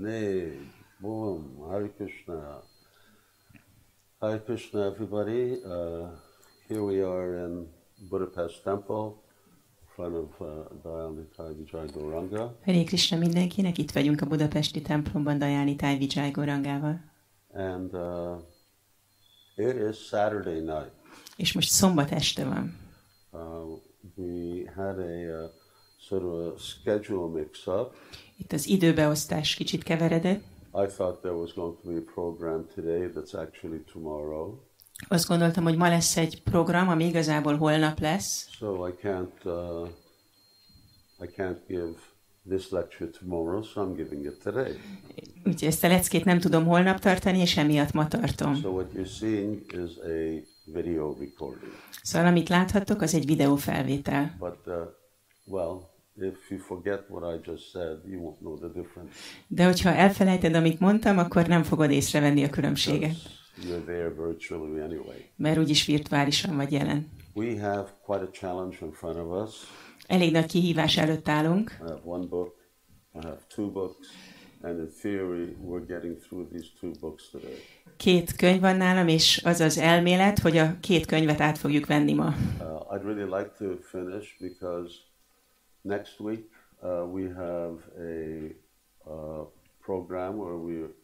Ney, boom, Hare Krishna. Hare Krishna, everybody. Here we are in Budapest Temple, in front of Dayanitai Vijay Gauranga. Hare Krishna mindenkinek, itt vagyunk a budapesti templomban Dayanitai Vijay Gaurangával. And it is Saturday night. És most szombat este van. We had a sort of a schedule mix-up. Itt az időbeosztás kicsit keveredett. I thought there was going to be a program today that's actually tomorrow. Azt gondoltam, hogy ma lesz egy program, ami igazából holnap lesz. So I can't give this lecture tomorrow, so I'm giving it today. Úgyhogy ezt a leckét nem tudom holnap tartani, és emiatt ma tartom. So what you're seeing is a video recording. Szóval amit láthattok, az egy videófelvétel. But well, if you forget what I just said, you won't know the difference. De hogyha elfelejted, amit mondtam, akkor nem fogod észrevenni a különbséget. You're there virtually anyway. Mert úgyis virtuálisan vagy jelen. We have quite a challenge in front of us. Elég nagy kihívás előtt állunk. I have one book, I have two books, and in theory we're getting through these two books today. Két könyv van nálam, és az az elmélet, hogy a két könyvet át fogjuk venni ma. I'd really like to finish because next week we have a program where we're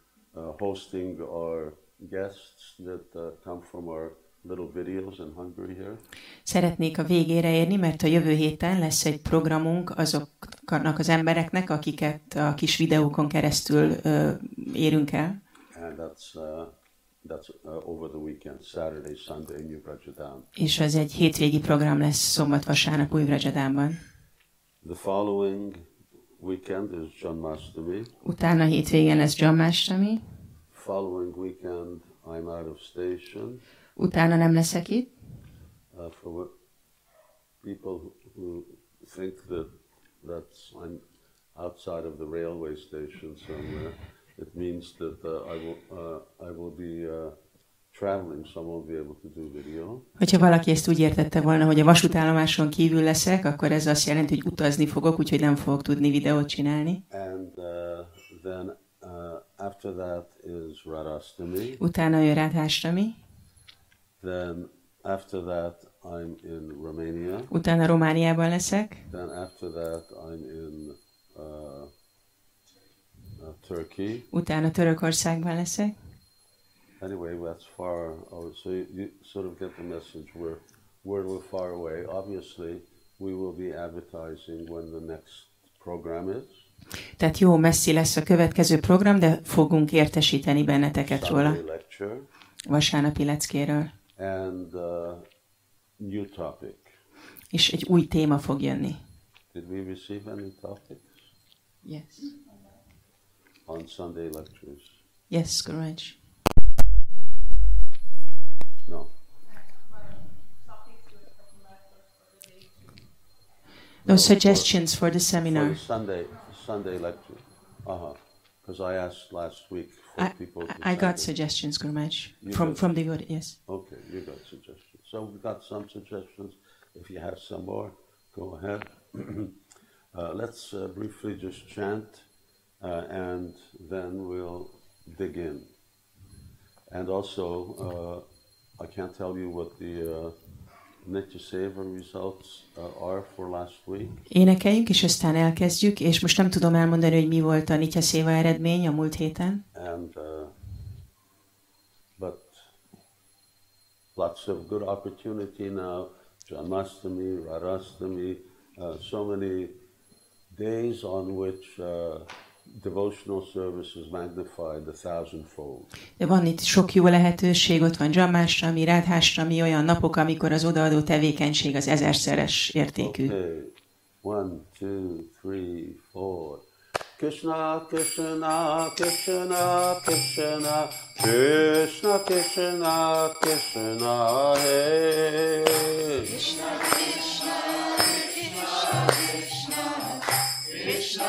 hosting our guests that come from our little videos in Hungary here. Szeretnék a végére érni, mert a jövő héten lesz egy programunk azoknak az embereknek, akiket a kis videókon keresztül érünk el. And that's over the weekend, Saturday, Sunday in Nyubrajadám. És az egy hétvégi program lesz szombat-vasárnap Újbrajadánban. The following weekend is Janmashtami. Utána hétvégén lesz Janmashtami. Following weekend I'm out of station. Utána nem leszek itt. For people who think that's I'm outside of the railway station somewhere, it means that I will be traveling, so I won't be able to do video. Hogyha valaki ezt úgy értette volna, hogy a vasútállomáson kívül leszek, akkor ez azt jelenti, hogy utazni fogok, úgyhogy nem fogok tudni videót csinálni. And then after that is Radhashtami. Utána jön Radhashtami. Then after that I'm in Romania. Utána Romániában leszek. Then after that I'm in Turkey. Utána Törökországban leszek. Anyway, that's far. Oh, so you sort of get the message. We're far away. Obviously, we will be advertising when the next program is. Tehát jó messzi lesz a következő program, de fogunk értesíteni benneteket róla. Vasárnapi leckéről. And new topic. És egy új téma fog jönni. Did we receive any topics? Yes. On Sunday lectures. Yes, correct. No. No suggestions for the seminar. For the Sunday lecture. Because I asked last week for people. I got suggestions, Gurumaharaj, from the audience. Yes. Okay, you got suggestions. So we got some suggestions. If you have some more, go ahead. Let's briefly just chant, and then we'll dig in. And also, I can't tell you what the Nitya Seva results are for last week. Énekeljünk, és aztán elkezdjük, és most nem tudom elmondani, hogy mi volt a Nitya Seva eredmény a múlt héten. And, but lots of good opportunity now. Janmashtami, Radhashtami, so many days on which devotional service is magnified 1,000-fold. De van itt sok jó lehetőség, ott van Janmashtami, Radhashtami, olyan napok, amikor az odaadó tevékenység az 1000-szeres értékű. Okay. 1, 2, 3, 4. Krishna, Krishna, Krishna, Krishna, Krishna, Krishna, Krishna, Hare. Krishna, Krishna, Krishna, Krishna, Krishna. Krishna,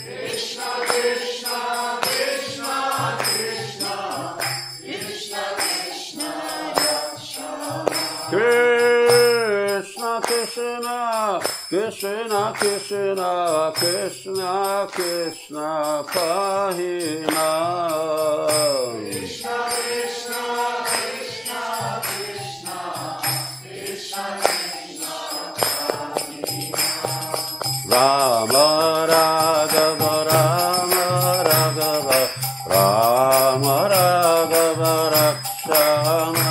Krishna Krishna Krishna Krishna Krishna Krishna Rakshamam Krishna Krishna Krishna Krishna Krishna Krishna Pahinam Krishna Krishna Krishna Krishna Krishna Krishna Pahinam Rama Raghava Rama Raghava Rama Raghava Rakshama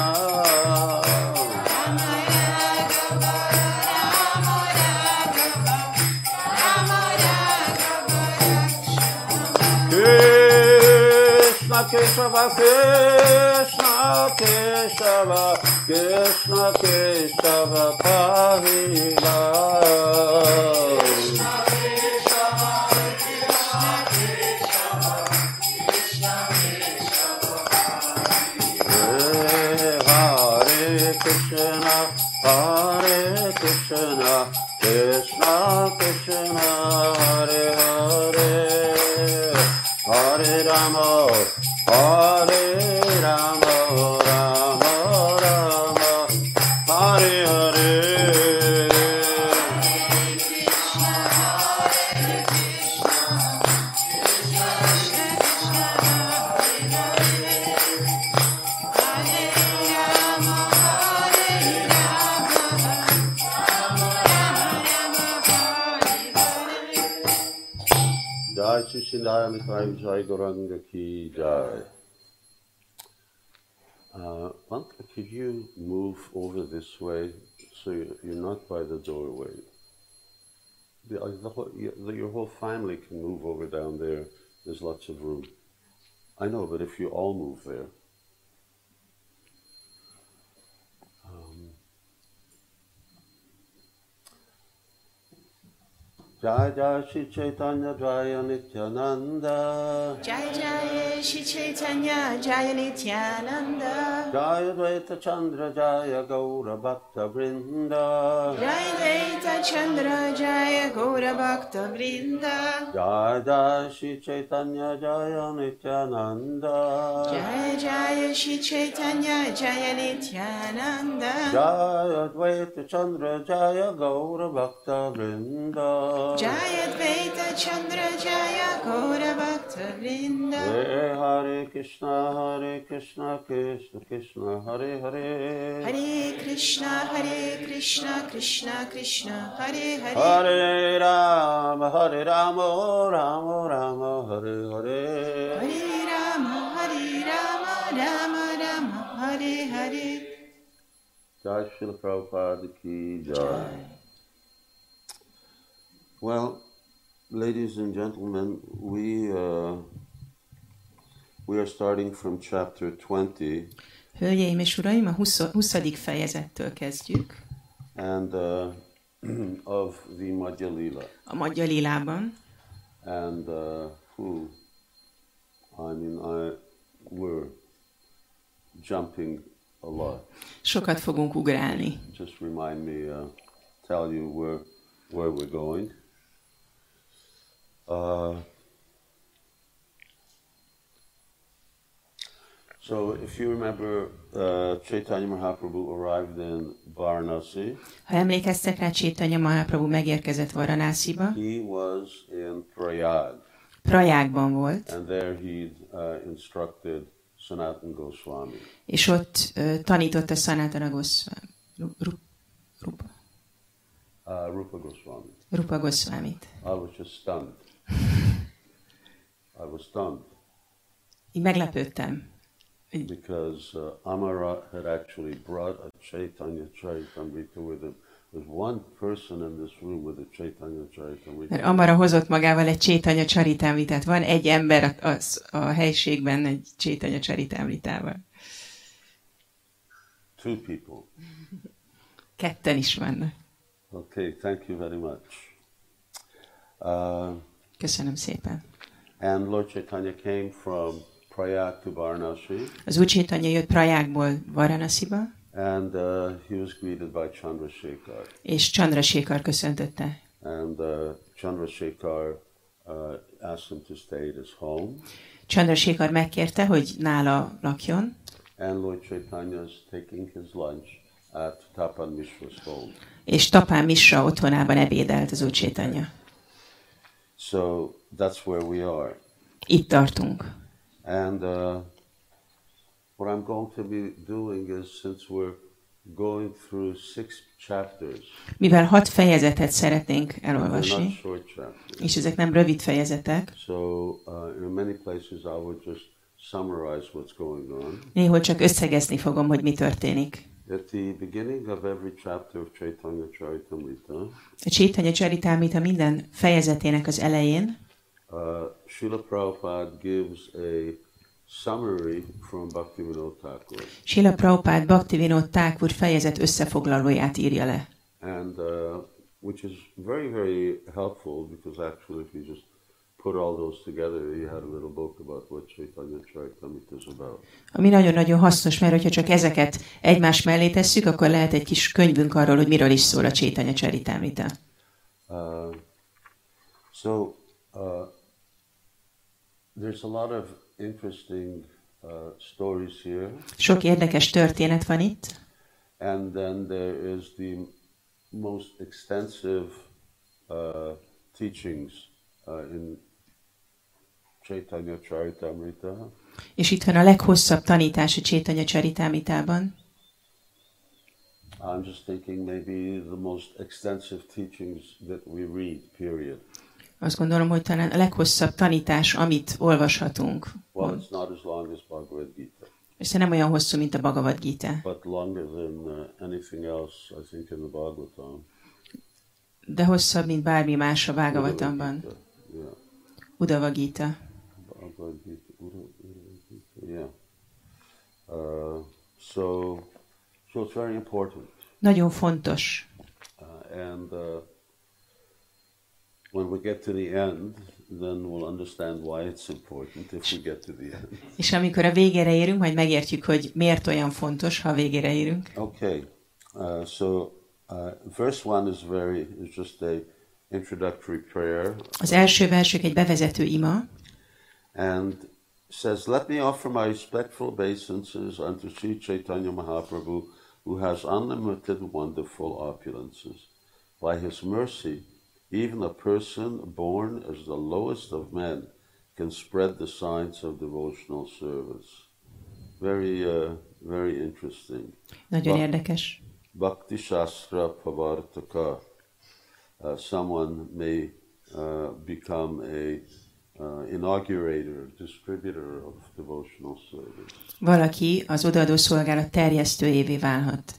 Keshava, Krishna, Keshava, Krishna, Keshava, Pahila. Krishna, Keshava, Krishna, Keshava, Krishna, Keshava, Pahila. Hare Krishna, Hare Krishna, Krishna, Krishna, Hare Hare, Hare Rama. Hare Rama, Rama Rama, Hare Hare. Hare Krishna, Hare Krishna, Krishna Krishna, Hare Hare. Hare Rama, Hare Rama, Rama Rama, Hare Hare. Jai Shri Sindhaya Mithai Jai Goranga Ki Jai. Uncle, could you move over this way so you're not by the doorway? Your whole family can move over down there. There's lots of room. I know, but if you all move there. Jai Jai Shri Chaitanya Jaya Nityananda Jai Jai Shri Chaitanya Jaya Nityananda Jai Dvaita Chandra Jaya Gaura Bhakta Vrinda Jai Dvaita Chandra Jaya Gaura Bhakta Vrinda Jai Jai Shri Chaitanya Jaya Nityananda Jai Jai Shri Chaitanya Jaya Nityananda Jai Dvaita Chandra Jaya Gaura Bhakta Vrinda Jaya Dvaita Chandra Jaya Gaura Bhakta Vrinda Hare Krishna Krishna Krishna Hare Hare Hare Krishna Krishna Krishna Hare Hare Hare Rama Rama Rama Hare Hare Hare Rama Rama Hare Hare Jai Srila Prabhupada Ki Jai. Well, ladies and gentlemen, we are starting from chapter 20. Hölgyeim és uraim, a 20. fejezettől kezdjük. And of the Madhya Lila. A Madhya Lilában. And we're jumping a lot. Sokat fogunk ugrálni. Just remind me, tell you where we're going. So, if you remember, Chaitanya Mahaprabhu arrived in Varanasi. Ha emlékeztek rá, Chaitanya Mahaprabhu megérkezett Varanasiba. He was in Prayag. Prayagban volt. And there he instructed Sanatana Goswami. És ott tanította Sanatana Goswami. Rupa Goswami. Rupa Goswamit. I was just stunned. Így meglepődtem. Because Amara had actually brought a Chaitanya Charitamrita with him. There was one person in this room with a Chaitanya Charitamrita. Mert Amara hozott magával egy Chaitanya Charitamritát. Van egy ember a helyiségben egy Chaitanya Charitamritával. Two people. Ketten is vannak. Okay, thank you very much. Köszönöm szépen. And Lord Chaitanya came from Prayag to Varanasi. Az Úr Csaitanya jött Prayagból Varanasiba. And he was greeted by Chandrasekhar. És Chandrasekhar köszöntötte. And Chandrasekhar asked him to stay at his home. Chandrasekhar megkérte, hogy nála lakjon. And Lord Chaitanya is taking his lunch at Tapan Mishra's home. És Tapan Mishra otthonában ebédelt az Úr Csaitanya. So that's where we are. Itt tartunk. And what I'm going to be doing is, since we're going through 6 chapters. Mivel 6 fejezetet szeretnénk elolvasni. És ezek nem rövid fejezetek. So in many places I would just summarize what's going on. Néhol csak összegezni fogom, hogy mi történik. At the beginning of every chapter of Chaitanya Charitamrita. A Chaitanya Charitamrita minden fejezetének az elején. Śrīla Prabhupāda gives a summary from Bhaktivinoda Thakur. Śrīla Prabhupāda Bhaktivinoda Thakur fejezet összefoglalóját írja le. And which is very, very helpful, because actually if you just put all those together, you had a little book about what Chaitanya Charitamrita is about. Ami nagyon-nagyon hasznos, mert hogyha csak ezeket egymás mellé tesszük, akkor lehet egy kis könyvünk arról, hogy miről is szól a Chaitanya Charitamrita. So there's a lot of interesting stories here. Sok érdekes történet van itt. And then there is the most extensive teachings in Chaitanya Charitamrita. És itt van a leghosszabb tanítás a Chaitanya Charitamritában. I'm just thinking maybe the most extensive teachings that we read, period. Azt gondolom, hogy talán a leghosszabb tanítás, amit olvashatunk. Well, it's not as long as Bhagavad Gita. És nem olyan hosszú, mint a Bhagavad Gita. But longer than anything else, I think, in the Bhagavatam. De hosszabb, mint bármi más a Bhagavatamban. Udava Gita. Bhagavad Gita. Yeah. So it's very important. Nagyon fontos. And when we get to the end, then we'll understand why it's important if we get to the end. És amikor a végére érünk, majd megértjük, hogy miért olyan fontos, ha végére érünk. Okay. Verse 1 is just a introductory prayer. Az első versük egy bevezető ima. And says, let me offer my respectful obeisances unto Sri Chaitanya Mahaprabhu, who has unlimited wonderful opulences. By his mercy, even a person born as the lowest of men can spread the signs of devotional service. Very, very interesting. Nagyon érdekes. Bhakti Shastra Pavartaka. Someone may become a inaugurator, distributor of devotional service. Valaki az odaadó szolgálat terjesztőjévé válhat.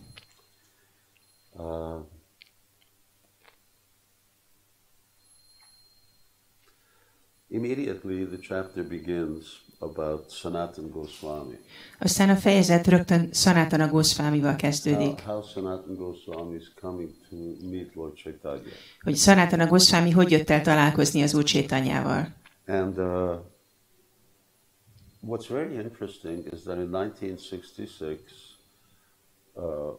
Immediately the chapter begins about Sanatana Goswami. Aztán a fejezet rögtön Sanatana Goswamival kezdődik. How Sanatana Goswami is coming to meet Lord Chaitanya. Hogy Sanatana Goswami hogy jött el találkozni az Úr Chaitanyával. And what's very interesting is that in 1966,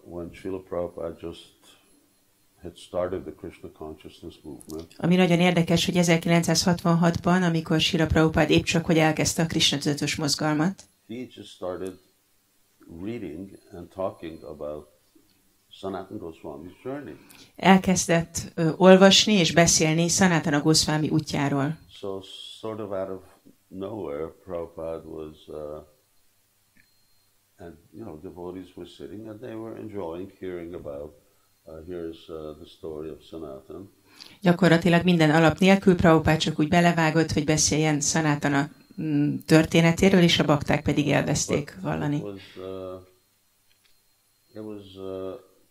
when Srila Prabhupada just had started the Krishna consciousness movement. Ami nagyon érdekes, hogy 1966-ban, amikor Srila Prabhupada épp csak hogy elkezdte a Krishna tudatos mozgalmat, he just started reading and talking about Sanatana Goswami's journey. Elkezdett olvasni és beszélni Sanatana Goswami útjáról. So sort of out of nowhere, Prabhupada was and you know, devotees were sitting and they were enjoying hearing about here's the story of Sanatana. Gyakorlatilag minden alap nélkül Prabhupád csak úgy belevágott, hogy beszéljen Sanatana történetéről, és a bakták pedig elveszték hallani. It was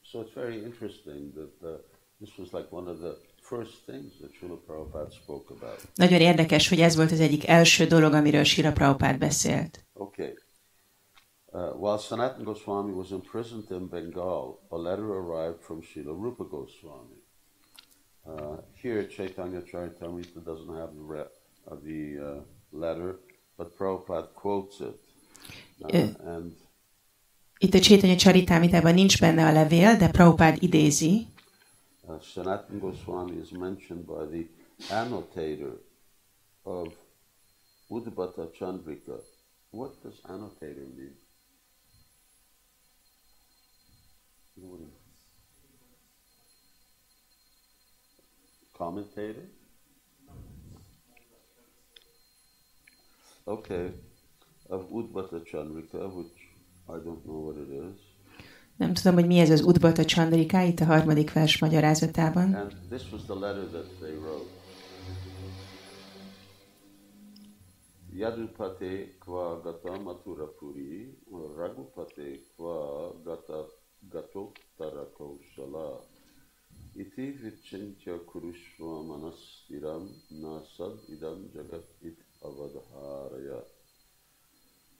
so it's very interesting that this was like one of the first things that Srila Prabhupada spoke about. Nagyon érdekes, hogy ez volt az egyik első dolog, amiről Srila Prabhupada beszélt. Okay. While Sanatana Goswami was imprisoned in Bengal, a letter arrived from Srila Rupa Goswami. Here, Chaitanya Charitamrita doesn't have the letter, but Prabhupada quotes it. And itt a Csétanya Csaritámitában nincs benne a levél, de Prabhupada idézi. Sanatana Goswami is mentioned by the annotator of Uddabata Chandrika. What does annotator mean? Commentator? Okay. Of Uddabata Chandrika, which I don't know what it is. Nem tudom, hogy mi ez az Uddabata Chandrika, itt a harmadik vers magyarázatában. And this was the letter that they wrote. Yadupate kva gata maturapuri, ragupate kva gata gatottara kausala, iti vichintya kurushva manastiram nasad idam jagat it avadharaya.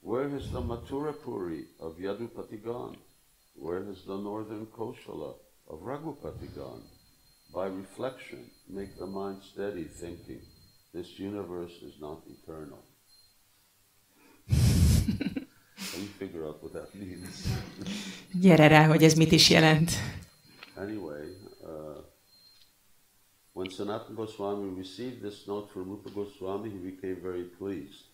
Where has the Mathurapuri of Yadupati gone? Where has the northern Kosala of Raghupati gone? By reflection, make the mind steady, thinking, this universe is not eternal. Can you figure out what that means? Gyere rá, hogy ez mit is jelent. Anyway, when Sanatana Goswami received this note from Rupa Goswami, he became very pleased.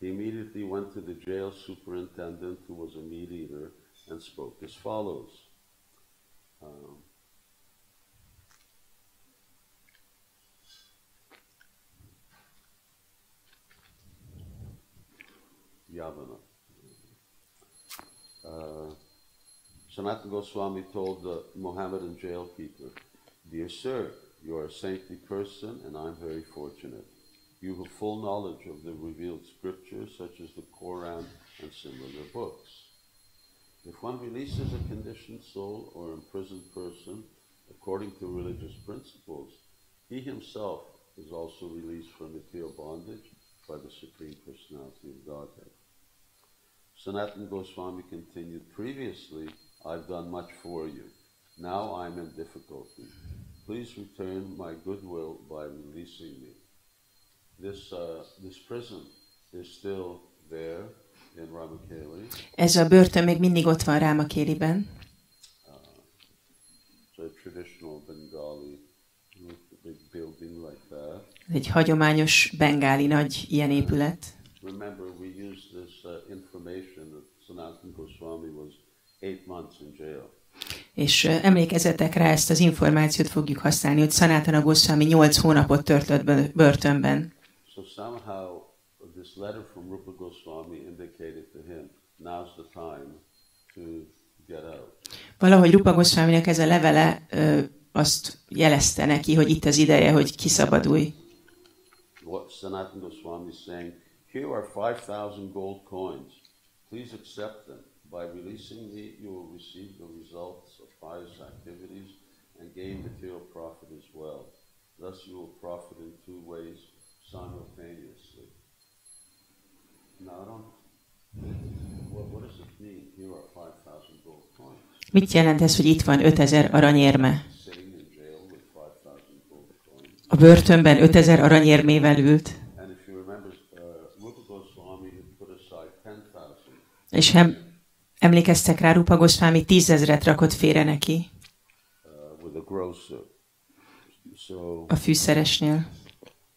He immediately went to the jail superintendent, who was a meat eater, and spoke as follows. Yavana. Sanatana Goswami told the Mohammedan jailkeeper, "Dear sir, you are a saintly person and I'm very fortunate. You have full knowledge of the revealed scriptures, such as the Koran and similar books. If one releases a conditioned soul or imprisoned person according to religious principles, he himself is also released from material bondage by the Supreme Personality of Godhead." Sanatana Goswami continued, "Previously, I've done much for you. Now I'm in difficulty. Please return my goodwill by releasing me. This prison is still there in Ramakheli." Ez a börtön még mindig ott van Ramakheliben. It's a traditional Bengali big building like that. Egy hagyományos bengáli nagy ilyen épület. Remember, we used this information that Sanatana Goswami was 8 months in jail. És emlékezzetek rá, ezt az információt fogjuk használni, hogy Sanatana Goswami 8 hónapot töltött börtönben. So somehow this letter from Rupa Goswami indicated to him, now's the time to get out. Valahogy Rupa Goswaminak ez a levele azt jelezte neki, hogy itt az ideje, hogy kiszabadulj. What Sanatana Goswami is saying, "Here are 5,000 gold coins. Please accept them. By releasing me, you will receive the results of pious activities and gain material profit as well. Thus you will profit in 2 ways simultaneously." Now, what does it mean? Here are 5,000 gold coins. Mit jelent ez, hogy itt van 5000 aranyérme? A börtönben 5000 aranyérmével ült. És emlékeztek rá, Rupa Goswami 10,000-et rakott félre neki. A fűszeresnél.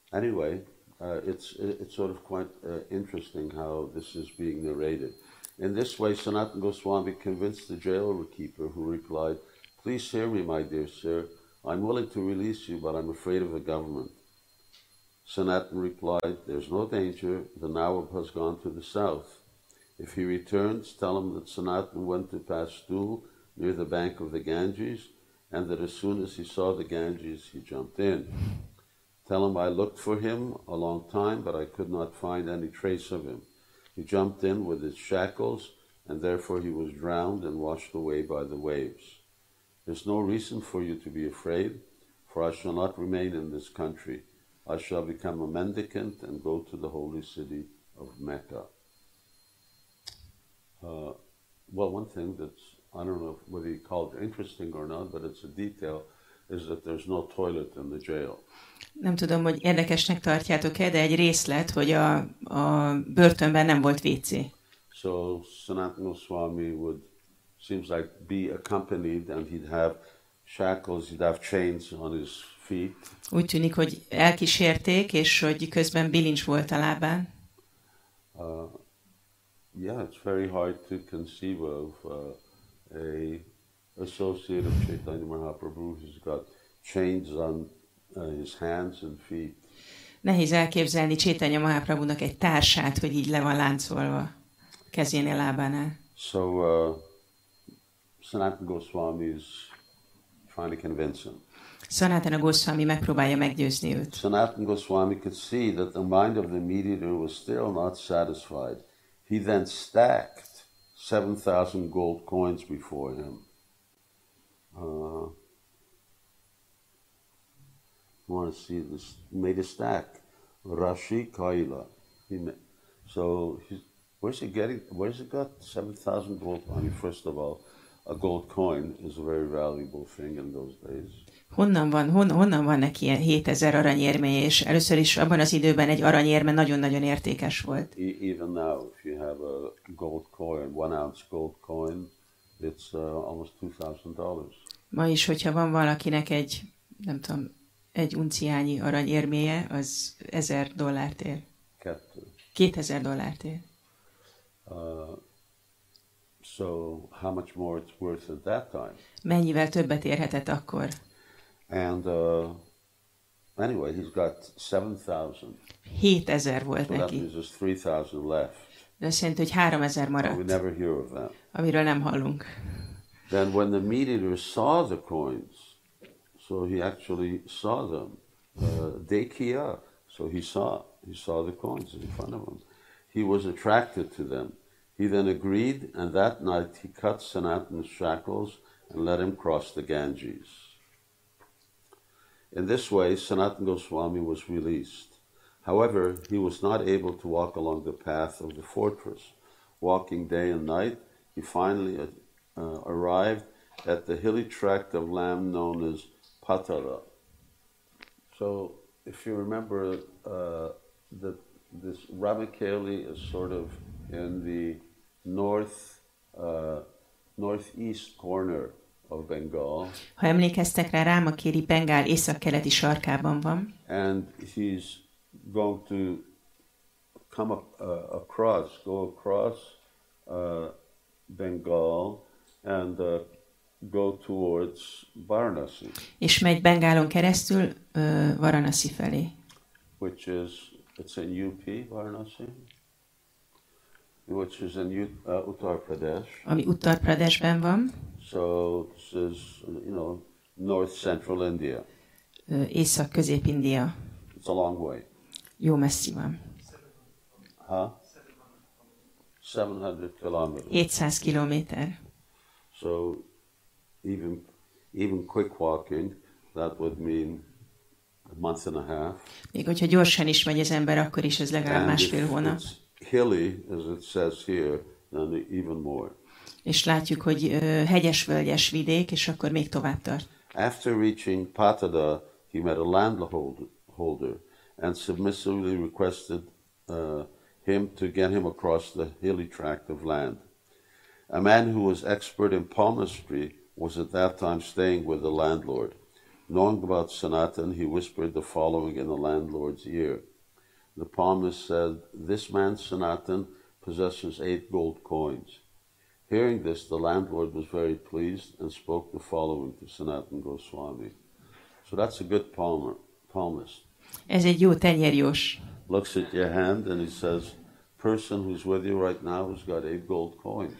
Anyway, it's sort of quite interesting how this is being narrated. In this way, Sanatana Goswami convinced the jail keeper, who replied, "Please hear me, my dear sir. I'm willing to release you, but I'm afraid of the government." Sanatana replied, "There's no danger. The Nawab has gone to the south. If he returns, tell him that Sanatana went to Pastool near the bank of the Ganges, and that as soon as he saw the Ganges, he jumped in. Tell him I looked for him a long time, but I could not find any trace of him. He jumped in with his shackles, and therefore he was drowned and washed away by the waves. There's no reason for you to be afraid, for I shall not remain in this country. I shall become a mendicant and go to the holy city of Mecca." Well, one thing that's, I don't know whether you call it interesting or not, but it's a detail. is that there's no toilet in the jail. Nem tudom, hogy érdekesnek tartjátok-e, de egy részlet, hogy a börtönben nem volt WC. So Sanatana Goswami would seems like be accompanied and he'd have shackles, he'd have chains on his feet. Úgy tűnik, hogy elkísérték, és hogy közben bilincs volt a lábán. Yeah, it's very hard to conceive of a associate of Chaitanya Mahaprabhu who's got chains on his hands and feet. Nehéz elképzelni Chaitanya Mahaprabhunak egy társát, hogy így le van láncolva kezénél, lábánál. So Sanatana Goswami is trying to convince him. Sanatana Goswami megpróbálja meggyőzni őt. Sanatana Goswami could see that the mind of the mediator was still not satisfied. He then stacked 7,000 gold coins before him. You want to see this? Made a stack. Rashi Kaila. So where's he getting? Where's he got 7,000 gold? I mean, first of all, a gold coin is a very valuable thing in those days. Honnan van neki 7000 aranyérmé, és először is abban az időben egy aranyérme nagyon-nagyon értékes volt. Even now, if you have a gold coin, 1 ounce gold coin, it's almost $2,000. Ma is, hogyha van valakinek egy, nem tudom, egy unciányi aranyérméje, az $1,000 ér. 2000 dollárt ér. So how much more it's worth at that time? Mennyivel többet érhetett akkor? And anyway, he's got 7,000. 7000 volt neki. So that means there's 3,000 left. De azt jelenti, hogy 3000 maradt. We never hear of that. Amiről nem hallunk. Then when the mediator saw the coins, so he actually saw them. Dekiya, so he saw the coins in front of him. He was attracted to them. He then agreed, and that night he cut Sanatana's shackles and let him cross the Ganges. In this way, Sanatana Goswami was released. However, he was not able to walk along the path of the fortress. Walking day and night, he finally arrived at the hilly tract of land known as Patara. So, if you remember, this Ramakeli is sort of in the northeast corner of Bengal. Ha emlékeztek rá, Rámakéri Bengál északkeleti sarkában van. And he's going to come across Bengal and go towards Varanasi. És megy Bengálon keresztül Varanasi felé. Which is it's in UP, Varanasi. Which is in Uttar Pradesh. Ami Uttar Pradeshben van. So this is, north central India. Észak-közép-India. It's a long way. Jó messzi van. 700 kilometers. 700 kilométer. So even quick walking, that would mean a month and a half. Még hogyha gyorsan is megy az ember, akkor is ez legalább másfél hónap. Hilly, as it says here, and even more. És látjuk, hogy hegyes-völgyes vidék, és akkor még tovább tart. After reaching Patara, he met a landholder and submissively requested him to get him across the hilly tract of land. A man who was expert in palmistry was at that time staying with the landlord. Knowing about Sanatan, he whispered the following in the landlord's ear. The palmist said, "This man, Sanatan, possesses 8 gold coins." Hearing this, the landlord was very pleased and spoke the following to Sanatana Goswami. So that's a good palmist. Ez egy jó tenyérjós. Looks at your hand and he says, "Person who's with you right now has got 8 gold coins."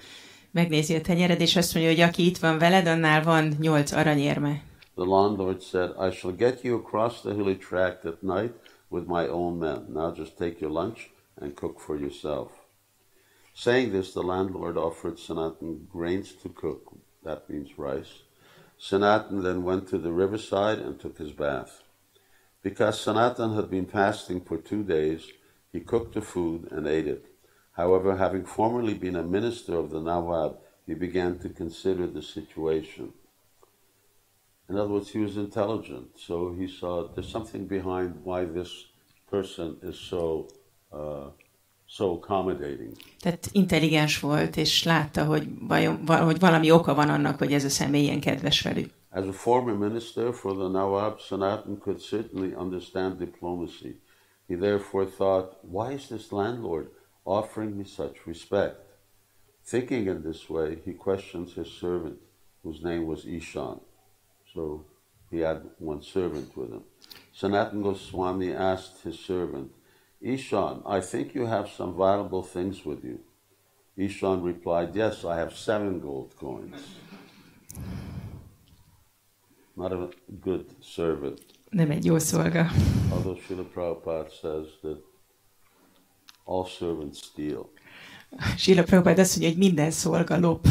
Megnézi a tenyered, és azt mondja, hogy aki itt van veled, annál van 8 aranyérme. The landlord said, "I shall get you across the hilly tract at night with my own men. Now just take your lunch and cook for yourself." Saying this, the landlord offered Sanatan grains to cook. That means rice. Sanatan then went to the riverside and took his bath. Because Sanatan had been fasting for 2 days, he cooked the food and ate it. However, having formerly been a minister of the Nawab, he began to consider the situation. In other words, he was intelligent, so he saw there's something behind why this person is so so accommodating. Tehát intelligens volt, és látta, hogy valami oka van annak, hogy ez a személy ilyen kedves velük. As a former minister for the Nawab, Sanatan could certainly understand diplomacy. He therefore thought, why is this landlord offering me such respect? Thinking in this way, he questions his servant, whose name was Ishan. So he had one servant with him. Sanatan Goswami asked his servant, Ishan, I think you have some valuable things with you. Ishan replied, yes, I have 7 gold coins. Not a good servant. Nem egy jó szolga. Although Srila Prabhupada says that all servants steal. Srila Prabhupada azt mondja, hogy minden szolga lop.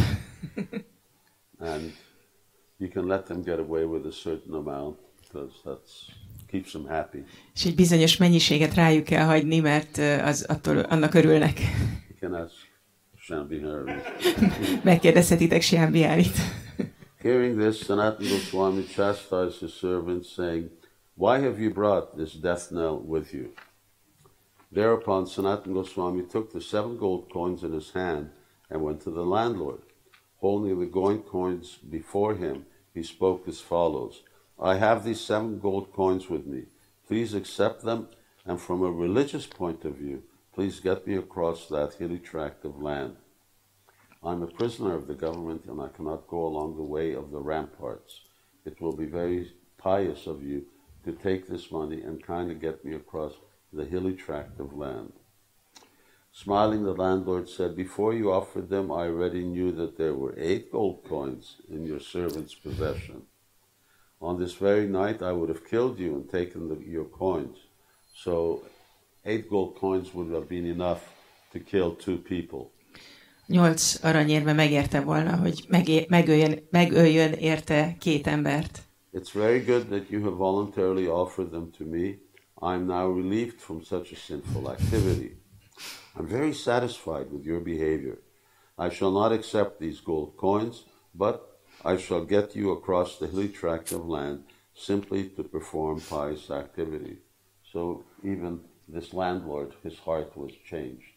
And you can let them get away with a certain amount because that's keeps them happy. És egy bizonyos mennyiséget rájuk kell hagyni, mert az attól annak örülnek. You can ask Shambhihári. Megkérdezhetitek Shambhihárit. Hearing this, Sanatan Goswami chastised his servants, saying, why have you brought this death knell with you? Thereupon Sanatan Goswami took the 7 gold coins in his hand and went to the landlord. Holding the gold coins before him, he spoke as follows, I have these 7 gold coins with me. Please accept them, and from a religious point of view, please get me across that hilly tract of land. I'm a prisoner of the government and I cannot go along the way of the ramparts. It will be very pious of you to take this money and kind of get me across the hilly tract of land. Smiling, the landlord said, before you offered them, I already knew that there were 8 gold coins in your servant's possession. On this very night, I would have killed you and taken your coins. So 8 gold coins would have been enough to kill 2 people. 8 aranyérme megérte volna, hogy megöljön érte 2 embert. It's very good that you have voluntarily offered them to me. I'm now relieved from such a sinful activity. I'm very satisfied with your behavior. I shall not accept these gold coins, but I shall get you across the hilly tract of land simply to perform pious activity. So even this landlord, his heart was changed.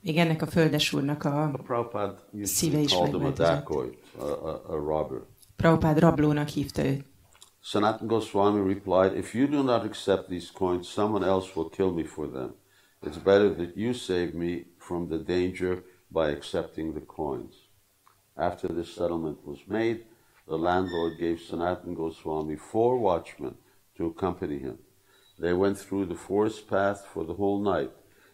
Még ennek a földesúrnak a szíve is megváltozott. Prabhupád rablónak hívta őt. Sanatan Goswami replied, if you do not accept these coins, someone else will kill me for them. It's better that you save me from the danger by accepting the coins. After this settlement was made, the landlord gave Sanatan Goswami 4 watchmen to accompany him. They went through the forest path for the whole night,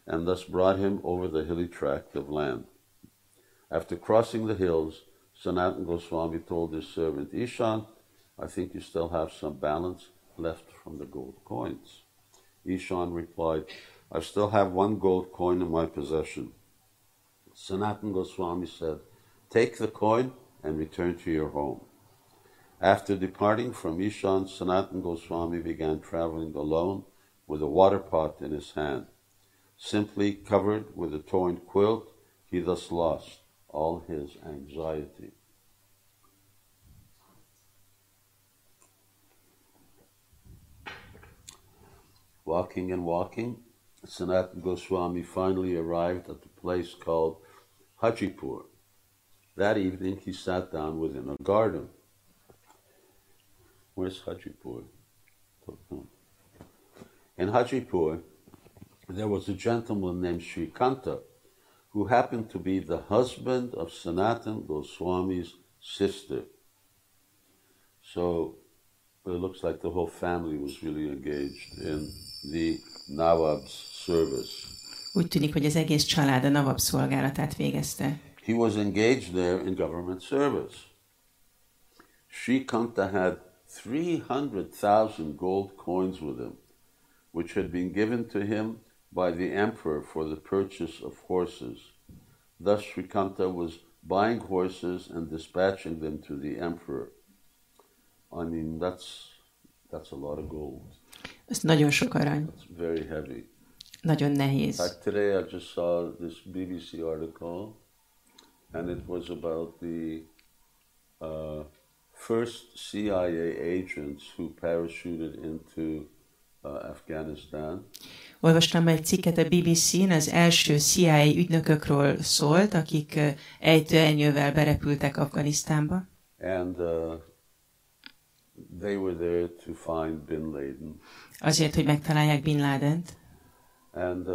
and thus brought him over the hilly tract of land. After crossing the hills, Sanatan Goswami told his servant, Ishan, I think you still have some balance left from the gold coins. Ishan replied, I still have 1 gold coin in my possession. Sanatan Goswami said, take the coin and return to your home. After departing from Ishan, Sanatan Goswami began traveling alone with a water pot in his hand. Simply covered with a torn quilt, he thus lost all his anxiety. Walking and walking, Sanatan Goswami finally arrived at a place called Hajipur. That evening he sat down within a garden. Where's Hajipur? In Hajipur, there was a gentleman named Srikanta, who happened to be the husband of Sanatan Goswami's sister. So it looks like the whole family was really engaged in the Nawab's service. Úgy tűnik, hogy az egész család a Nawab szolgálatát végezte. He was engaged there in government service. Srikanta had 300,000 gold coins with him, which had been given to him by the emperor for the purchase of horses. Thus Srikanta was buying horses and dispatching them to the emperor. I mean, that's a lot of gold. Ez nagyon sok arany. It's very heavy. Nagyon nehéz. In fact, today I just saw this BBC article, and it was about the first CIA agents who parachuted into Afghanistan. Olvastam egy cikket a BBC-n, az első CIA ügynökökről szólt, akik ejtőernyővel berepültek Afganisztánba. And they were there to find Bin Laden. Azért, hogy megtalálják Bin Ládent. And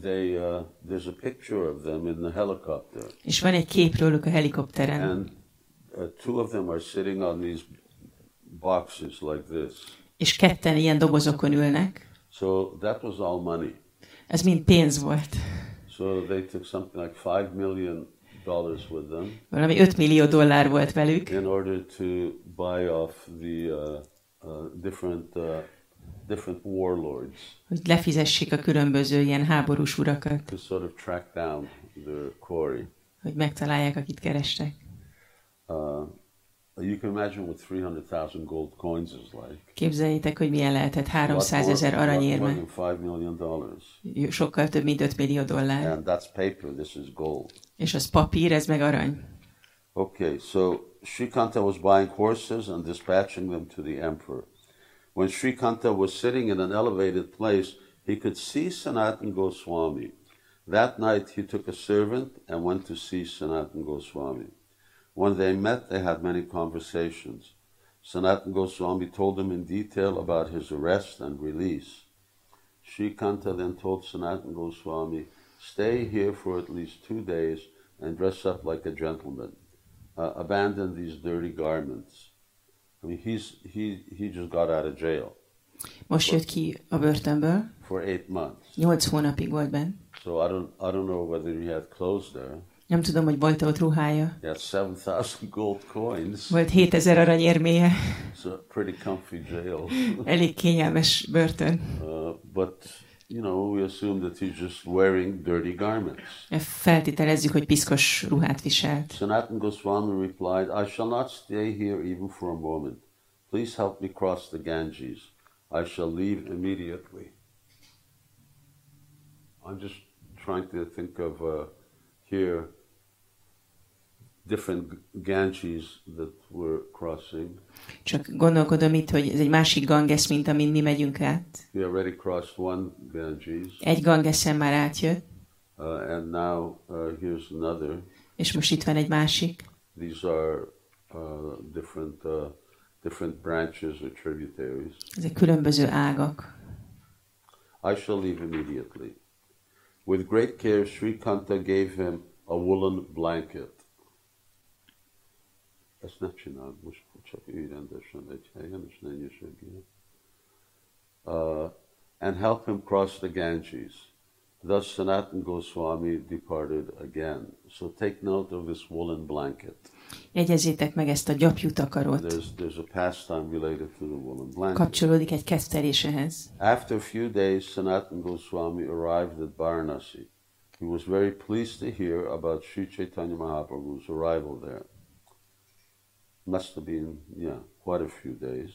there's a picture of them in the helicopter. És van egy kép róluk a helikopteren. And two of them are sitting on these boxes like this. És ketten ilyen dobozokon ülnek. So that was all money. Ez mind pénz volt. So they took something like $5 million with them. Valami $5 millió volt velük. In order to buy off the different warlords. Hogy lefizessék a különböző ilyen háborús urakat. To sort of track down their quarry. Hogy megtalálják, akit kerestek. You can imagine what 300,000 gold coins is like. Képzeljétek, hogy milyen lehetett 300,000 aranyérme. $5 million. Sokkal több, mint $5 millió. And that's paper, this is gold. És az papír, ez meg arany. Okay, so Srikanta was buying horses and dispatching them to the emperor. When Srikanta was sitting in an elevated place, he could see Sanatan Goswami. That night he took a servant and went to see Sanatan Goswami. When they met, they had many conversations. Sanatan Goswami told him in detail about his arrest and release. Srikanta then told Sanatan Goswami, stay here for at least 2 days and dress up like a gentleman. Abandon these dirty garments. I mean, he just got out of jail. Most jött ki a börtönből. For 8 months. 8 hónapig volt benne. So I don't know whether he had clothes there. Nem tudom, hogy volt ott ruhája. Yes, 7,000 gold coins. Volt 7,000 aranyérméje. It's a pretty comfy jail. Elég kényelmes börtön. But you know, we assume that he's just wearing dirty garments. Feltételezzük, hogy piszkos ruhát viselt. Sanatan Goswami replied, I shall not stay here even for a moment. Please help me cross the Ganges. I shall leave immediately. I'm just trying to think of here different Ganges that we're crossing. Csak gondolkodom itt, hogy ez egy másik Ganges, mint amin mi megyünk át. We already crossed one Ganges. Egy Gangesen már átjött. And now here's another. És most itt van egy másik. These are different branches or tributaries. Ezek különböző ágak. I shall leave immediately. With great care, Srikanta gave him a woolen blanket. Ezt ne csináld most, csak ülj rendesen egy helyen, és ne nyűsögjél. And help him cross the Ganges. Thus Sanatan Goswami departed again. So take note of this woolen blanket. Jegyezzétek meg ezt a gyapjutakarót. There's a pastime related to the woolen blanket. Kapcsolódik egy kesztelésehez. After a few days, Sanatan Goswami arrived at Varanasi. He was very pleased to hear about Sri Chaitanya Mahaprabhu's arrival there. Must have been, quite a few days.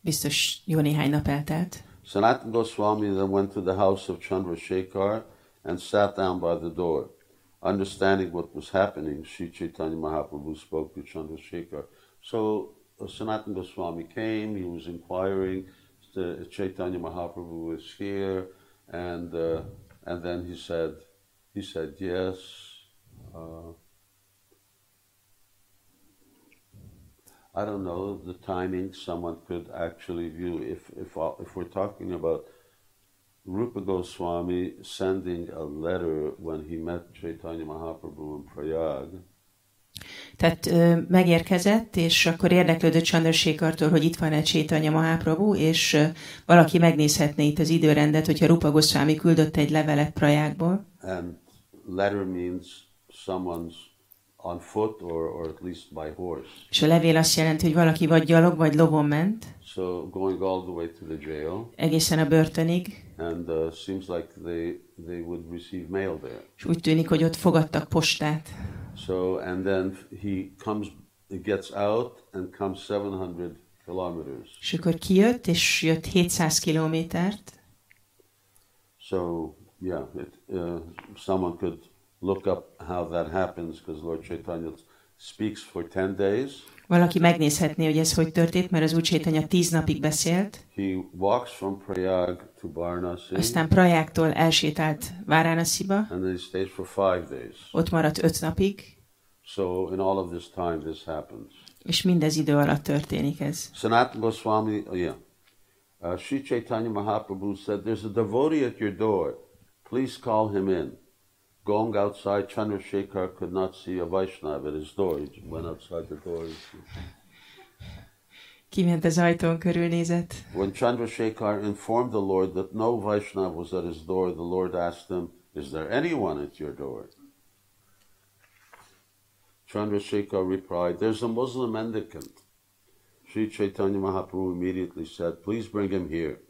Biztos jó néhány nap eltelt. Sanatan Goswami then went to the house of Chandrasekhar and sat down by the door. Understanding what was happening, Sri Chaitanya Mahaprabhu spoke to Chandrasekhar. So Sanatan Goswami came, he was inquiring, Chaitanya Mahaprabhu is here, and then he said yes. I don't know the timing. Someone could actually view if we're talking about Rupa Goswami sending a letter when he met Chaitanya Mahaprabhu in Prayag. Tehát megérkezett, és akkor érdeklődött Chandrasekhartól, hogy itt van-e Chaitanya Mahaprabhu, és valaki megnézhetné itt az időrendet, hogyha Rupa Goswami küldött egy levelet Prayagból. And letter means someone's on foot or at least by horse. És a levél azt jelenti, hogy valaki vagy gyalog, vagy lovon ment. So going all the way to the jail. Egészen a börtönig. And seems like they would receive mail there. És úgy tűnik, hogy ott fogadtak postát. So and then he gets out and comes 700 kilometers. És akkor kijött, és jött 700 kilométert. So someone could look up how that happens, because Lord Chaitanya speaks for 10 days. Valaki megnézhetné, hogy ez hogy történt, mert az Úr Csétanya 10 napig beszélt. He walks from Prayag to Varanasi. Aztán Prayagtól elsétált Varanasiba. And then he stays for 5 days. Ott maradt 5 napig. So in all of this time this happens. És mindez idő alatt történik ez. Sanatana Goswami, Sri Chaitanya Mahaprabhu said, "There's a devotee at your door. Please call him in." Going outside, Chandrasekhar could not see a Vaishnava at his door. He went outside the door. Kiment az ajtón, körülnézett. When Chandrasekhar informed the Lord that no Vaishnava was at his door, the Lord asked him, "Is there anyone at your door?" Chandrasekhar replied, "There's a Muslim mendicant." Sri Chaitanya Mahaprabhu immediately said, "Please bring him here."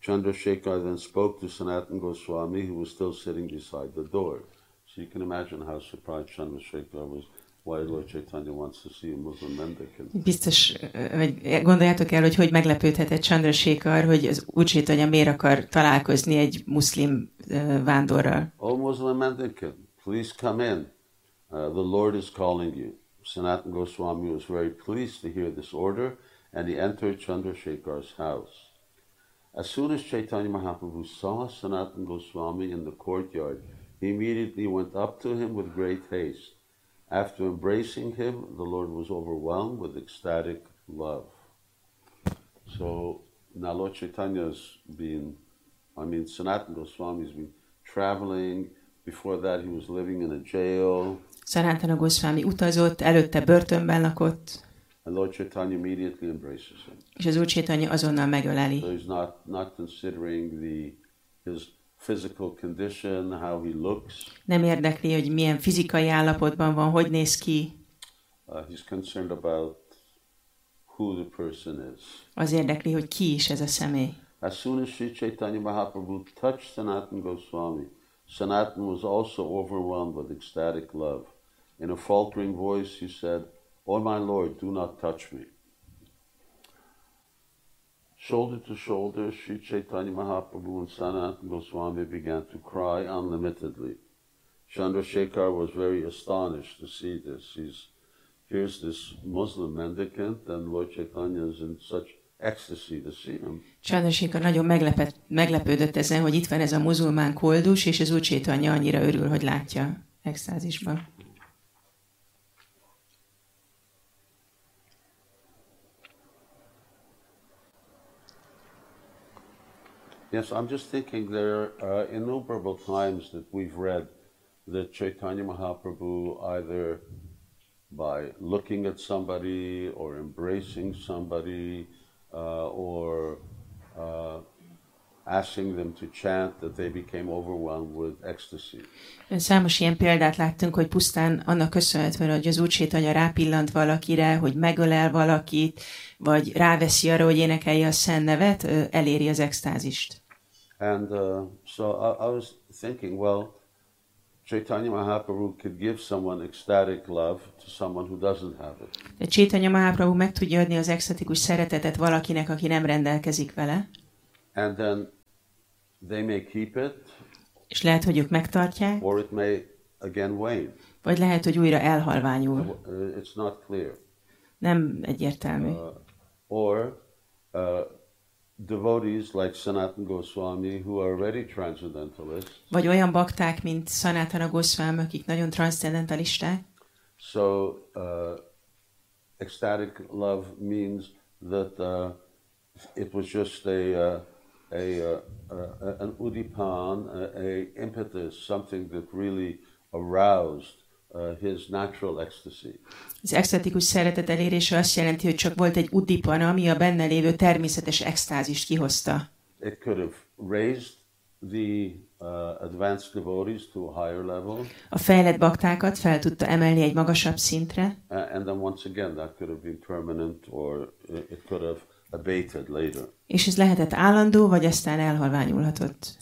Chandrasekhar then spoke to Sanatana Goswami, who was still sitting beside the door. So you can imagine how surprised Chandrasekhar was, why Lord Chaitanya wants to see a Muslim mendicant. Biztos, vagy gondoljátok el, hogy meglepődhetett Chandrasekhar, hogy az Úr Chaitanya miért akar találkozni egy muszlim vándorral. "Oh, Muslim mendicant, please come in. The Lord is calling you." Sanatana Goswami was very pleased to hear this order, and he entered Chandrasekhar's house. As soon as Chaitanya Mahaprabhu saw Sanatana Goswami in the courtyard, he immediately went up to him with great haste. After embracing him, the Lord was overwhelmed with ecstatic love. So now Lord Chaitanya's been, Sanatana Goswami's been traveling. Before that he was living in a jail. Sanatana Goswami utazott, előtte börtönben lakott. And Lord Chaitanya immediately embraces him. És az Úr Chaitanya azonnal megöleli. So he's not considering his physical condition, how he looks. Nem érdekli, hogy milyen fizikai állapotban van, hogy néz ki. He's concerned about who the person is. Az érdekli, hogy ki is ez a személy. As soon as Sri Chaitanya Mahaprabhu touched Sanatana Goswami, Sanatana was also overwhelmed with ecstatic love. In a faltering voice, he said, "Oh my Lord, do not touch me." Shoulder to shoulder, Sri Chaitanya Mahaprabhu and Sanatana Goswami began to cry unlimitedly. Chandrasekhar was very astonished to see this. Here's this Muslim mendicant, and Lord Chaitanya is in such ecstasy to see him. Chandrasekhar nagyon meglepődött ezen, hogy itt van ez a muzulmán koldus, és az Úr Chaitanya annyira örül, hogy látja extázisban. Yes, I'm just thinking there are innumerable times that we've read that Chaitanya Mahaprabhu either by looking at somebody or embracing somebody or asking them to chant that they became overwhelmed with ecstasy. Számos ilyen példát láttunk, hogy pusztán annak köszönhetően, hogy az Úr Chaitanya rápillant valakire, hogy megölel valakit, vagy ráveszi arra, hogy énekelje a szent nevet, eléri az extázist. And so I was thinking, well, Chaitanya Mahaprabhu could give someone ecstatic love to someone who doesn't have it. Chaitanya Mahaprabhu meg tudja adni az extatikus szeretetet valakinek, aki nem rendelkezik vele. And then they may keep it. És lehet, hogy ők megtartják. Or it may again wane. Vagy lehet, hogy újra elhalványul. It's not clear. Nem egyértelmű. Or devotees like Sanatana Goswami who are already transcendentalists. Vagy olyan bakták, mint Sanatana Goswami, akik nagyon transzcendentalisták. So ecstatic love means that it was just an udipan, a impetus, something that really aroused his natural ecstasy. Az extatikus szeretet elérése azt jelenti, hogy csak volt egy udipan, ami a benne lévő természetes extázist kihozta. It could have raised the advanced devotees to a higher level. A fejlett baktákat fel tudta emelni egy magasabb szintre. And then once again that could have been permanent or it could have abated later. És ez lehetett állandó, vagy aztán elhalványulhatott.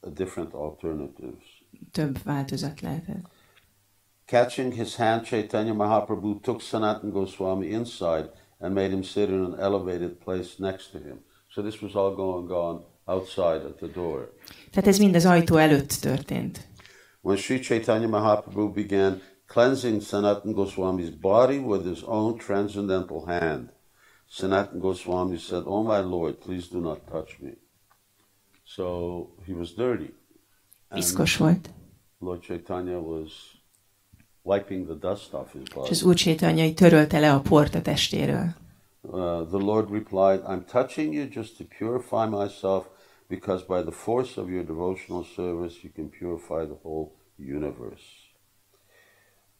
Different alternatives. Több változat lehetett. Catching his hand, Chaitanya Mahaprabhu took Sanatana Goswami inside and made him sit in an elevated place next to him. So this was all going on outside at the door. Tehát ez mind az ajtó előtt történt. when Sri Chaitanya Mahaprabhu began cleansing Sanatana Goswami's body with his own transcendental hand, Sanatana Goswami said, "Oh my Lord, please do not touch me." So he was dirty. Piszkos volt. Lord Chaitanya was wiping the dust off his body. És az Úr Chaitanya törölte le a port a testéről. The Lord replied, "I'm touching you just to purify myself, because by the force of your devotional service you can purify the whole universe."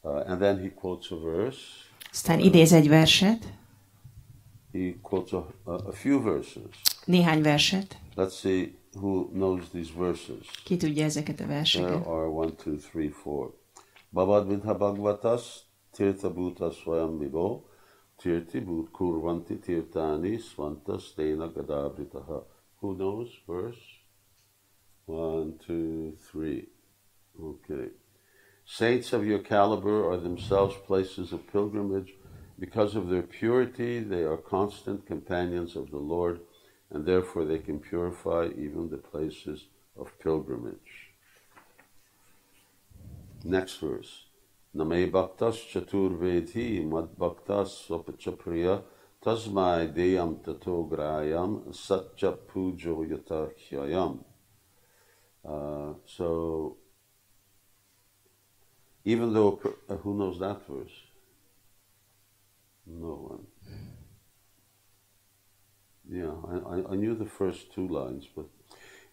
And then he quotes a verse. Aztán idéz egy verset. He quotes a few verses. Néhány verset. Let's see who knows these verses. Ki tudja ezeket a verseket? There are 1, 2, 3, 4. Babadvidha bhagavatas tirtha bhuta svayam vibo tirti bhut kurvanti tirtani svantas tena gadabritaha. Who knows? Verse 1, 2, 3. Okay. Saints of your caliber are themselves places of pilgrimage. Because of their purity, they are constant companions of the Lord, and therefore they can purify even the places of pilgrimage. Next verse. Name bhaktas chaturvedhi mad bhaktas svapachapriya tasmai deyam tato grayam satcha pujo yatakhyayam. So, even though, who knows that verse? No one. Yeah, I knew the first two lines, but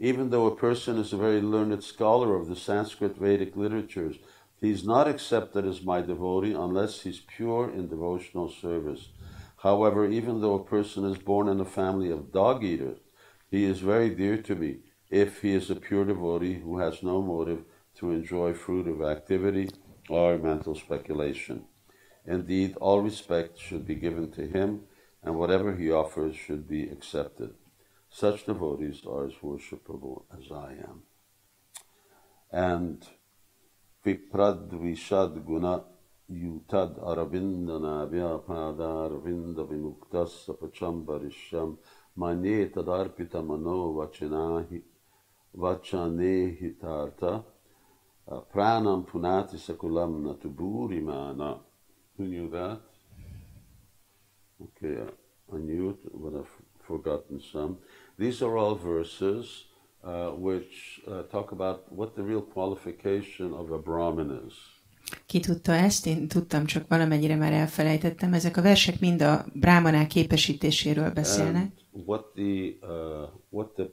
even though a person is a very learned scholar of the Sanskrit Vedic literatures, he's not accepted as my devotee unless he's pure in devotional service. However, even though a person is born in a family of dog eaters, he is very dear to me if he is a pure devotee who has no motive to enjoy fruit of activity or mental speculation. Indeed, all respect should be given to him, and whatever he offers should be accepted. Such devotees are as worshipable as I am. And Vipradvishad Guna Yutad Arabindana Vyapada Aravinda Vimuktas Sapacham Barisham Manye Tadarpita Mano Vachane Hitarta Pranam Punati Sakulam Natuburimana. Who knew that? Okay, I knew it, but I've forgotten some. These are all verses which talk about what the real qualification of a Brahmin is. Ki tudta ezt? Én tudtam, csak valamennyire már elfelejtettem. Ezek a versek mind a brámanák képesítéséről beszélnek. And what the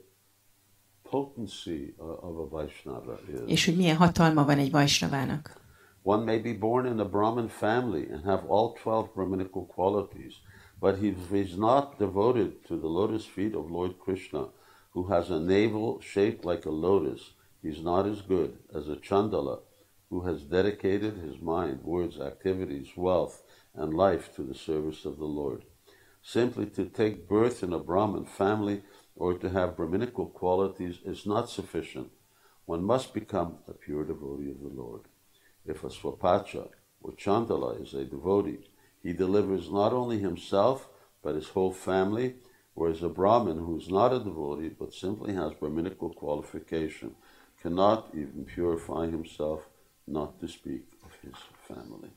potency of a Vaishnava is. És hogy milyen hatalma van egy Vaishnavának. One may be born in a Brahmin family and have all 12 Brahminical qualities, but he is not devoted to the lotus feet of Lord Krishna, who has a navel shaped like a lotus. He is not as good as a Chandala, who has dedicated his mind, words, activities, wealth, and life to the service of the Lord. Simply to take birth in a Brahmin family or to have Brahminical qualities is not sufficient. One must become a pure devotee of the Lord. If a Swapacha or Chandala is a devotee, he delivers not only himself, but his whole family, whereas a Brahmin who is not a devotee, but simply has Brahminical qualification, cannot even purify himself, not to speak of his family.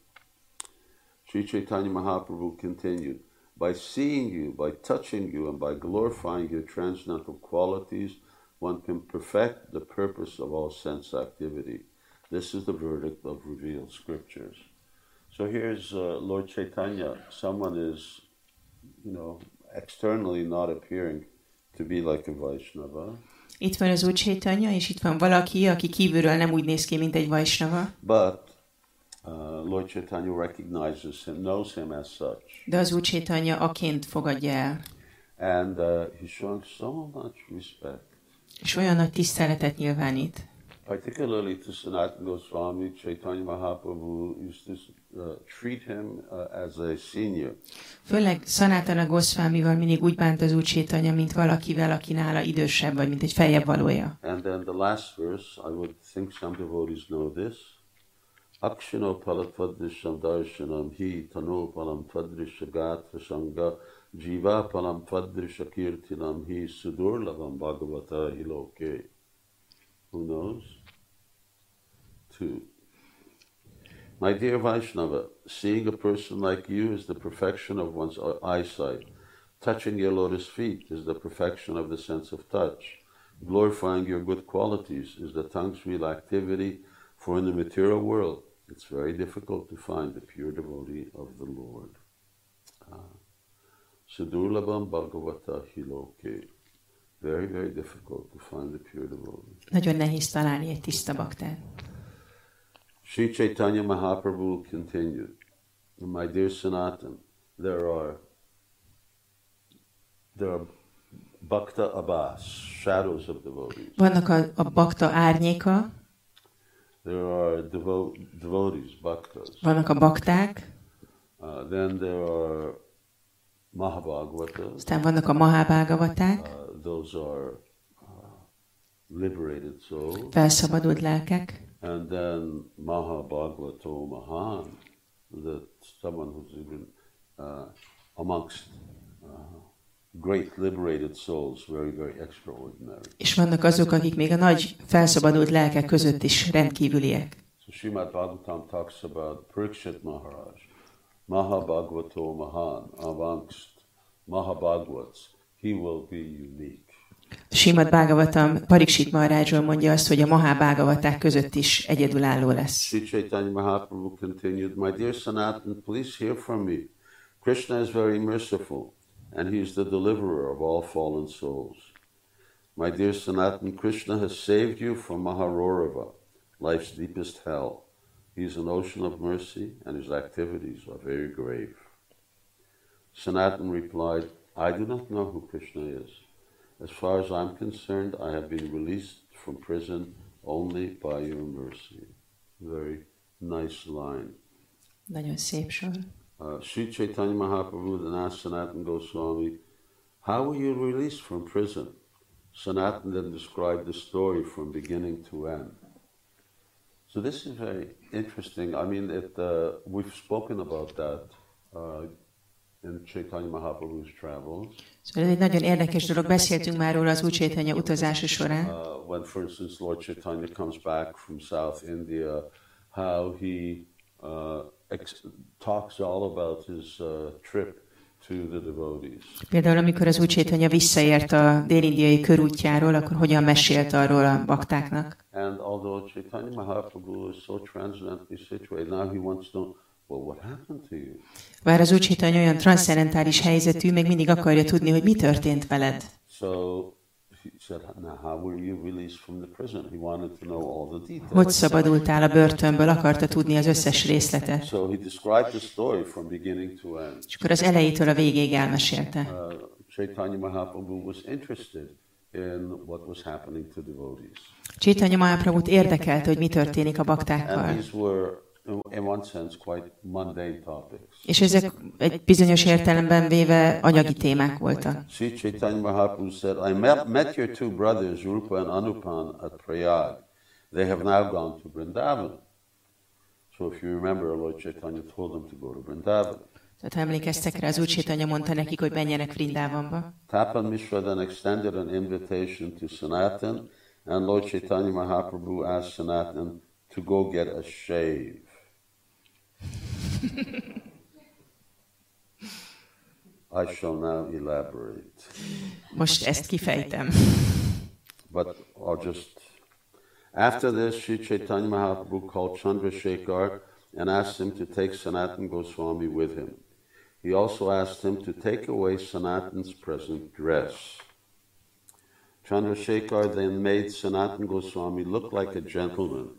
Sri Chaitanya Mahaprabhu continued, by seeing you, by touching you, and by glorifying your transcendental qualities, one can perfect the purpose of all sense activity. This is the verdict of revealed scriptures. So here's Lord Chaitanya. Someone is, externally not appearing to be like a Vaishnava. Itt van az Úr Chaitanya, és itt van valaki, aki kívülről nem úgy néz ki, mint egy Vaishnava. But Lord Chaitanya recognizes him, knows him as such. De az Úr Chaitanya aként fogadja el. And he shows so much respect. És olyan nagy tiszteletet nyilvánít. Particularly to Sanatana Goswami, Chaitanya Mahaprabhu used to treat him as a senior. Főleg Sanatana Goswamival mindig úgy bánt az Úr Chaitanya, mint valakivel, aki nála idősebb, vagy mint egy feljebb valója. And then the last verse, I would think some devotees know this. Akshino palatfadrisham darshanam hi tano palam fadrisha gatra sanga jiva palam fadrisha kirtinam hi sudurlavam bhagavata hiloke. Who knows? too. My dear Vaishnava, seeing a person like you is the perfection of one's eyesight. Touching your lotus feet is the perfection of the sense of touch. Glorifying your good qualities is the tongue's real activity, for in the material world, it's very difficult to find the pure devotee of the Lord. Sadurlabham Bhagavata Hiloke. Very, very difficult to find the pure devotee. Nagyon nehéz találni egy tiszta baktát. Sri Chaitanya Mahaprabhu continued, my dear Sanatan, there are Bhakta Abhas, shadows of devotees. Vannak a Bhakta árnyéka. There are devotees, Bhaktas. Vannak a Bhakták. Then there are Mahabhagavatas. Aztán vannak a Mahabhagavaták. Those are liberated souls. Felszabadult lelkek. And then Mahabhagavato Mahan, that someone who's even amongst great liberated souls, very, very extraordinary. És vannak azok, akik még a nagy felszabadult lelkek között is rendkívüliek. So Srimad Bhagavatam talks about Parikshit Maharaj, Mahabhagavato Mahan, amongst Mahabhagavats, he will be unique. Srimad Bhagavatam Parikshit Maharajról mondja azt, hogy a Mahabhagavaták között is egyedülálló lesz. Sri Chaitanya Mahaprabhu continued, my dear Sanatan, please hear from me. Krishna is very merciful, and he is the deliverer of all fallen souls. My dear Sanatan, Krishna has saved you from Maharorava, life's deepest hell. He is an ocean of mercy, and his activities are very grave. Sanatan replied, I do not know who Krishna is. As far as I'm concerned, I have been released from prison only by your mercy. Very nice line. Nagyon szép sor. Sri Chaitanya Mahaprabhu then asked Sanatan Goswami, how were you released from prison? Sanatan then described the story from beginning to end. So this is very interesting. I mean, we've spoken about that in Chaitanya Mahaprabhu's travels. Szóval egy nagyon érdekes dolog, beszéltünk már róla az Úr Chaitanya utazása során. When, for instance, Lord Chaitanya comes back from South India, how he talks all about his trip to the devotees. Például, amikor az Úr Chaitanya visszaért a dél-indiai körútjáról, akkor hogyan mesélt arról a baktáknak? And although Chaitanya Mahaprabhu is so transcendently situated, now he wants to know, well, what happened to you? Bár az Úr Chaitanya olyan transzcendentális helyzetű, még mindig akarja tudni, hogy mi történt veled. Hogy szabadultál a börtönből, akarta tudni az összes részletet. És akkor az elejétől a végéig elmesélte. Chaitanya Mahaprabhu was interested in what was happening to devotees. Chaitanya Mahaprabhut érdekelte, hogy mi történik a baktákkal. In one sense, quite mundane topics. És ezek egy bizonyos értelemben véve anyagi témák voltak. Sri Chaitanya Mahaprabhu said, I met your two brothers, Rupa and Anupan, at Prayag. They have now gone to Vrindavan. So if you remember, Lord Chaitanya told them to go to Vrindavan. Tehát emlékeztek rá, az Úr Chaitanya mondta nekik, hogy menjenek Vrindavanba. Tapan Mishra then extended an invitation to Sanatan, and Lord Chaitanya Mahaprabhu asked Sanatan to go get a shave. I shall now elaborate. Most ezt kifejtem. But I'll just... After this, Sri Chaitanya Mahaprabhu called Chandrasekhar and asked him to take Sanatan Goswami with him. He also asked him to take away Sanatan's present dress. Chandrasekhar then made Sanatan Goswami look like a gentleman.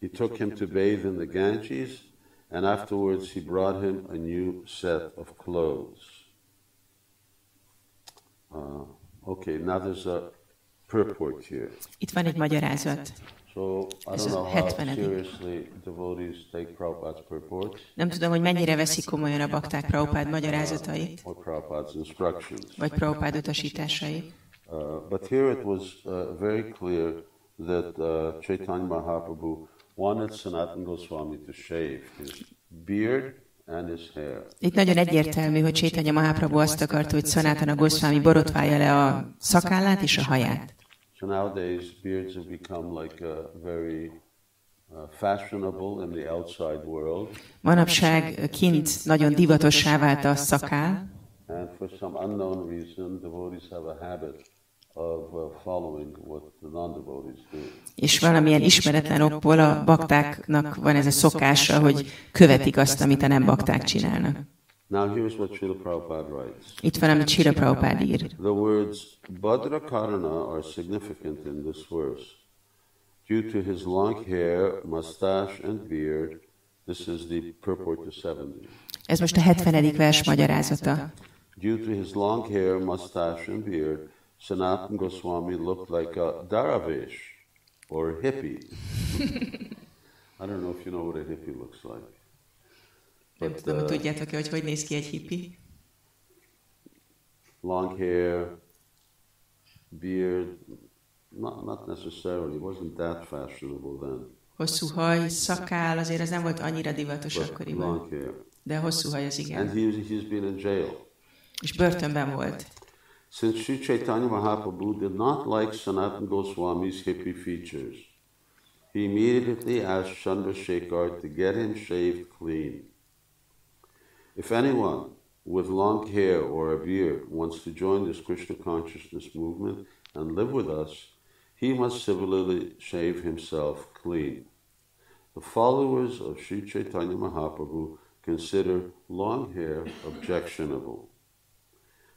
He took him to bathe in the Ganges, and afterwards he brought him a new set of clothes. Okay, now there's a purport here. Itt van egy magyarázat. So I don't know how seriously devotees take Prabhupada's purports. Nem tudom, hogy mennyire veszik komolyan a bakták Prabhupada magyarázatait. Or Prabhupada's instructions. Vagy Prabhupada utasításai. But here it was very clear that Chaitanya Mahaprabhu wanted Sanatan Goswami to shave his beard and his hair. Itt nagyon egyértelmű, hogy Chaitanya Mahaprabhu azt akarta, hogy Sanatana Goswami borotválja le a szakállát és a haját. So nowadays beards have become like a very Manapság kint nagyon divatossá vált a szakáll, és valamilyen ismeretlen okból a baktáknak van ez a szokása, hogy követik azt, amit a nem bakták csinálnak. Itt van, amit Srila Prabhupád ír. The words Bhadrakarana are significant in this verse. Due to his long hair, mustache and beard, this is the purport to 70. Ez most a 70. vers magyarázata. Due to his long hair, mustache and beard, Sanatana Goswami looked like a Dharavish or a hippie. I don't know if you know what a hippie looks like. Nem tudom, hogy tudjátok-e, hogy hogy néz ki egy hippie? Long hair, beard, not necessarily, wasn't that fashionable then. Hosszú haj, szakáll, azért ez nem volt annyira divatos akkoriban. De hosszú haj az igen. And he's been in jail. És börtönben volt. Since Sri Chaitanya Mahaprabhu did not like Sanatana Goswami's hippie features, he immediately asked Chandrasekhar to get him shaved clean. If anyone with long hair or a beard wants to join this Krishna consciousness movement and live with us, he must similarly shave himself clean. The followers of Sri Chaitanya Mahaprabhu consider long hair objectionable.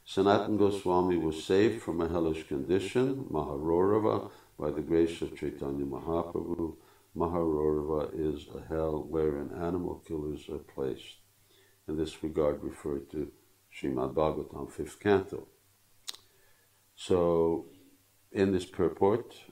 Sanatana Goswami was saved from a hellish condition, Maharorava, by the grace of Chaitanya Mahaprabhu. Maharorava is a hell wherein animal killers are placed. In this regard referred to Srimad Bhagavatam, 5th canto. So, in this purport,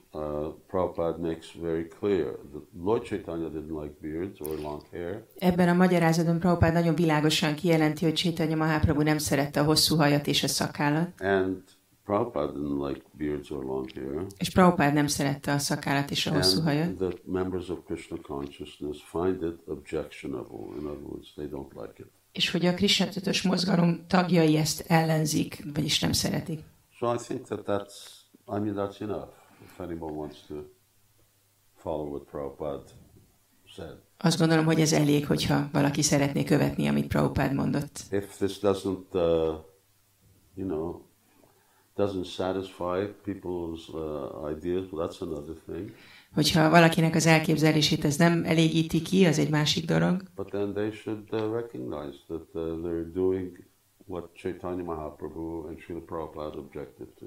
Prabhupada makes very clear that Lord Chaitanya didn't like beards or long hair. Ebben a magyarázaton Prabhupada nagyon világosan kijelenti, hogy Chaitanya Mahaprabhu nem szerette a hosszú hajat és a szakállat. And Prabhupada didn't like beards or long hair. És Prabhupada nem szerette a szakállat és a hosszú hajat. And the members of Krishna consciousness find it objectionable. In other words, they don't like it. És hogy a Krishna tudatos mozgalom tagjai ezt ellenzik, vagyis nem szeretik. So I think that's enough, if anyone wants to follow what Prabhupada said. Azt gondolom, hogy ez elég, hogyha valaki szeretné követni, amit Prabhupada mondott. If this doesn't, doesn't satisfy people's ideas, well, that's another thing. Hogyha valakinek az elképzelését ez nem elégíti ki, az egy másik dolog. But then they should recognize that they're doing what Chaitanya Mahaprabhu and Srila Prabhupada objected to.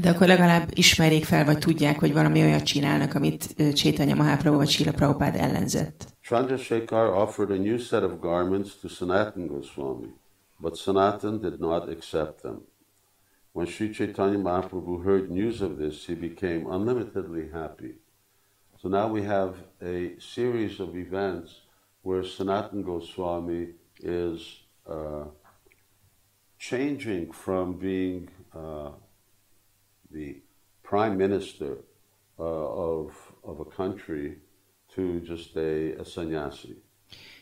De akkor legalább ismerjék fel, vagy tudják, hogy valami olyat csinálnak, amit Chaitanya Mahaprabhu vagy Srila Prabhupada ellenzett. Chandrasekhar offered a new set of garments to Sanatana Goswami, but Sanatana did not accept them. When Sri Chaitanya Mahaprabhu heard news of this, he became unlimitedly happy. So now we have a series of events where Sanatana Goswami is changing from being the prime minister of a country to just a sannyasi.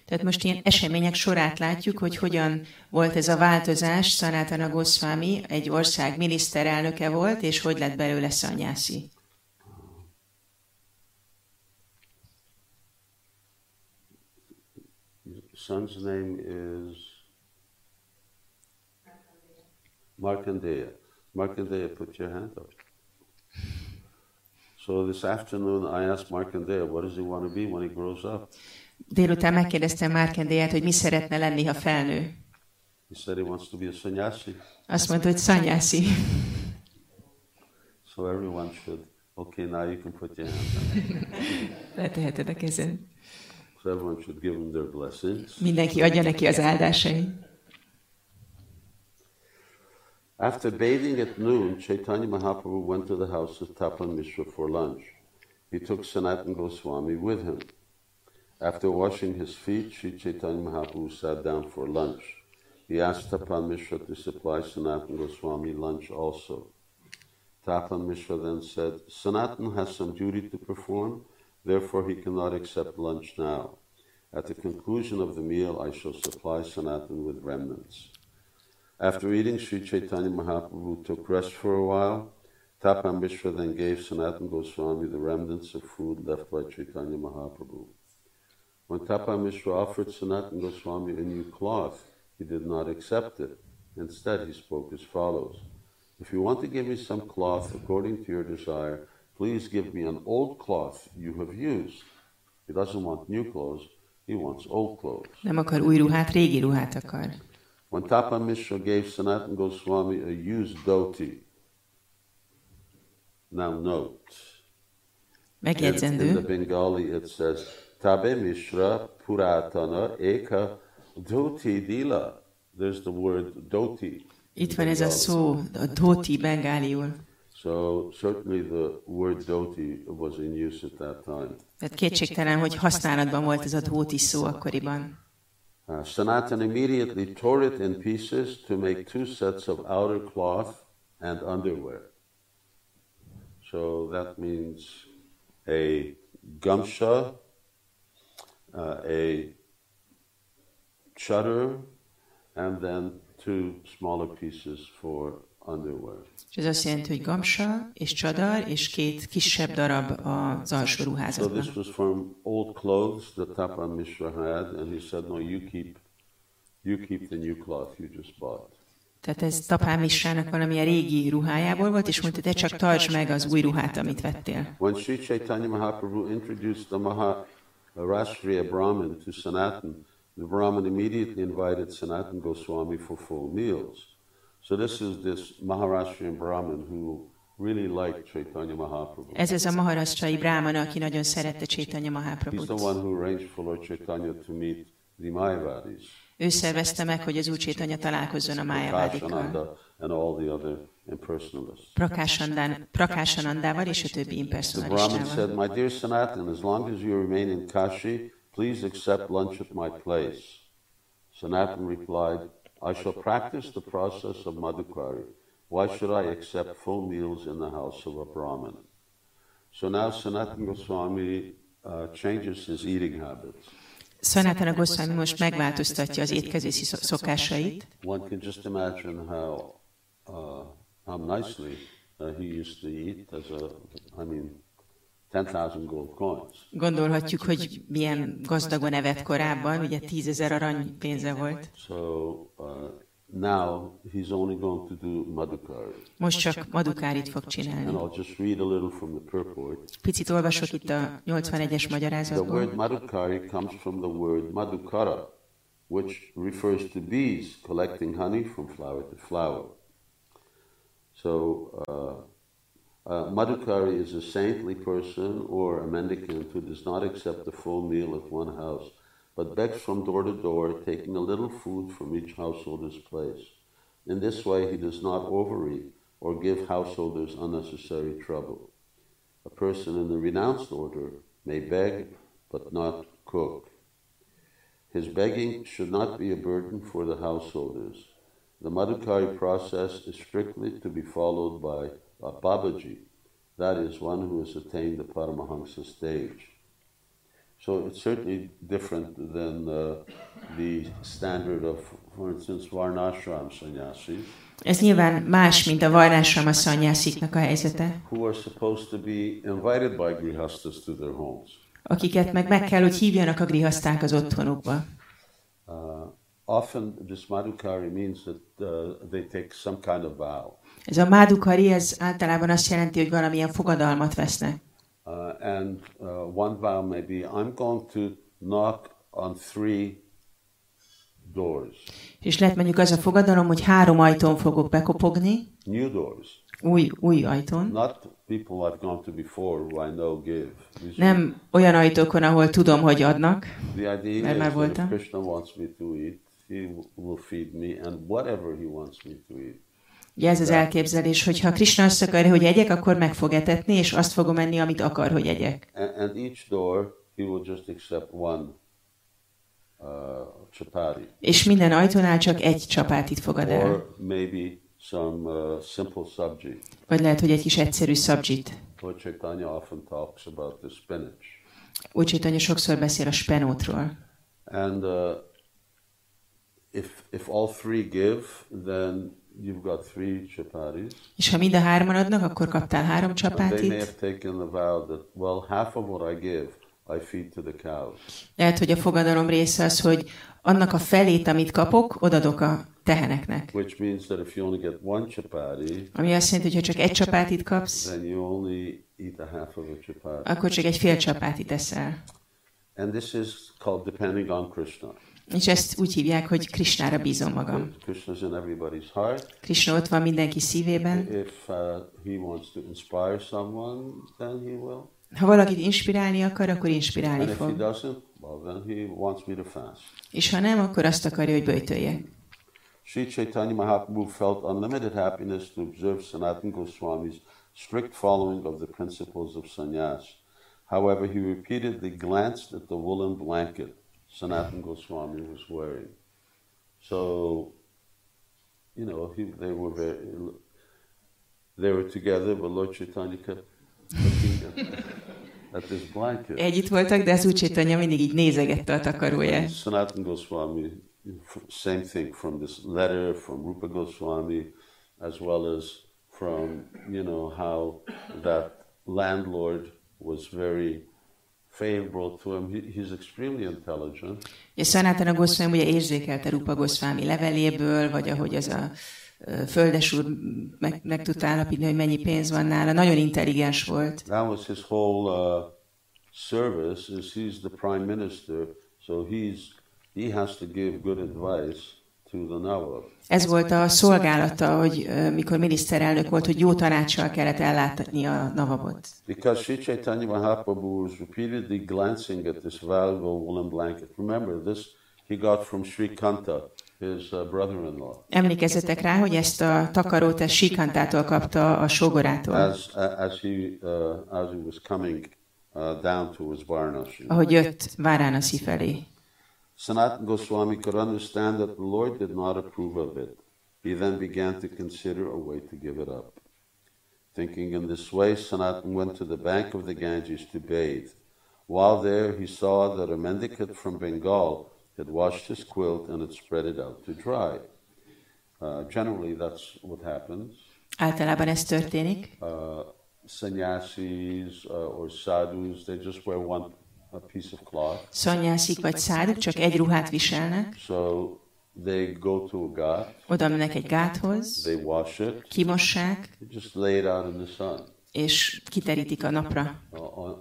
Tehát most ilyen események sorát látjuk, hogy hogyan volt ez a változás. Sanatana Goswami egy ország miniszterelnöke volt, és hogy lett belőle szanyászi. Son's name is Markandeya. Markandeya, put your hand up. So this afternoon I asked Markandeya, what does he want to be when he grows up? Délután megkérdeztem Markandeyát, hogy mi szeretne lenni, ha felnő. He said he wants to be a sannyasi. Azt mondta, hogy sannyasi. So everyone should. Okay, now you can put your hand down. Leteheted a kezed. So everyone should give him their blessings. Mindenki adja neki az áldásait. After bathing at noon, Chaitanya Mahaprabhu went to the house of Tapan Mishra for lunch. He took Sanatana Goswami with him. After washing his feet, Sri Chaitanya Mahaprabhu sat down for lunch. He asked Tapan Mishra to supply Sanatana Goswami lunch also. Tapan Mishra then said, Sanatana has some duty to perform, therefore he cannot accept lunch now. At the conclusion of the meal, I shall supply Sanatana with remnants. After eating, Sri Chaitanya Mahaprabhu took rest for a while. Tapa Mishra then gave Sanatana Goswami the remnants of food left by Chaitanya Mahaprabhu. When Tapa Mishra offered Sanatana Goswami a new cloth, he did not accept it. Instead, he spoke as follows. If you want to give me some cloth according to your desire, please give me an old cloth you have used. He doesn't want new clothes, he wants old clothes. Nem akar új ruhát, régi ruhát akar. When Tapa Mishra gave Sanatana Goswami a used dhoti. Now note, in the Bengali it says, Tabe Mishra Puratana Eka Dhoti Dila. There's the word dhoti. Itt van ez a szó, a dhoti bengáliul. So certainly the word dhoti was in use at that time. Tehát kétségtelen, hogy használatban volt ez a dhoti szó akkoriban. Sanatana immediately tore it in pieces to make two sets of outer cloth and underwear. So that means a gamsha, a chador, and then two smaller pieces for underwear. Ez azt jelenti, hogy gamsa és csadar és két kisebb darab az alsó ruházatban. So this was from old clothes that Tapa Mishra had, and he said, no, you keep the new cloth you just bought. Tehát ez Tapa Mishrának valami a régi ruhájából volt, és mondta, de csak tartsd meg az új ruhát, amit vettél. When Sri Chaitanya Mahaprabhu introduced the Maharashtriya Brahmin to Sanatana, the Brahmin immediately invited Sanatana Goswami for full meals. So this is this Maharashtrian Brahmin who really liked Chaitanya Mahaprabhu. Ez az a maharasztrai brahmana, aki nagyon szerette Chaitanya Mahaprabhut. He's the one who arranged for Lord Chaitanya to meet the Mayavadis. Ő szervezte meg, hogy az Úr Chaitanya találkozzon a Mayavadikkal. Prakáshanandával és a többi impersonalistával. The Brahmin said, my dear Sanatana, as long as you remain in Kashi, please accept lunch at my place. Sanatana replied, I shall practice the process of Madhukari. Why should I accept full meals in the house of a Brahmin? So now Sanatana Goswami changes his eating habits. Sanatana Goswami most megváltoztatja az étkezési szokásait. One can just imagine how nicely he used to eat as a, 10,000 gold coins. Gondolhatjuk, hogy milyen gazdagon evett korábban, ugye 10,000 arany pénze volt. So now he's only going to do Madhukari. Most csak Madhukarit fog csinálni. And I'll just read a little from the purport. Picit olvasok itt a 81-es magyarázatból. The word Madhukari comes from the word Madhukara, which refers to bees collecting honey from flower to flower. So Madhukari is a saintly person or a mendicant who does not accept a full meal at one house, but begs from door to door, taking a little food from each householder's place. In this way, he does not overeat or give householders unnecessary trouble. A person in the renounced order may beg, but not cook. His begging should not be a burden for the householders. The Madhukari process is strictly to be followed by a Babaji, that is, one who has attained the Paramahamsa stage. So it's certainly different than the standard of, for instance, Varnashram Sannyasi. Ez nyilván más, mint a Varnashrama szanyásziknak a helyzete. Who are supposed to be invited by grihastas to their homes. Akiket meg kell, hogy hívjanak a grihaszták az otthonukba. Often this Madhukari means that they take some kind of vow. Ez a Madhukari, ez általában azt jelenti, hogy valamilyen fogadalmat vesznek. And one vow may be, I'm going to knock on 3 doors. És lehet mondjuk az a fogadalom, hogy 3 ajtón fogok bekopogni. New doors. Új ajtón. Not people I've gone to before who I know give. Nem olyan ajtókon, ahol tudom, hogy adnak. The idea is már voltam. If Krishna wants me to eat, he will feed me, and whatever he wants me to eat. Ugye ez az elképzelés, hogy ha Krishna azt akarja, hogy egyek, akkor meg fog etetni, és azt fogom enni, amit akar, hogy egyek. And each door he will just accept one chapati. És minden ajtónál csak egy csapátit fogad el. Or maybe some simple sabji. Vagy lehet, hogy egy kis egyszerű sabjit. Lord Chaitanya often talks about the spinach. Lord Chaitanya sokszor beszél a spenótról. And if all three give, then you've got 3 chapatis. És ha mind a hárman adnak, akkor kaptál 3 chapatit. They may have taken the vow that, well, half of what I give, I feed to the cows. Lehet, hogy a fogadalom része az, hogy annak a felét, amit kapok, odadok a teheneknek. Which means that if you only get 1 chapati, ami azt jelenti, hogy ha csak 1 csapatit kapsz, then you only eat a half of a chapati. Akkor csak egy fél csapatit eszel. And this is called depending on Krishna. És ezt úgy hívják, hogy Krishnára bízom magam. Krishna ott van mindenki szívében. Ha valakit inspirálni akar, akkor inspirálni fog. És ha nem, akkor azt akarja, hogy böjtöljek. Sri Chaitanya Mahaprabhu felt unlimited happiness to observe Sanatana Goswami's strict following of the principles of sannyas. However, he repeatedly glanced at the woolen blanket Sanatana Goswami was wearing. So, you know, they were together, but Lord Chaitanya kept looking at this blanket. Együtt voltak, de az Úr Chaitanya mindig így nézegette a takaróját. Sanatana Goswami, same thing from this letter from Rupa Goswami, as well as from, you know, how that landlord was very favorable to him. He's extremely intelligent. És Sanatana Goswami ugye érzékelte Rupa Goswami leveléből, vagy ahogy ez a földesúr meg tudta állapítani, hogy mennyi pénz van nála. Nagyon intelligens volt. That was his whole service, is he's the prime minister, so he has to give good advice to the Nawab. Ez volt a szolgálata, hogy mikor miniszterelnök volt, hogy jó tanácssal kellett ellátni a Nawabot. Because Sri Chaitanya Mahaprabhu was repeatedly glancing at this valuable woolen blanket. Remember this he got from Sri Kanta, his brother-in-law. Emlékezzetek rá, hogy ezt a takarót a Sri Kantától kapta, a sógorától. As he was coming down towards Varanasi. Ahogy jött Varanasi felé. Sanatana Goswami could understand that the Lord did not approve of it. He then began to consider a way to give it up. Thinking in this way, Sanatana went to the bank of the Ganges to bathe. While there, he saw that a mendicant from Bengal had washed his quilt and had spread it out to dry. Generally, that's what happens. Általában ez történik. Sannyasis or sadhus, they just wear one a piece of cloth. Szanyászik vagy száduk csak egy ruhát viselnek. So they go to a ghat. Oda mennek egy gáthoz. They wash it. Kimossák. They just lay it out in the sun. És kiterítik a napra.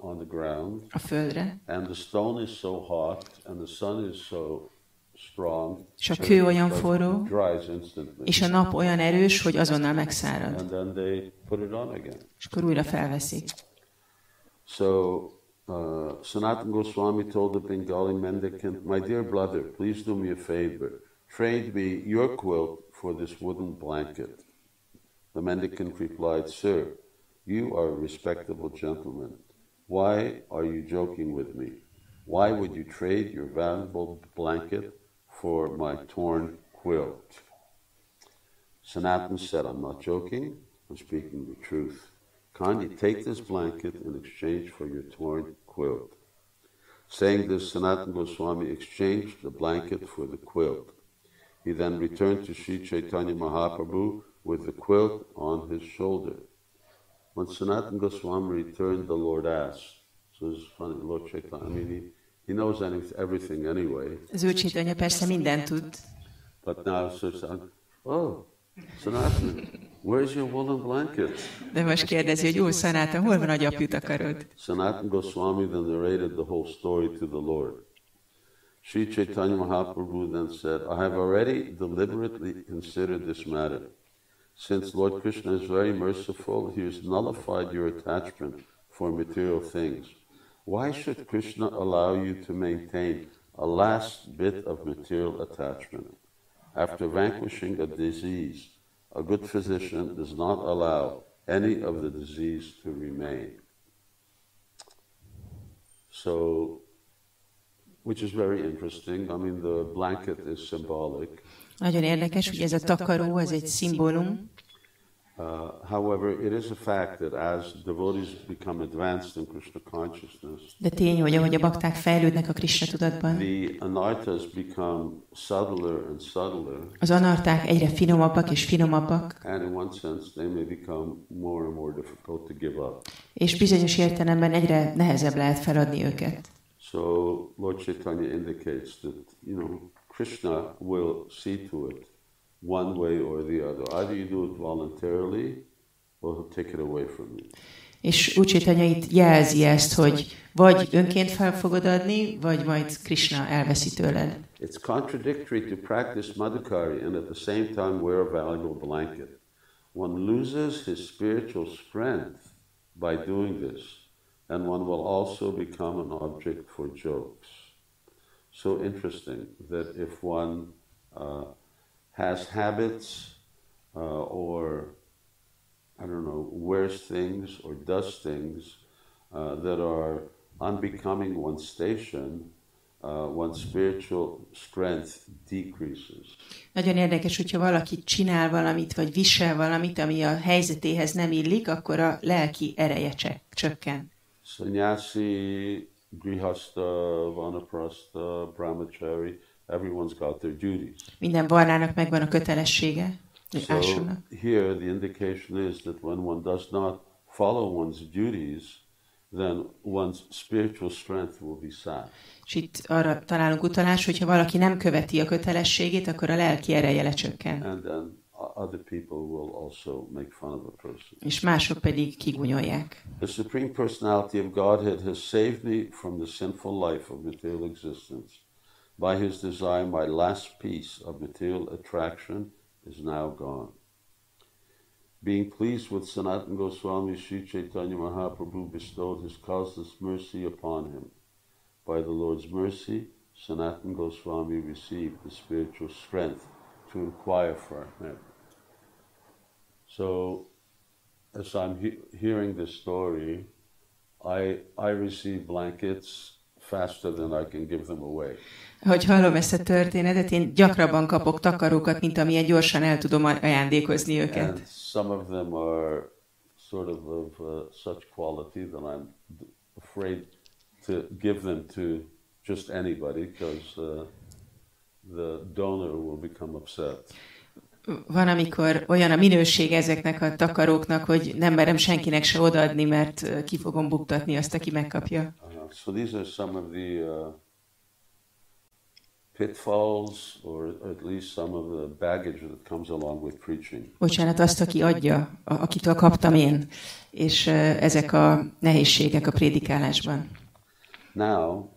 On the ground. A földre. And the stone is so hot and the sun is so strong. És a kő olyan forró. Dries instantly. És a nap olyan erős, hogy azonnal megszárad. And then they put it on again. És akkor újra felveszik. So Sanatana Goswami told the Bengali mendicant, "My dear brother, please do me a favor. Trade me your quilt for this wooden blanket." The mendicant replied, "Sir, you are a respectable gentleman. Why are you joking with me? Why would you trade your valuable blanket for my torn quilt?" Sanatana said, "I'm not joking. I'm speaking the truth. Kindly take this blanket in exchange for your torn quilt." Saying this, Sanatana Goswami exchanged the blanket for the quilt. He then returned to Sri Chaitanya Mahaprabhu with the quilt on his shoulder. When Sanatana Goswami returned, the Lord asked, so this is funny, Lord Chaitanya, he knows everything anyway. Az Úr Chaitanya persze mindent tud. But now, oh, Sanatana, where's your woolen blanket? De most kérdezi, hogy új Sanatana, hol van a gyapjú takarod? Sanatana Goswami then narrated the whole story to the Lord. Sri Chaitanya Mahaprabhu then said, "I have already deliberately considered this matter. Since Lord Krishna is very merciful, he has nullified your attachment for material things. Why should Krishna allow you to maintain a last bit of material attachment? After vanquishing a disease, a good physician does not allow any of the disease to remain." So, which is very interesting. The blanket is symbolic. Nagyon érdekes, hogy ez a takaró, ez egy szimbólum. However, it is a fact that as devotees become advanced in Krishna consciousness, de tény, hogy ahogy a bakták fejlődnek a Krishna tudatban, the anartas become subtler and subtler. Az anarták egyre finomabbak és finomabbak. And in one sense, they may become more and more difficult to give up. És bizonyos értelemben egyre nehezebb lehet feladni őket. So Lord Chaitanya indicates that, you know, Krishna will see to it one way or the other. Either you do it voluntarily, or he'll take it away from you. És Úr Csaitanya itt jelzi ezt, hogy vagy önként fel fogod adni, vagy majd Krishna elveszi tőled. It's contradictory to practice madhukari and at the same time wear a valuable blanket. One loses his spiritual strength by doing this, and one will also become an object for jokes. So interesting that if one has habits or, I don't know, wears things or does things that are unbecoming one's station, one's spiritual strength decreases. Nagyon érdekes, hogyha valaki csinál valamit, vagy visel valamit, ami a helyzetéhez nem illik, akkor a lelki ereje csökken. Sannyasi, grihasta, vanaprastha, brahmachari, everyone's got their duties. Minden varnának megvan a kötelessége, hogy ássanak. So here the indication is that when one does not follow one's duties, then one's spiritual strength will be sapped. És itt arra találunk utalást, hogyha valaki nem követi a kötelességét, akkor a lelki ereje lecsökken. And then other people will also make fun of a person. És mások pedig kigúnyolják. The Supreme Personality of Godhead has saved me from the sinful life of material existence. By his desire, my last piece of material attraction is now gone. Being pleased with Sanatana Goswami, Sri Chaitanya Mahaprabhu bestowed his causeless mercy upon him. By the Lord's mercy, Sanatana Goswami received the spiritual strength to inquire for him. So, as I'm hearing this story, I receive blankets faster than I can give them away. Ahogy hallom ezt a történetet, én gyakrabban kapok takarókat, mint amilyen gyorsan el tudom ajándékozni őket. And some of them are sort of such quality that I'm afraid to give them to just anybody, because the donor will become upset. Van, amikor olyan a minőség ezeknek a takaróknak, hogy nem merem senkinek se odaadni, mert ki fogom buktatni azt, aki megkapja. So these are some of the pitfalls, or at least some of the baggage that comes along with preaching. Bocsánat, azt, aki adja, akitől kaptam én, és ezek a nehézségek a prédikálásban. Now,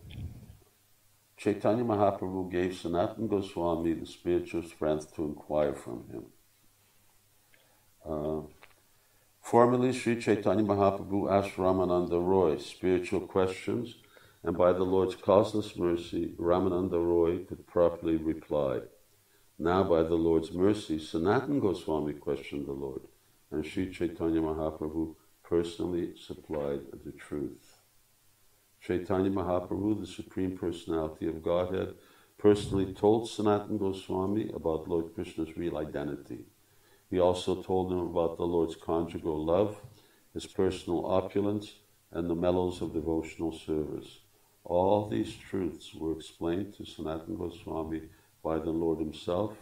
Chaitanya Mahaprabhu gave Sanatana Goswami the spiritual strength to inquire from him. Formerly, Sri Chaitanya Mahaprabhu asked Ramananda Roy spiritual questions, and by the Lord's causeless mercy, Ramananda Roy could properly reply. Now, by the Lord's mercy, Sanatana Goswami questioned the Lord, and Sri Chaitanya Mahaprabhu personally supplied the truth. Chaitanya Mahaprabhu, the Supreme Personality of Godhead, personally told Sanatana Goswami about Lord Krishna's real identity. He also told him about the Lord's conjugal love, his personal opulence, and the mellows of devotional service. All these truths were explained to Sanatana Goswami by the Lord himself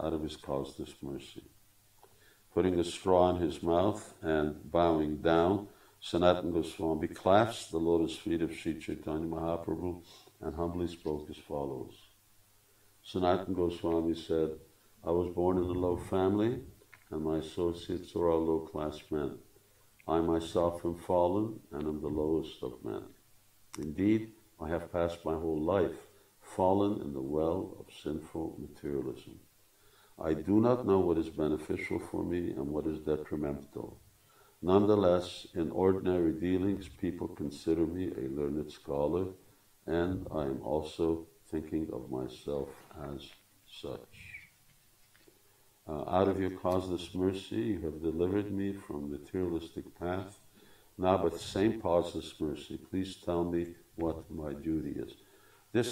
out of his causeless mercy. Putting a straw in his mouth and bowing down, Sanatana Goswami clasped the lotus feet of Sri Chaitanya Mahaprabhu and humbly spoke as follows. Sanatana Goswami said, I was born in a low family, and my associates are all low-class men. I myself am fallen and am the lowest of men. Indeed, I have passed my whole life fallen in the well of sinful materialism. I do not know what is beneficial for me and what is detrimental. Nonetheless, in ordinary dealings, people consider me a learned scholar, and I am also thinking of myself as such. Out of your causeless mercy, you have delivered me from materialistic path. Now, by the same causeless mercy, please tell me what my duty is. this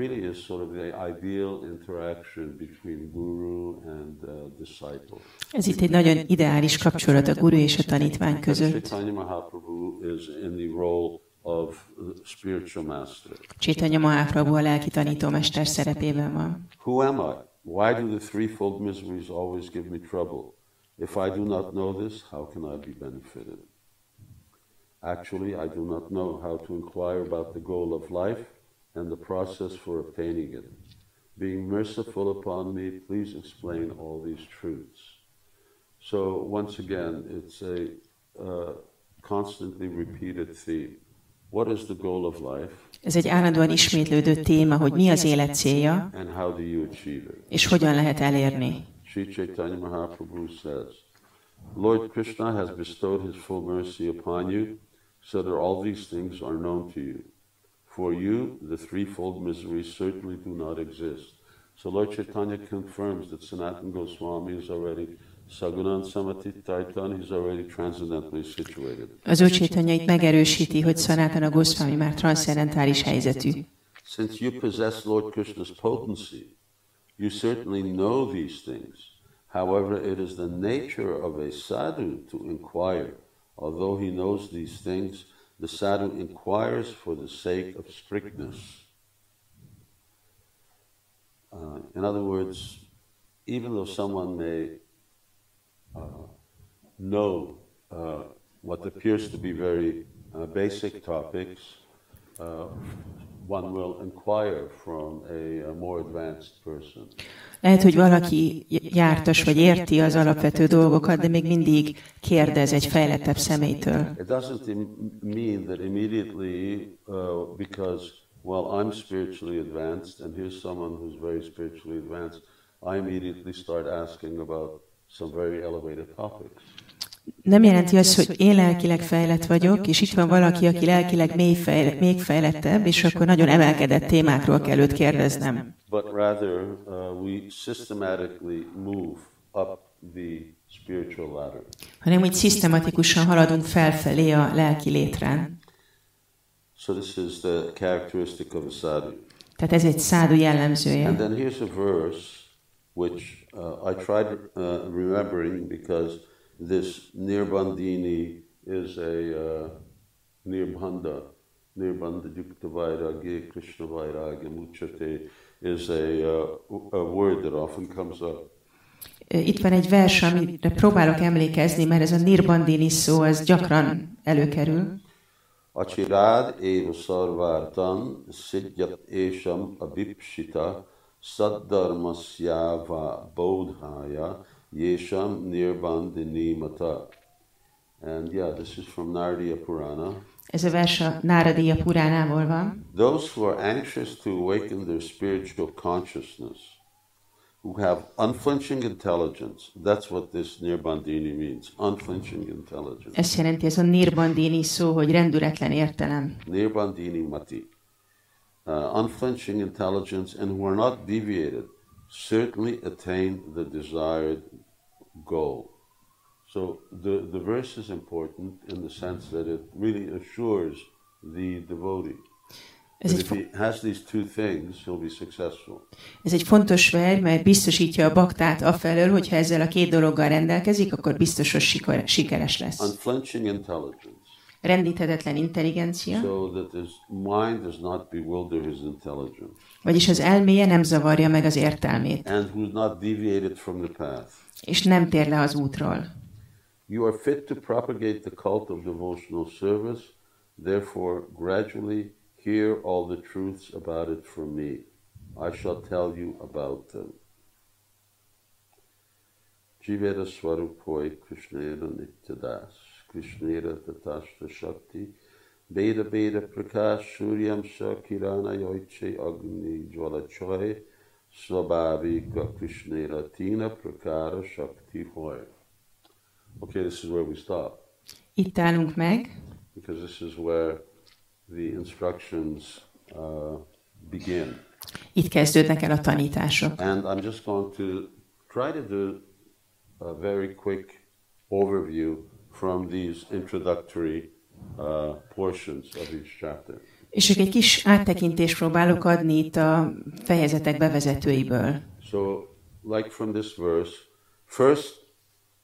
really is sort of the ideal interaction between guru and disciple. Ez itt egy nagyon ideális kapcsolat a guru és a tanítvány között. Chaitanya Mahaprabhu is in the role of spiritual master. Chaitanya Mahaprabhu a lelki tanítómester szerepében van. Who am I? Why do the threefold miseries always give me trouble? If I do not know this, how can I be benefited? Actually, I do not know how to inquire about the goal of life and the process for obtaining it. Being merciful upon me, please explain all these truths. So, once again, it's a constantly repeated theme. What is the goal of life? Ez egy állandóan ismétlődő téma, hogy mi az élet célja, and how do you achieve it? És hogyan lehet elérni. Sri Chaitanya Mahaprabhu says, Lord Krishna has bestowed his full mercy upon you, so that all these things are known to you. For you, the threefold miseries certainly do not exist. So Lord Chaitanya confirms that Sanatana Goswami is already Sagunan Samati Taitan, he's already transcendentally situated. Az Úr Chaitanya itt megerősíti, hogy Sanatana Goswami már transzcendentális helyzetű. Since you possess Lord Krishna's potency, you certainly know these things. However, it is the nature of a sadhu to inquire. Although he knows these things, the sadhu inquires for the sake of strictness. In other words, even though someone may know what appears to be very basic topics, one will inquire from a more advanced person. Lehet, hogy valaki jártas vagy érti az alapvető dolgokat, de még mindig kérdez egy fejlettebb személytől. It doesn't mean that immediately because well I'm spiritually advanced and here's someone who's very spiritually advanced, I immediately start asking about some very elevated topics. Nem jelenti azt, hogy én lelkileg fejlett vagyok, és itt van valaki, aki lelkileg még fejlettebb, és akkor nagyon emelkedett témákról kell őt kérdeznem. But rather we systematically move up the spiritual ladder. Hanem úgy szisztematikusan haladunk felfelé a lelki létrán. So this is the characteristic of a sadhu. Tehát ez egy sadhu jellemzője. And then here's a verse which I tried remembering because this Nirbandini is a Nirbhanda. Nirbhanda Yukta Vairagya Krishna Vairagya Mucchate is a word that often comes up. Itt van egy vers, amire próbálok emlékezni, mert ez a Nirbandini szó, ez gyakran előkerül. Achirád éva szarvártan szidjat ésam abipsita saddharmasjáva bodhája Yesham Nirbandini Mata. And yeah, this is from Naradiya Purana. Ez a vers a Naradiya Puránából van. Those who are anxious to awaken their spiritual consciousness, who have unflinching intelligence, that's what this Nirbandini means, unflinching intelligence. Ez jelenti ez a Nirbandini szó, hogy rendületlen értelem. Nirbandini Mati. Unflinching intelligence and who are not deviated, certainly attain the desired goal. So the verse is important in the sense that it really assures the devotee. That if he has these two things, he'll be successful. Ez egy fontos vers, mert biztosítja a baktát afelől, hogyha ezzel a két dologgal rendelkezik, akkor biztosan sikeres lesz. Unflinching intelligence. Rendíthetetlen intelligencia. So that his mind does not bewilder his intelligence. Vagyis az elméje nem zavarja meg az értelmét. And who's not deviated from the path. És nem tér le az útról. You are fit to propagate the cult of devotional service, therefore gradually hear all the truths about it from me. I shall tell you about them. Jivera Svarupoi Krishnera Nityadas. Krishnera Tatashtra Shakti, Beda Beda Prakash, Suryam Sakirana Yoiche Agni Jvalachoy, Svabhavika Krishnera Tina Prakara Shakti Hoy. Okay, this is where we stop. Itt állunk meg. Because this is where the instructions begin. Itt kezdődnek el a tanítások. And I'm just going to try to do a very quick overview from these introductory portions of each chapter. És csak egy kis áttekintést próbálok adni itt a fejezetek bevezetőiből. So, like from this verse, first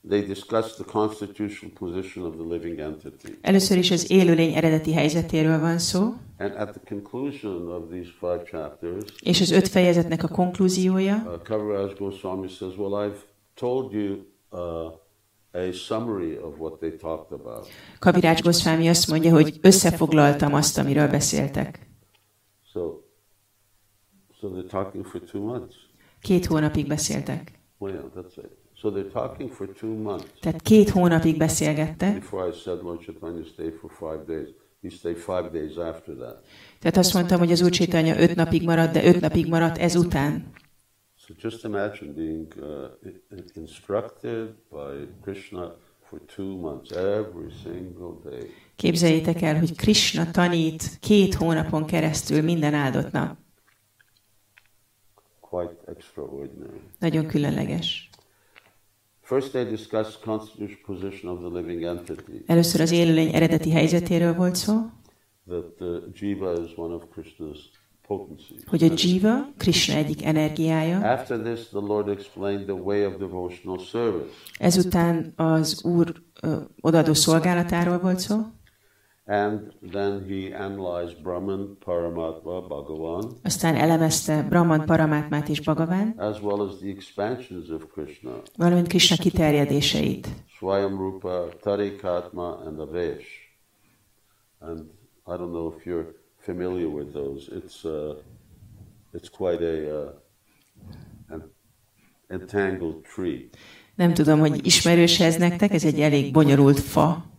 they discuss the constitutional position of the living entity. Először is az élőlény eredeti helyzetéről van szó. And at the conclusion of these five chapters, és az 5 fejezetnek a konklúziója. Kaviraj Goswami says, well, I've told you a summary of what they talked about. Kaviraj Goswami azt mondja, hogy összefoglaltam azt, amiről beszéltek. So they're talking for 2 months. 2 hónapig beszéltek. Well, yeah, that's it. So they're talking for 2 months. Tehát 2 hónapig beszélgettek. Before I said Lord Chaitanya stay for 5 days. He stayed 5 days after that. Tehát azt mondtam, hogy az Úr Chaitanya 5 napig maradt, de 5 napig maradt ezután. So just imagine being instructed by Krishna for 2 months every single day. Képzeljétek el, hogy Krishna tanít 2 hónapon keresztül minden áldott nap. Quite extraordinary. Nagyon különleges. First they discussed constitutional position of the living entity. Először az élőlény eredeti helyzetéről volt szó. That jiva is one of Krishna's potencies. Hogy a jiva Krishna egyik energiája. After this the Lord explained the way of devotional service. Ezután az Úr odaadó szolgálatáról volt szó. And then he analyzed Brahman, Paramatma, Bhagavan. Aztán elemezte Brahman, Paramatmát és Bhagavan. As well as the expansions of Krishna. Valamint Krishna kiterjedéseit. Swayam Rupa, Tarikatma and Avesh. And I don't know if you're familiar with those. It's quite an entangled tree. Nem tudom, hogy ismerős ez nektek, ez egy elég bonyolult fa.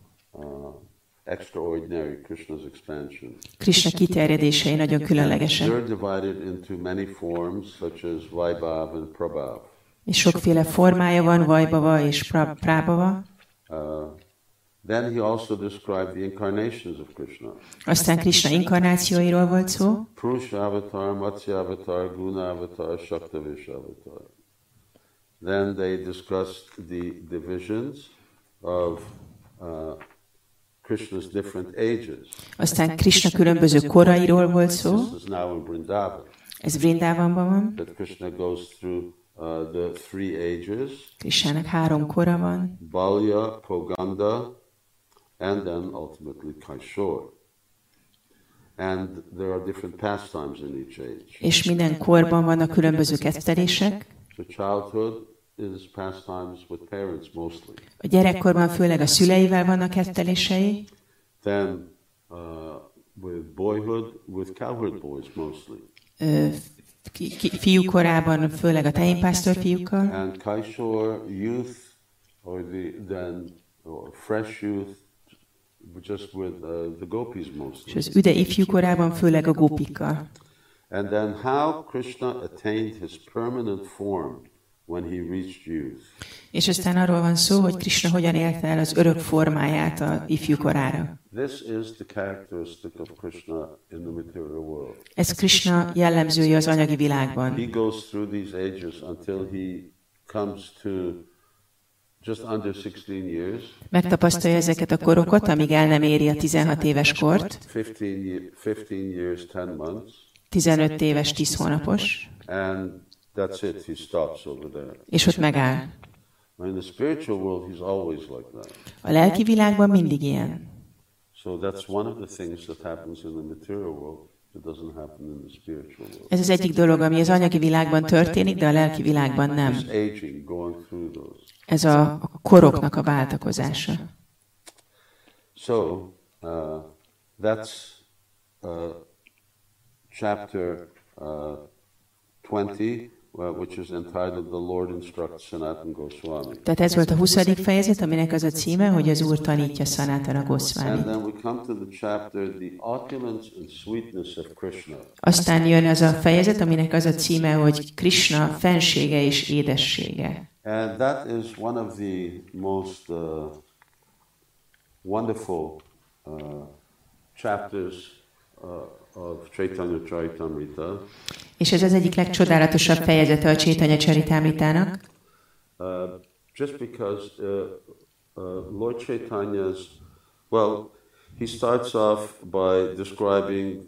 Extraordinary Krishna's expansion. Krishna kiterjedései nagyon különlegesen. They're divided into many forms, such as Vaibhav and Prabhav. És sokféle formája van, Vaibhava és Prabhava. Then he also described the incarnations of Krishna. Aztán Krishna inkarnációiról volt szó. Purusha avatar, Matsya avatar, Guna avatar, Shaktavish avatar. Then they discussed the divisions of Krishna's different ages. Aztán Krishna különböző korairól volt szó. Ez Vrindavanban van. That Krishna goes through the 3 ages. Krishnának 3 kora van. Balya, Poganda, and then ultimately Kishore. And there are different pastimes in each age. És minden korban vannak különböző kettelések. So childhood is pastimes with parents mostly. A gyerekkorban főleg a szüleivel vannak kettelései. Then with boyhood with cowherd boys mostly. Fiúkorában főleg a tejénpásztor fiúkkal. And Kishore youth or fresh youth just with the gopis mostly. És az üde ifjúkorában főleg a gópikkal. And then how Krishna attained his permanent form when he reached youth. És aztán arról van szó, hogy Krishna hogyan élte el az örök formáját a ifjúkorára. This is the characteristic of Krishna in the material world. Ez Krishna jellemzője az anyagi világban. He goes through these ages until he comes to just under 16 years. Megtapasztalja ezeket a korokat, amíg el nem éri a 16 éves kort. 15 years, 10 months. 15 éves, 10 hónapos. And that's it. He stops over there. És ott megáll. In the spiritual world, he's always like that. A lelki világban mindig ilyen. So that's one of the things that happens in the material world that doesn't happen in the spiritual world. Ez az egyik dolog, ami az anyagi világban történik, de a lelki világban nem. Ez a koroknak a váltakozása. So that's chapter 20. Which is entitled "The Lord Instructs Sanatana Goswami." Tehát ez volt a 20. fejezet, aminek az a címe, hogy az Úr tanítja Sanatana Goswamit. And then we come to the chapter "The Opulence and Sweetness of Krishna." Aztán jön az a fejezet, aminek az a címe, hogy Krishna fensége és édessége. And that is one of the most wonderful chapters of Chaitanya Charitamrita. És ez az egyik legcsodálatosabb fejezete a Chaitanya Charitamritának. Just because Lord Chaitanya's, well, he starts off by describing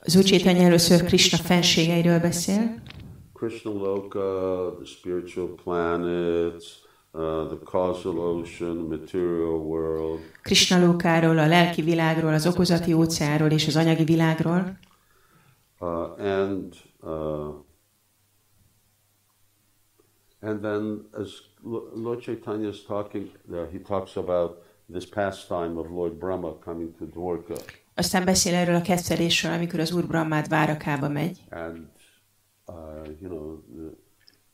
Az Úr Csétány először Krishna fenségeiről beszél. Krishna Loka, the spiritual planets, the causal ocean, material world. Krishna Lokáról, a lelki világról, az okozati óceánról és az anyagi világról. And then as Lord Chaitanya is talking, he talks about this pastime of Lord Brahma coming to Dwarka. Aztán beszél erről a kettelésről, amikor az Úr Brahmát Dvárakába megy. And you know,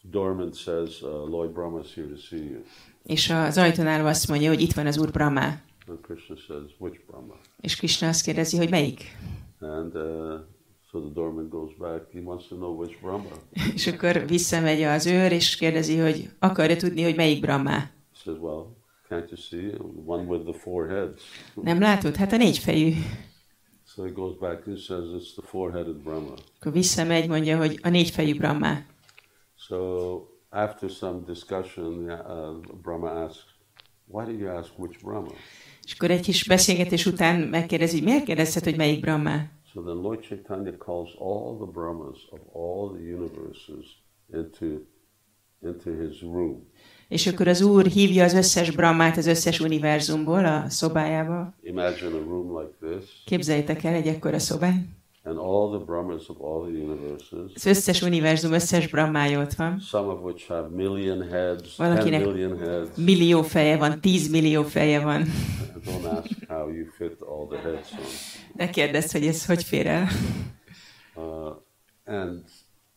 Dorman says, Lord Brahma is here to see you. És az ajtón állva azt mondja, hogy itt van az Úr Brahma. And Krishna says, which Brahma? És Krishna azt kérdezi, hogy melyik. And so the Dorman goes back. He wants to know which Brahma. És akkor visszamegy az őr, és kérdezi, hogy akarja tudni, hogy melyik Brahma. He says, well, can't you see? One with the four heads. Nem látod? Hát a négyfejű. So he goes back and says, it's the four-headed Brahma. Akkor visszamegy, mondja, hogy a négyfejű Brahma. So after some discussion, Brahma asks, why do you ask which Brahma? És akkor egy kis beszélgetés után megkérdezi, miért kérdezted, hogy melyik Brahma? So then Lord Chaitanya calls all the Brahmas of all the universes into his room. És akkor az Úr hívja az összes Brahmát az összes univerzumból a szobájába. Imagine a room like this. Képzeljétek el egy ekkora szobát. And all the Brahmas of all the universes. Az összes univerzum összes Brahmája ott van. Some of which have million heads. Valakinek millió feje van, 10 millió feje van. Don't ask how you fit all the heads on. Ne kérdezz, hogy ez hogy fér el. And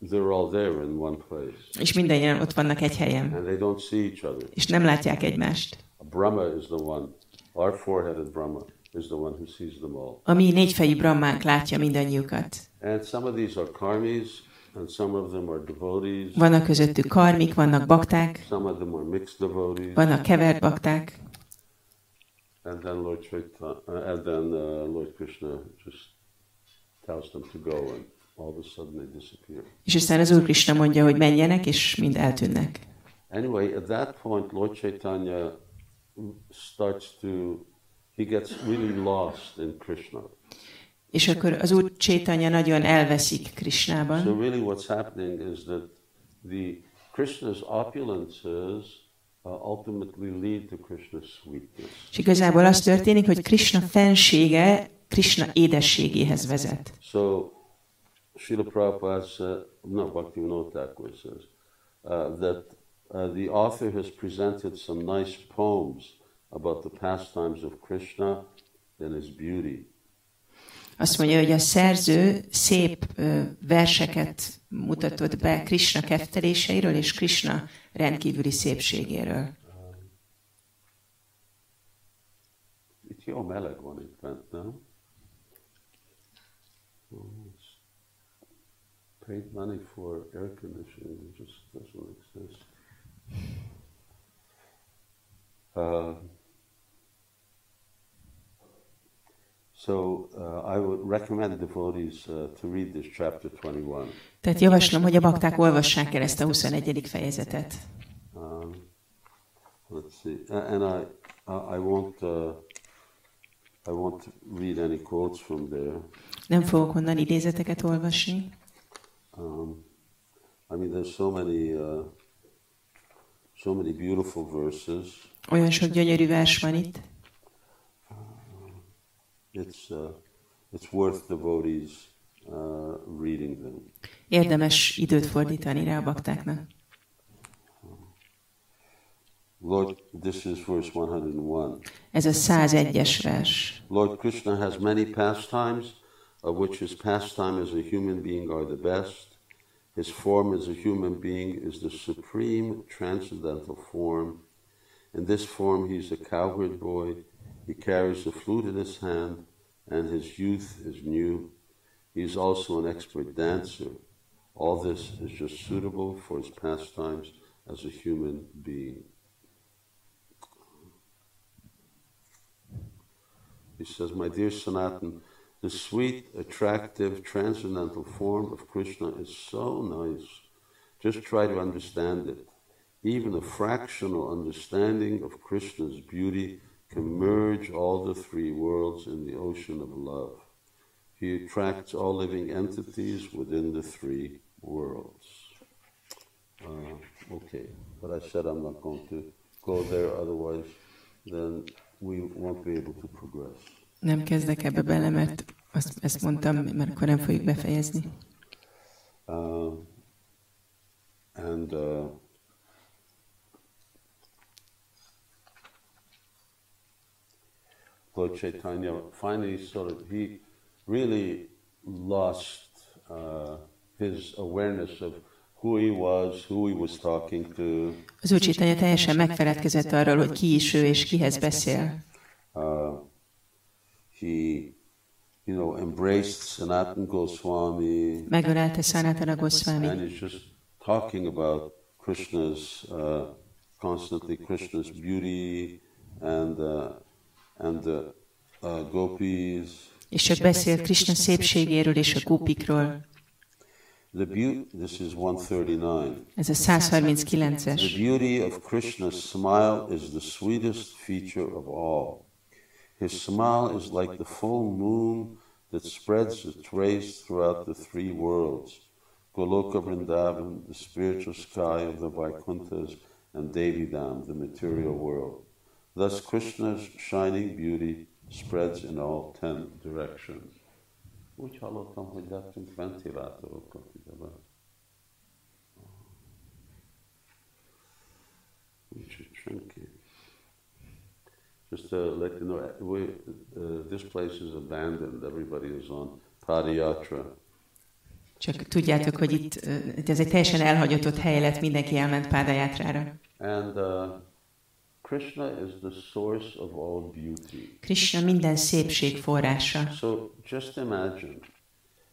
they're all there in one place. És mindannyian ott vannak egy helyen. And they don't see each other. És nem látják egymást. Brahma is the one. Our four-headed Brahma is the one who sees them all. A mi négyfejű Brahmánk látja mindannyiukat. And some of these are karmis, and some of them are devotees. Vannak közöttük karmik, vannak bakták. Some of them are mixed devotees. Vannak kevert bakták. And then Lord Chaitanya, and then Lord Krishna just tells them to go and all of a sudden they disappear. És aztán az Úr Krishna mondja, hogy menjenek, és mind eltűnnek. Anyway, at that point, Lord Chaitanya starts to, he gets really lost in Krishna. És akkor az Úr Chaitanya nagyon elveszik Krishnában. So really what's happening is that the Krishna's opulences ultimately lead to Krishna's sweetness. És igazából az történik, hogy Krishna fensége Krishna édességéhez vezet. So Śrīla Prabhupāda said, no, Bhaktivinoda Thakur says that the author has presented some nice poems about the pastimes of Krishna and his beauty. Azt mondja, hogy a szerző szép verseket mutatott be Krishna kefteléseiről és Krishna rendkívüli szépségéről. Itt jó meleg van itt bent, nem? Paid money for air conditioning, it just doesn't exist. So I would recommend devotees to read this chapter 21. Tehát javaslom, hogy a bakták olvassák el ezt a 21. fejezetet. Let's see. And I won't read any quotes from there. Nem fogok onnan idézeteket olvasni. I mean, there's so many beautiful verses. Olyan sok gyönyörű vers van itt. It's worth devotees reading them. Érdemes időt fordítani rá a baktáknak. Lord, this is verse 101. Ez a 101-es vers. Lord Krishna has many pastimes, of which his pastime as a human being are the best. His form as a human being is the supreme transcendental form. In this form, he is a cowherd boy. He carries a flute in his hand, and his youth is new. He is also an expert dancer. All this is just suitable for his pastimes as a human being. He says, my dear Sanatan, the sweet, attractive, transcendental form of Krishna is so nice. Just try to understand it. Even a fractional understanding of Krishna's beauty can merge all the three worlds in the ocean of love. He attracts all living entities within the three worlds. Okay, but I said I'm not going to go there, otherwise then we won't be able to progress. Nem kezdek ebbe bele, mert ezt mondtam, mert akkor nem fogjuk befejezni. Lord Chaitanya finally he really lost his awareness of who he was, who he was talking to. Az Úr Chaitanya teljesen megfeledkezett arról, hogy ki is ő és kihez beszél. He, you know, embraced Sanatana Goswami. Megölelte Sanatana Goswami. And he's just talking about Krishna's constantly Krishna's beauty and the gopis. És csak beszélt Krishna szépségéről és a gópikról. The beauty, this is 139. Ez a 139-es. The beauty of Krishna's smile is the sweetest feature of all. His smile is like the full moon that spreads its rays throughout the three worlds. Goloka Vrindavan, the spiritual sky of the Vaikunthas, and Devidam, the material world. Thus Krishna's shining beauty spreads in all 10 directions. Úgy hallottam, hogy láttunk ventilátorokat idebe. Nincs itt senki. Just to let you know, this place is abandoned. Everybody is on Padayatra. Csak tudjátok, hogy itt ez egy teljesen elhagyatott hely lett, mindenki elment Padayatrára. And Krishna is the source of all beauty. Krishna minden szépség forrása. So just imagine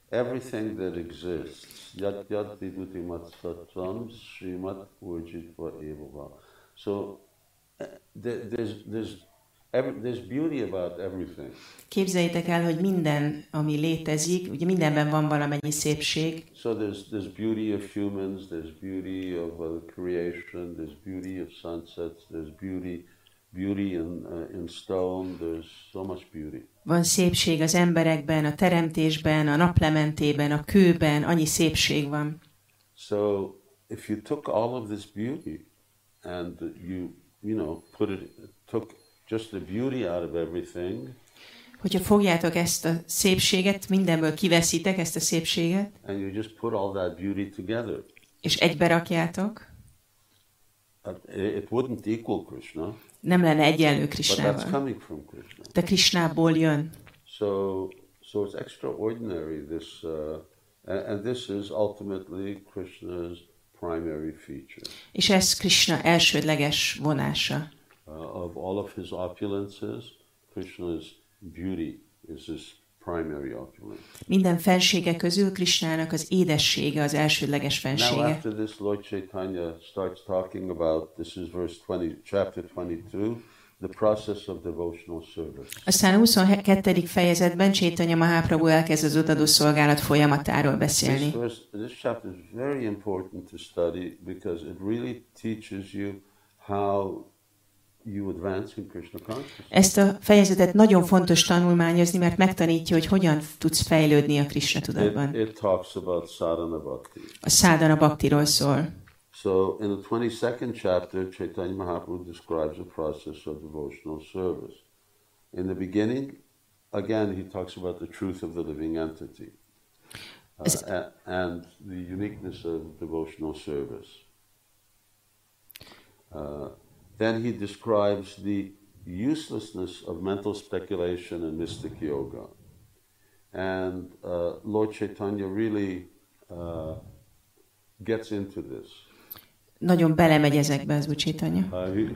everything that exists. Yat yat viduti mat satvam srimat urjitva evava. So there's beauty about everything. Képzeljétek el, hogy minden, ami létezik, ugye mindenben van valamennyi szépség. So there's beauty of humans, there's beauty of creation, there's beauty of sunsets, there's beauty in stone, there's so much beauty. Van szépség az emberekben, a teremtésben, a naplementében, a kőben, annyi szépség van. So if you took all of this beauty and took just the beauty out of everything. Hogyha fogjátok ezt a szépséget, mindenből kiveszitek ezt a szépséget. And you just put all that beauty together. És egybe rakjátok. It wouldn't equal Krishna. Nem lenne egyenlő Krishnával. But that's coming from Krishna. De Krishnából jön. So it's extraordinary this and this is ultimately Krishna's primary feature. És ez Krishna elsődleges vonása. Of all of his opulences, Krishna's beauty is his primary opulence. Minden fensége közül Krishnának az édessége az elsődleges fensége. Now after this, Lord Chaitanya starts talking about, this is verse 20, chapter 22, the process of devotional service. Aztán a 22. fejezetben Chaitanya Mahaprabhu elkezd az odaadó szolgálat folyamatáról beszélni. This chapter is very important to study because it really teaches you how you advance in Krishna consciousness. Ezt a fejezetet nagyon fontos tanulmányozni, mert megtanítja, hogy hogyan tudsz fejlődni a Krishna tudatban. It talks about sadhana bhakti. A sadhana bhaktiról szól. So in the 22nd chapter, Chaitanya Mahaprabhu describes the process of devotional service. In the beginning, again he talks about the truth of the living entity and the uniqueness of devotional service. Then he describes the uselessness of mental speculation and mystic yoga. And Lord Chaitanya really gets into this. Nagyon belemegy ezekbe az Úr Chaitanya.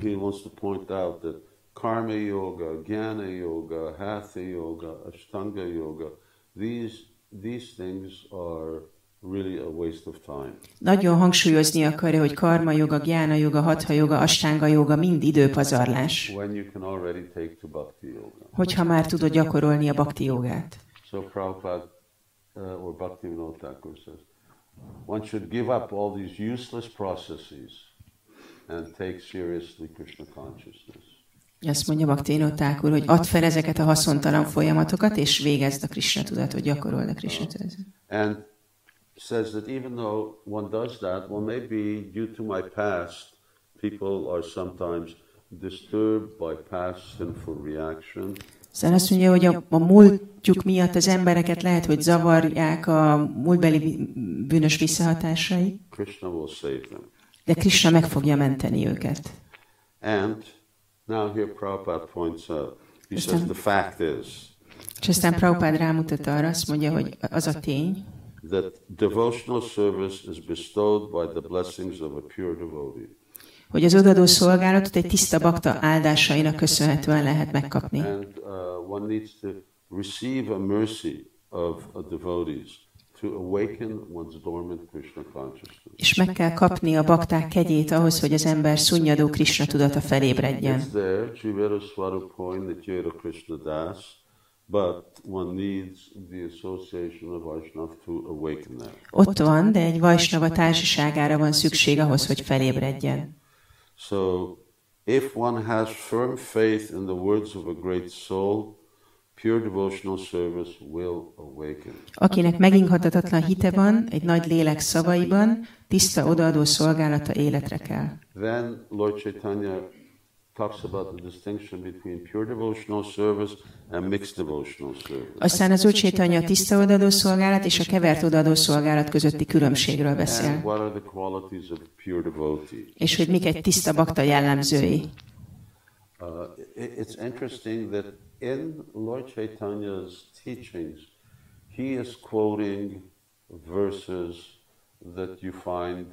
He wants to point out that karma yoga, jnana yoga, hatha yoga, ashtanga yoga, these things are really a waste of time. Nagyon hangsúlyozni akarja, hogy karma joga, gyána joga, hatha joga, ashtanga joga mind időpazarlás. When you can already take to bhakti yoga. Hogyha már tudod gyakorolni a bhakti jogát. So Prabhupada or Bhaktivinoda Thakur says, one should give up all these useless processes and take seriously Krishna consciousness. Azt mondja Bhaktivinoda úr, hogy add fel ezeket a haszontalan folyamatokat, és végezd a Krishna tudatot, gyakorold a Krishna tudatot. And says that even though one does that, well, maybe due to my past, people are sometimes disturbed by past sinful reaction. Szóval azt mondja, hogy a múltjuk miatt az embereket lehet, hogy zavarják a múltbeli bűnös visszahatásai. Krishna will save them. De Krishna meg fogja menteni őket. And now here Prabhupada points out, he says the fact is. És aztán Prabhupada rámutat arra, azt mondja, hogy az a tény, that devotional service is bestowed by the blessings of a pure devotee. Hogy az odaadó szolgálatot egy tiszta bakta áldásainak köszönhetően lehet megkapni. And one needs to receive a mercy of a devotees to awaken one's dormant Krishna consciousness. És meg kell kapni a bakták kegyét ahhoz, hogy az ember szunnyadó Krishna tudata felébredjen. It's there, Triveda Swarupoy Nityera Krishna Das, but one needs the association of Vaishnava to awaken that. Ott van, de egy Vaishnava társaságára van szükség ahhoz, hogy felébredjen. So, if one has firm faith in the words of a great soul, pure devotional service will awaken. Akinek megingathatatlan hite van, egy nagy lélek szavaiban, tiszta odaadó szolgálata életre kell. Then Lord Chaitanya talks about the distinction between pure devotional service and mixed devotional service. Aztán az Úr Chaitanya a tiszta odaadó szolgálat és a kevert odaadó szolgálat közötti különbségről beszél. What are the qualities of a pure devotee? És hogy mik egy tiszta bakta jellemzői. It's interesting that in Lord Chaitanya's teachings, he is quoting verses that you find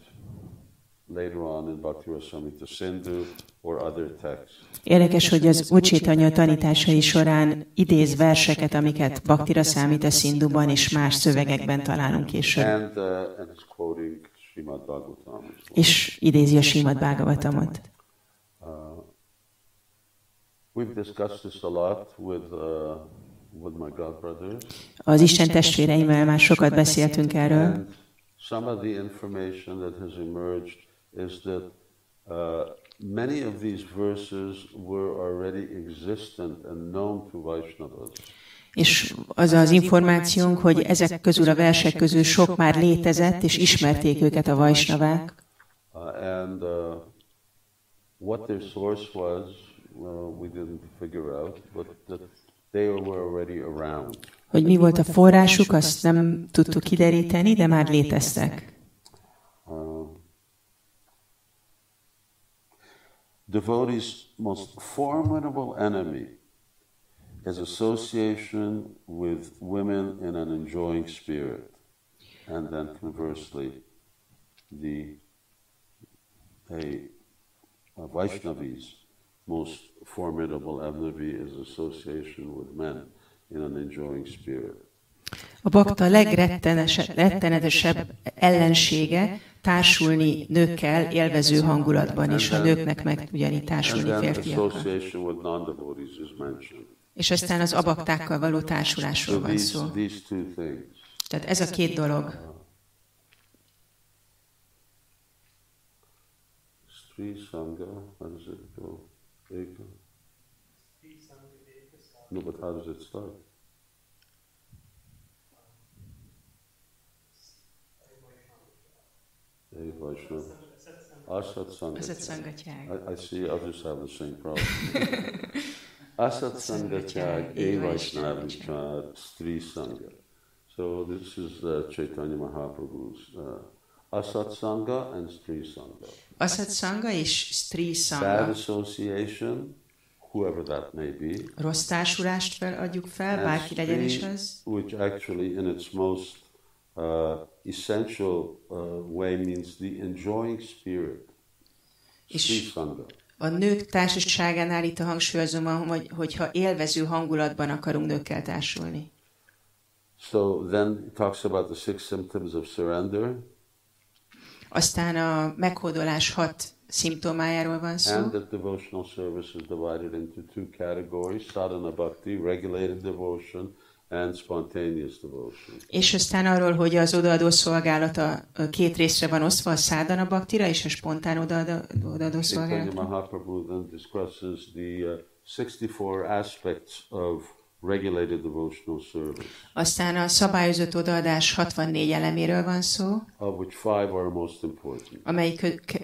later on in Bhaktivinoda Sindhu or other texts. Érdekes, hogy az Úr Chaitanya tanításai során idéz verseket, amiket Bhaktivinoda Sindhuban és más szövegekben találunk később. And he's quoting Srimad Bhagavatam. És idézi a Srimad Bhagavatamot. We've discussed this a lot with my god brothers. Az Isten testvéreimmel már sokat beszéltünk erről. And some of the information that has emerged is that many of these verses were already existent and known to Vaishnavas. És az az információnk, hogy ezek közül a versek közül sok már létezett, és ismerték őket a Vaishnavák. And what their source was, we didn't figure out, but they were already around. Hogy mi volt a forrásuk, azt nem tudtuk kideríteni, de már léteztek. Devotee's most formidable enemy is association with women in an enjoying spirit, and then conversely, a Vaishnavi's most formidable enemy is association with men in an enjoying spirit. A bakta legrettenetesebb ellensége társulni nőkkel élvező hangulatban, és a nőknek meg ugyanígy társulni férfiakkal. És aztán az abaktákkal való társulásról van szó. Tehát ez a két dolog. Sri Sangha, how does it go? Eka? No, but how does it start? Asat Sangatyag. I see others have the same problem. Asat Sangatyag, Evaishnavichat, Stri Sangha. So this is Chaitanya Mahaprabhu's Asat Sangha and Stri Sangha. Asat Sangha és Stri Sangha. Bad association, whoever that may be. Rossz társulást adjuk fel, bárki legyen is az. Which actually in its most essential way means the enjoying spirit. És a nők társaságánál itt a hangsúlyozom, hogyha élvező hangulatban akarunk nőkkel társulni. So then it talks about the 6 symptoms of surrender. Aztán a meghódolás 6 szimptomájáról van szó. And the devotional service is divided into 2 categories: sadhana bhakti, regulated devotion, and spontaneous devotion. És aztán arról, hogy az odaadó szolgálata 2 részre van osztva, a sadhana bhaktira és a spontán odaadó szolgálata. Chaitanya Mahaprabhu then discusses the 64 aspects of regulated devotional service. Aztán a szabályozott odaadás 64 eleméről van szó. Of which 5 are most important. Amely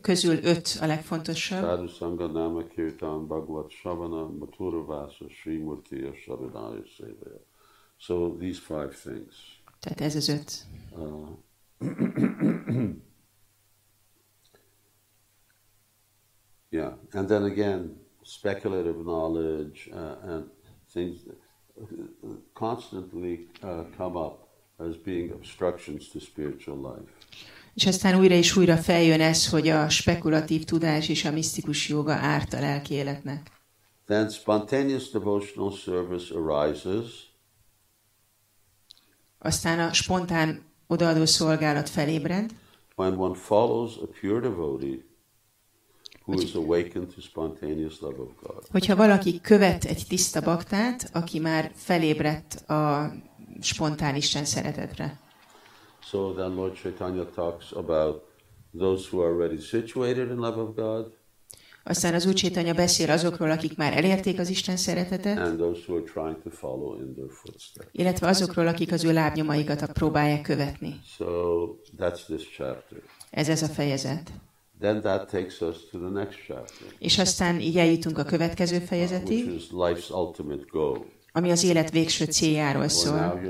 közül 5 a legfontosabb. Sadhu Sangha Nama Kirtan Bhagavat Sravana Mathura Vasa Srimurti Saranaya Sevaya. So these 5 things. Tehát ez az 5. Yeah, and then again, speculative knowledge and things constantly come up as being obstructions to spiritual life. És aztán újra és újra feljön ez, hogy a spekulatív tudás és a misztikus jóga árt a lelki életnek. Then spontaneous devotional service arises. Aztán a spontán odaadó szolgálat felébred. When one follows a pure devotee who is awakened to spontaneous love of God. Hogyha valaki követ egy tiszta baktát, aki már felébredt a spontán Isten szeretetre. So then Lord Chaitanya talks about those who are already situated in love of God. Aztán az Úr Chaitanya beszél azokról, akik már elérték az Isten szeretetet, and those who are trying to follow in their footsteps. Illetve azokról, akik az ő lábnyomaikat próbálják követni. So that's this chapter. Ez a fejezet. Then that takes us to the next chapter. És aztán így eljutunk a következő fejezetig, which is life's ultimate goal. Ami az élet végső céljáról szól.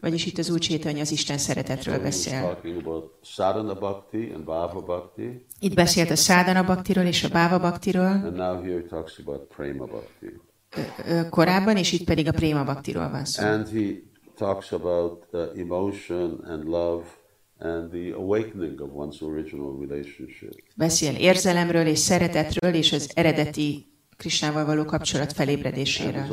Vagyis itt az Úr Chaitanya az Isten szeretetről beszél. Itt beszélt a Sadhana Bhaktiról és a Bhava Bhaktiról. Korábban, és itt pedig a Prema Bhaktiról van szó. And he talks about emotion and love and the awakening of one's original relationship. Beszél érzelemről és szeretetről és az eredeti Krishnával való kapcsolat felébredésére.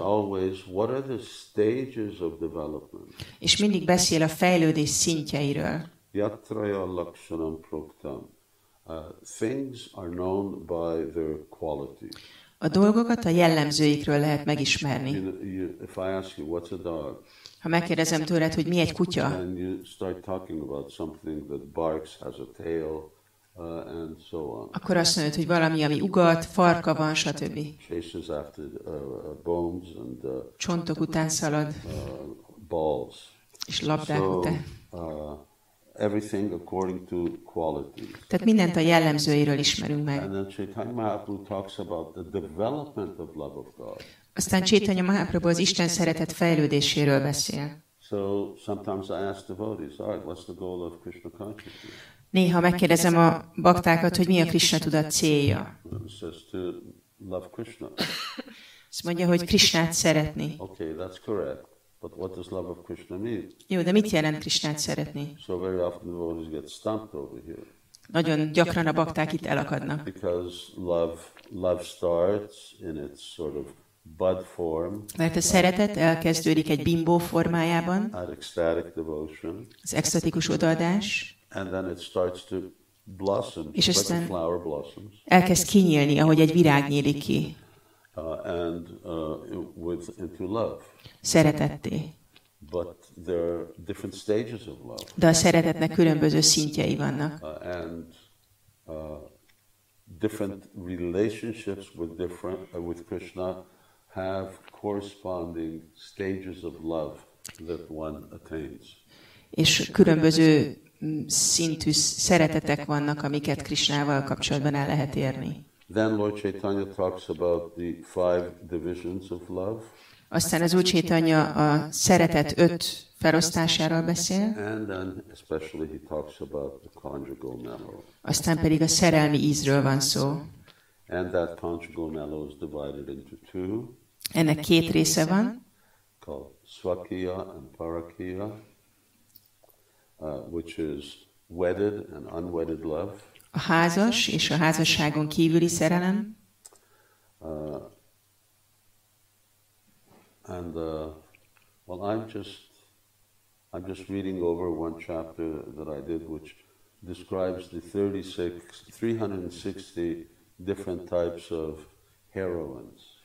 És mindig beszél a fejlődés szintjeiről. Yatraya lakshanam proktam. Things are known by their quality. A dolgokat a jellemzőikről lehet megismerni. If I ask you, what's a dog? Ha megkérdezem tőled, hogy mi egy kutya, and you start talking about something that barks, has a tail. Akkor azt mondod, hogy valami, ami ugat, farka van, stb. Csontok után szalad, és labdák után. Tehát mindent a jellemzőiről ismerünk meg. Aztán Chaitanya Mahaprabhu az Isten szeretet fejlődéséről beszél. So sometimes I ask devotees, what's the goal of Krishna consciousness? Néha megkérdezem a baktákat, hogy mi a Krishna tudat célja. Azt mondja, hogy Krishnát szeretni. Okay, that's correct. But what does love of Krishna mean? Jó, de mit jelent Krishnát szeretni? So very often devotees get stumped over here. Nagyon gyakran a bakták itt elakadnak. Because love starts in its sort of bud form. Mert a szeretet elkezdődik egy bimbó formájában. Az extatikus odaadás. And then it starts to blossom, like a flower blossoms. Elkezd kinyílni, ahogy egy virág nyílik ki. Into love. Szeretetté. But there are different stages of love. De a szeretetnek különböző szintjei vannak. And different relationships with Krishna have corresponding stages of love that one attains. És különböző szintű szeretetek vannak, amiket Krishnával kapcsolatban el lehet érni. Then Lord Chaitanya talks about the 5 divisions of love. Aztán az Úr Chaitanya a szeretet 5 felosztásáról beszél. And then especially he talks about the conjugal mellow. Aztán pedig a szerelmi ízről van szó. And that conjugal mellow is divided into 2. Ennek 2 része van. Called Swakiya and Parakiya. Which is wedded and unwedded love. A házas és a házasságon kívüli szerelem. I'm just reading over one chapter that I did, which describes the 360 different types of heroines.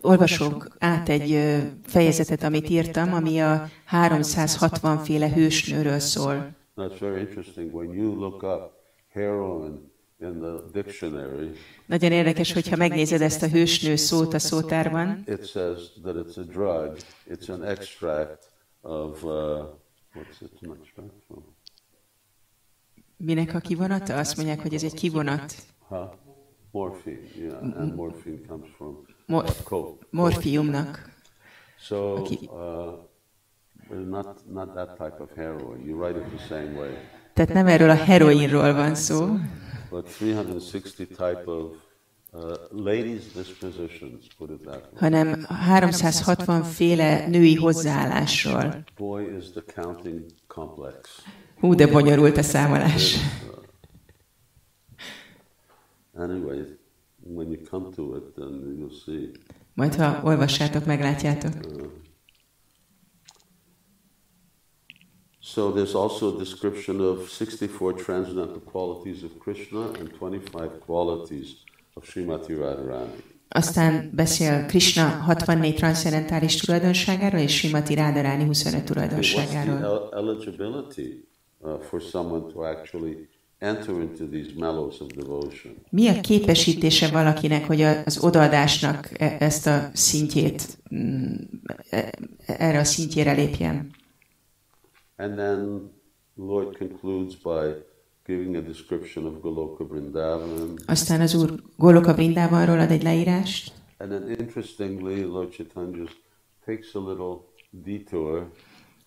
Olvasok át egy fejezetet, amit írtam, ami a 360 féle hősnőről szól. That's very interesting. When you look up heroine in the dictionary. Nagyon érdekes, hogyha megnézed ezt a hősnő szót a szótárban. It says that it's a drug. It's an extract of what's it? An extract from? Minek a kivonata? Azt mondják, hogy ez egy kivonat. Morphine, yeah, and morphine comes from coke. Morfiumnak. So not that type of heroin. You write it the same way. Tehát nem erről a heroinról van szó. Hanem 360 féle női hozzáállásról. Hú, de bonyolult a számolás. Majd, ha olvassátok, meglátjátok. So there's also a description of 64 transcendental qualities of Krishna and 25 qualities of Srimati Radharani. Aztán beszél Krishna 64 transzendentális tulajdonságáról és Srimati Radharani 25 tulajdonságáról. What's the eligibility for someone to actually enter into these mellows of devotion? Mi a képesítése valakinek, hogy az odaadásnak ezt a szintjét, erre a szintjére lépjen? And then Lord concludes by giving a description of Goloka Vrindavan. Aztán az Úr Goloka Vrindavanról ad egy leírást. And then interestingly, Lord Chaitanya takes a little detour.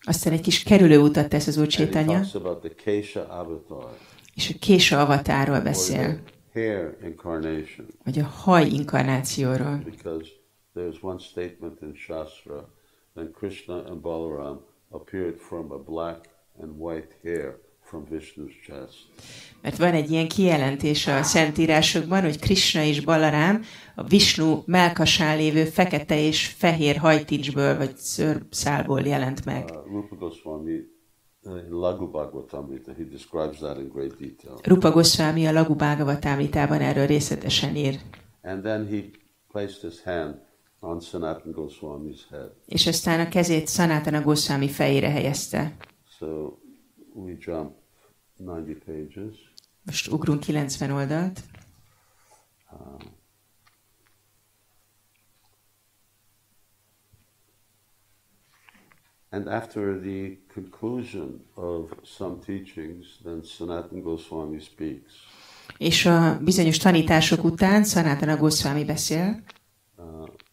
Aztán egy kis kerülőutat tesz az Úr Chaitanya. And he talks about the Kesha avatar. És a Kesha avatáról beszél. Hair incarnation. Vagy a haj inkarnációról. Because there's one statement in Shastra, then Krishna and Balaram appeared from a black and white hair from Vishnu's chest. Mert van egy ilyen kijelentés a Szentírásokban, hogy Krishna és Balarám a Vishnu mellkasán lévő fekete és fehér hajtincsből vagy szőrszálból jelent meg. Rupa Goswami in Lagu Bhagavatamrita, he describes that in great detail. Rupa Goswami a Lagu Bhagavatamritában erről részletesen ír. And then he placed his hand on Sanatana Goswami's head. És aztán a kezét Sanatana Goswami fejére helyezte. So we jump 90 pages. Most ugrunk 90 oldalt. And after the conclusion of some teachings, then Sanatana Goswami speaks. És a bizonyos tanítások után Sanatana Goswami beszél.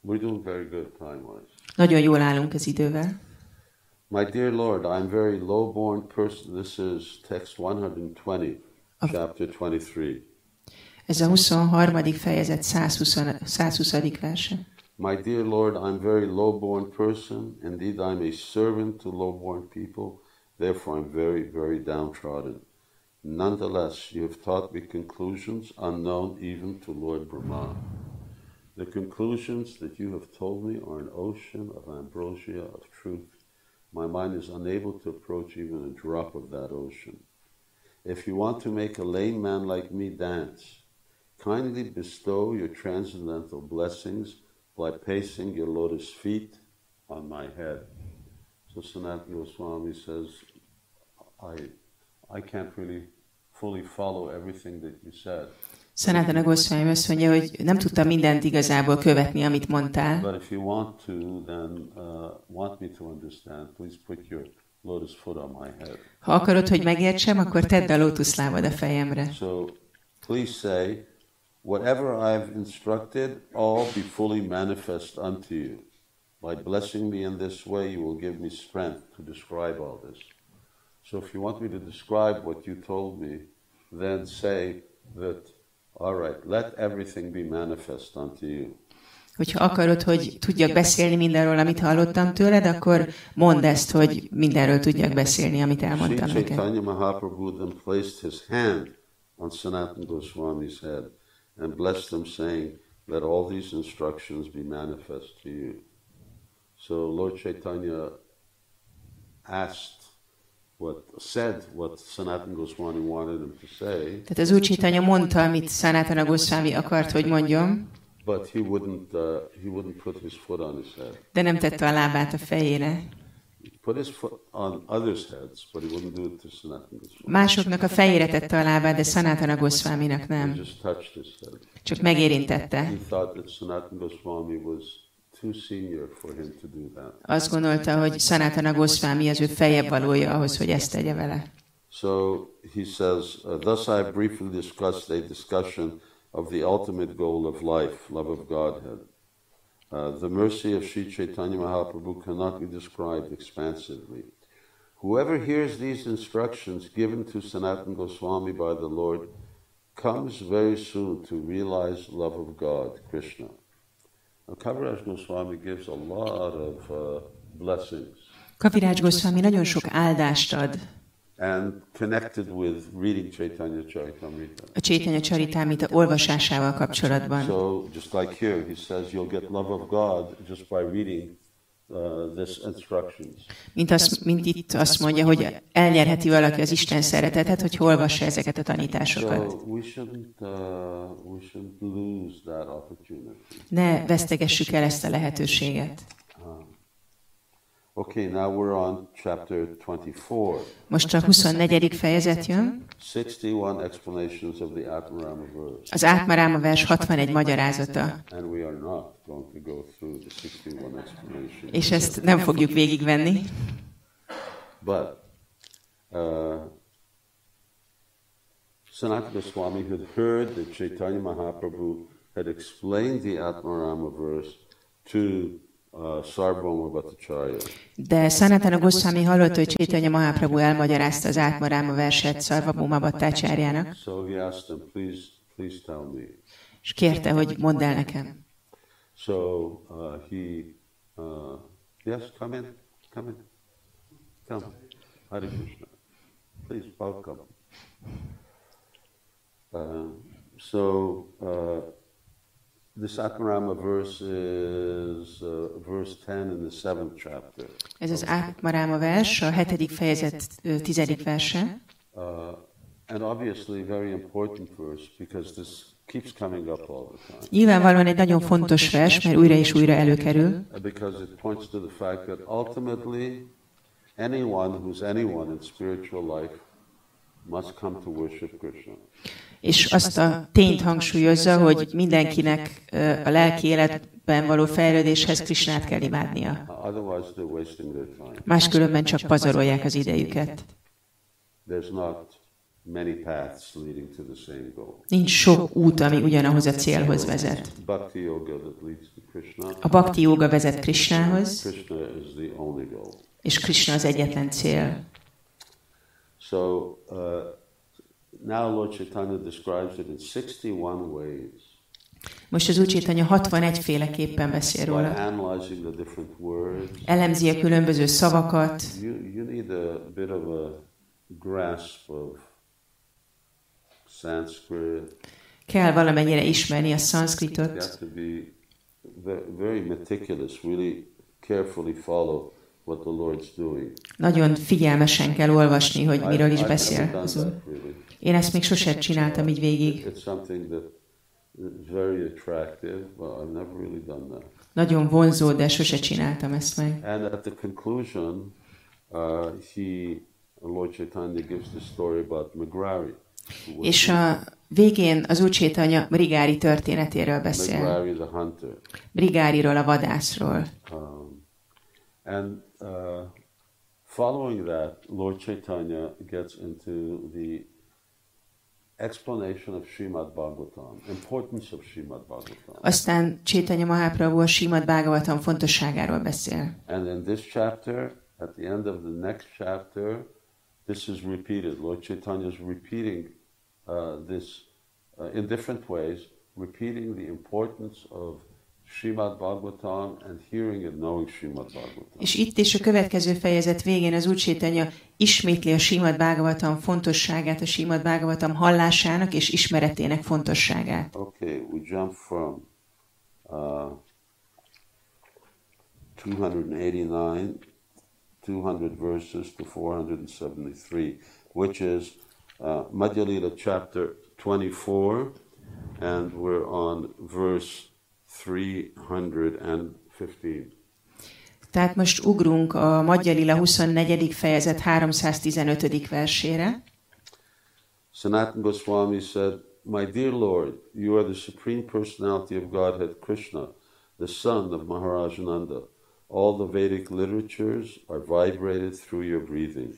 We're doing very good time-wise. Nagyon jól állunk az idővel. My dear Lord, I'm very low-born person. This is text 120, chapter 23. Ez a 23. fejezet 120. verse. My dear Lord, I'm very low-born person. Indeed, I'm a servant to low-born people. Therefore, I'm very, very downtrodden. Nonetheless, you have taught me conclusions unknown even to Lord Brahma. The conclusions that you have told me are an ocean of ambrosia of truth. My mind is unable to approach even a drop of that ocean. If you want to make a lame man like me dance, kindly bestow your transcendental blessings by placing your lotus feet on my head. So Sanatana Goswami says, I can't really fully follow everything that you said. Sanatana Goswami azt mondja, hogy nem tudtam mindent igazából követni, amit mondtál. But if you want to, then want me to understand, please put your lotus foot on my head. Ha akarod, hogy megértsem, akkor tedd a lótuszlábad a fejemre. So please say, whatever I've instructed, all be fully manifest unto you. By blessing me in this way, you will give me strength to describe all this. So if you want me to describe what you told me, then say that. All right, let everything be manifest unto you. Hogyha akarod, hogy tudjak beszélni mindenről, amit hallottam tőled, akkor mondd ezt, hogy mindenről tudjak beszélni, amit elmondtam neked. Sri Chaitanya Mahaprabhu then placed his hand on Sanatana Goswami's head and blessed him, saying, "Let all these instructions be manifest to you." So Lord Chaitanya said what Sanatana Goswami wanted him to say. Tehát az Úr Chaitanya mondta, amit Sanatana Goswami akart, hogy mondjon. But he wouldn't put his foot on his head. De nem tette a lábát a fejére. Másoknak a fejére tette a lábát, de Sanatana Goswaminak nem. Csak megérintette. Azt gondolta, hogy Sanatana Goswami az ő feljebb valója ahhoz, hogy ezt tegye vele. So he says, thus I briefly discussed a discussion of the ultimate goal of life, love of Godhead. The mercy of Sri Chaitanya Mahaprabhu cannot be described expansively. Whoever hears these instructions given to Sanatana Goswami by the Lord comes very soon to realize love of God, Krishna. Now, Kaviraj Goswami gives a lot of blessings. Kaviraj Goswami nagyon sok áldást ad. And connected with reading Chaitanya Charitamrita. A Chaitanya Charitamrita olvasásával kapcsolatban. So just like here, he says you'll get love of God just by reading this instructions. Mint itt azt mondja, hogy elnyerheti valaki az Isten szeretetet, hogy olvassa ezeket a tanításokat. So we shouldn't lose that opportunity. Ne vesztegessük el ezt a lehetőséget. Okay, now we're on chapter 24. Most a 24. fejezet jön. 61 explanations of the Atmarama verse. Az Atmarama vers 61 magyarázata. And we are not going to go through the 61 explanations. És ezt nem fogjuk végigvenni. But Sanatana Goswami had heard that Chaitanya Mahaprabhu had explained the Atmarama verse to Sarvabhauma Bhattacharya. De Sanatana Goswami hallott, hogy Chaitanya Mahaprabhu elmagyarázta az Atmarama verset Sarvabhauma Bhattacharjának. So he asked him, please tell me. És kérte, hogy mondd el nekem. So he come in. Hare Krishna. Please welcome. This Atmarama verse is verse 10 in the 7th chapter. Ez az Atmarama vers, a 7. fejezet 10. verse. And obviously very important verse because this keeps coming up all the time. Nyilvánvalóan egy nagyon fontos vers, mert újra és újra előkerül. Because it points to the fact that ultimately anyone who's anyone in spiritual life must come to worship Krishna. És azt a tényt hangsúlyozza, hogy mindenkinek a lelki életben való fejlődéshez Krishnát kell imádnia. Máskülönben csak pazarolják az idejüket. Nincs sok út, ami ugyanahoz a célhoz vezet. A bhakti yoga vezet Krishnához, és Krishna az egyetlen cél. Now Lord Chaitanya describes it in 61 ways. Most az Úr Chaitanya 61 féleképpen beszél róla. Elemzi a különböző szavakat. You need a bit of a grasp of Sanskrit. Kell valamennyire ismerni a szanszkritot. You have to be very meticulous, really carefully follow what the Lord's doing. Nagyon figyelmesen kell olvasni, hogy miről is beszél az Úr. Én ezt még sosem csináltam így végig. Nagyon vonzó, de sosem csináltam ezt meg. És a végén az Úr Chaitanya Mrigári történetéről beszél. Mrigáriról, a vadászról. Following that, Lord Chaitanya gets into the explanation of Srimad Bhagavatam, importance of Srimad Bhagavatam. Aztán Chaitanya Mahaprabhu a Srimad Bhagavatam fontosságáról beszél. And in this chapter, at the end of the next chapter, this is repeated. Lord Chaitanya is repeating this in different ways, repeating the importance of Srimad Bhagavatam and hearing and knowing Srimad Bhagavatam. És itt és a következő fejezet végén az Úr Chaitanya ismétli a Srimad Bhagavatam fontosságát, a Srimad Bhagavatam hallásának és ismeretének fontosságát. Okay, we jump from 200 verses to 473, which is Madhya Lila chapter 24, and we're on verse 315. Tehát most ugrunk a Magyar Lila 24. fejezet 315. versére. Sanatana Goswami said, "My dear Lord, you are the supreme personality of Godhead Krishna, the son of Maharajananda. All the Vedic literatures are vibrated through your breathing.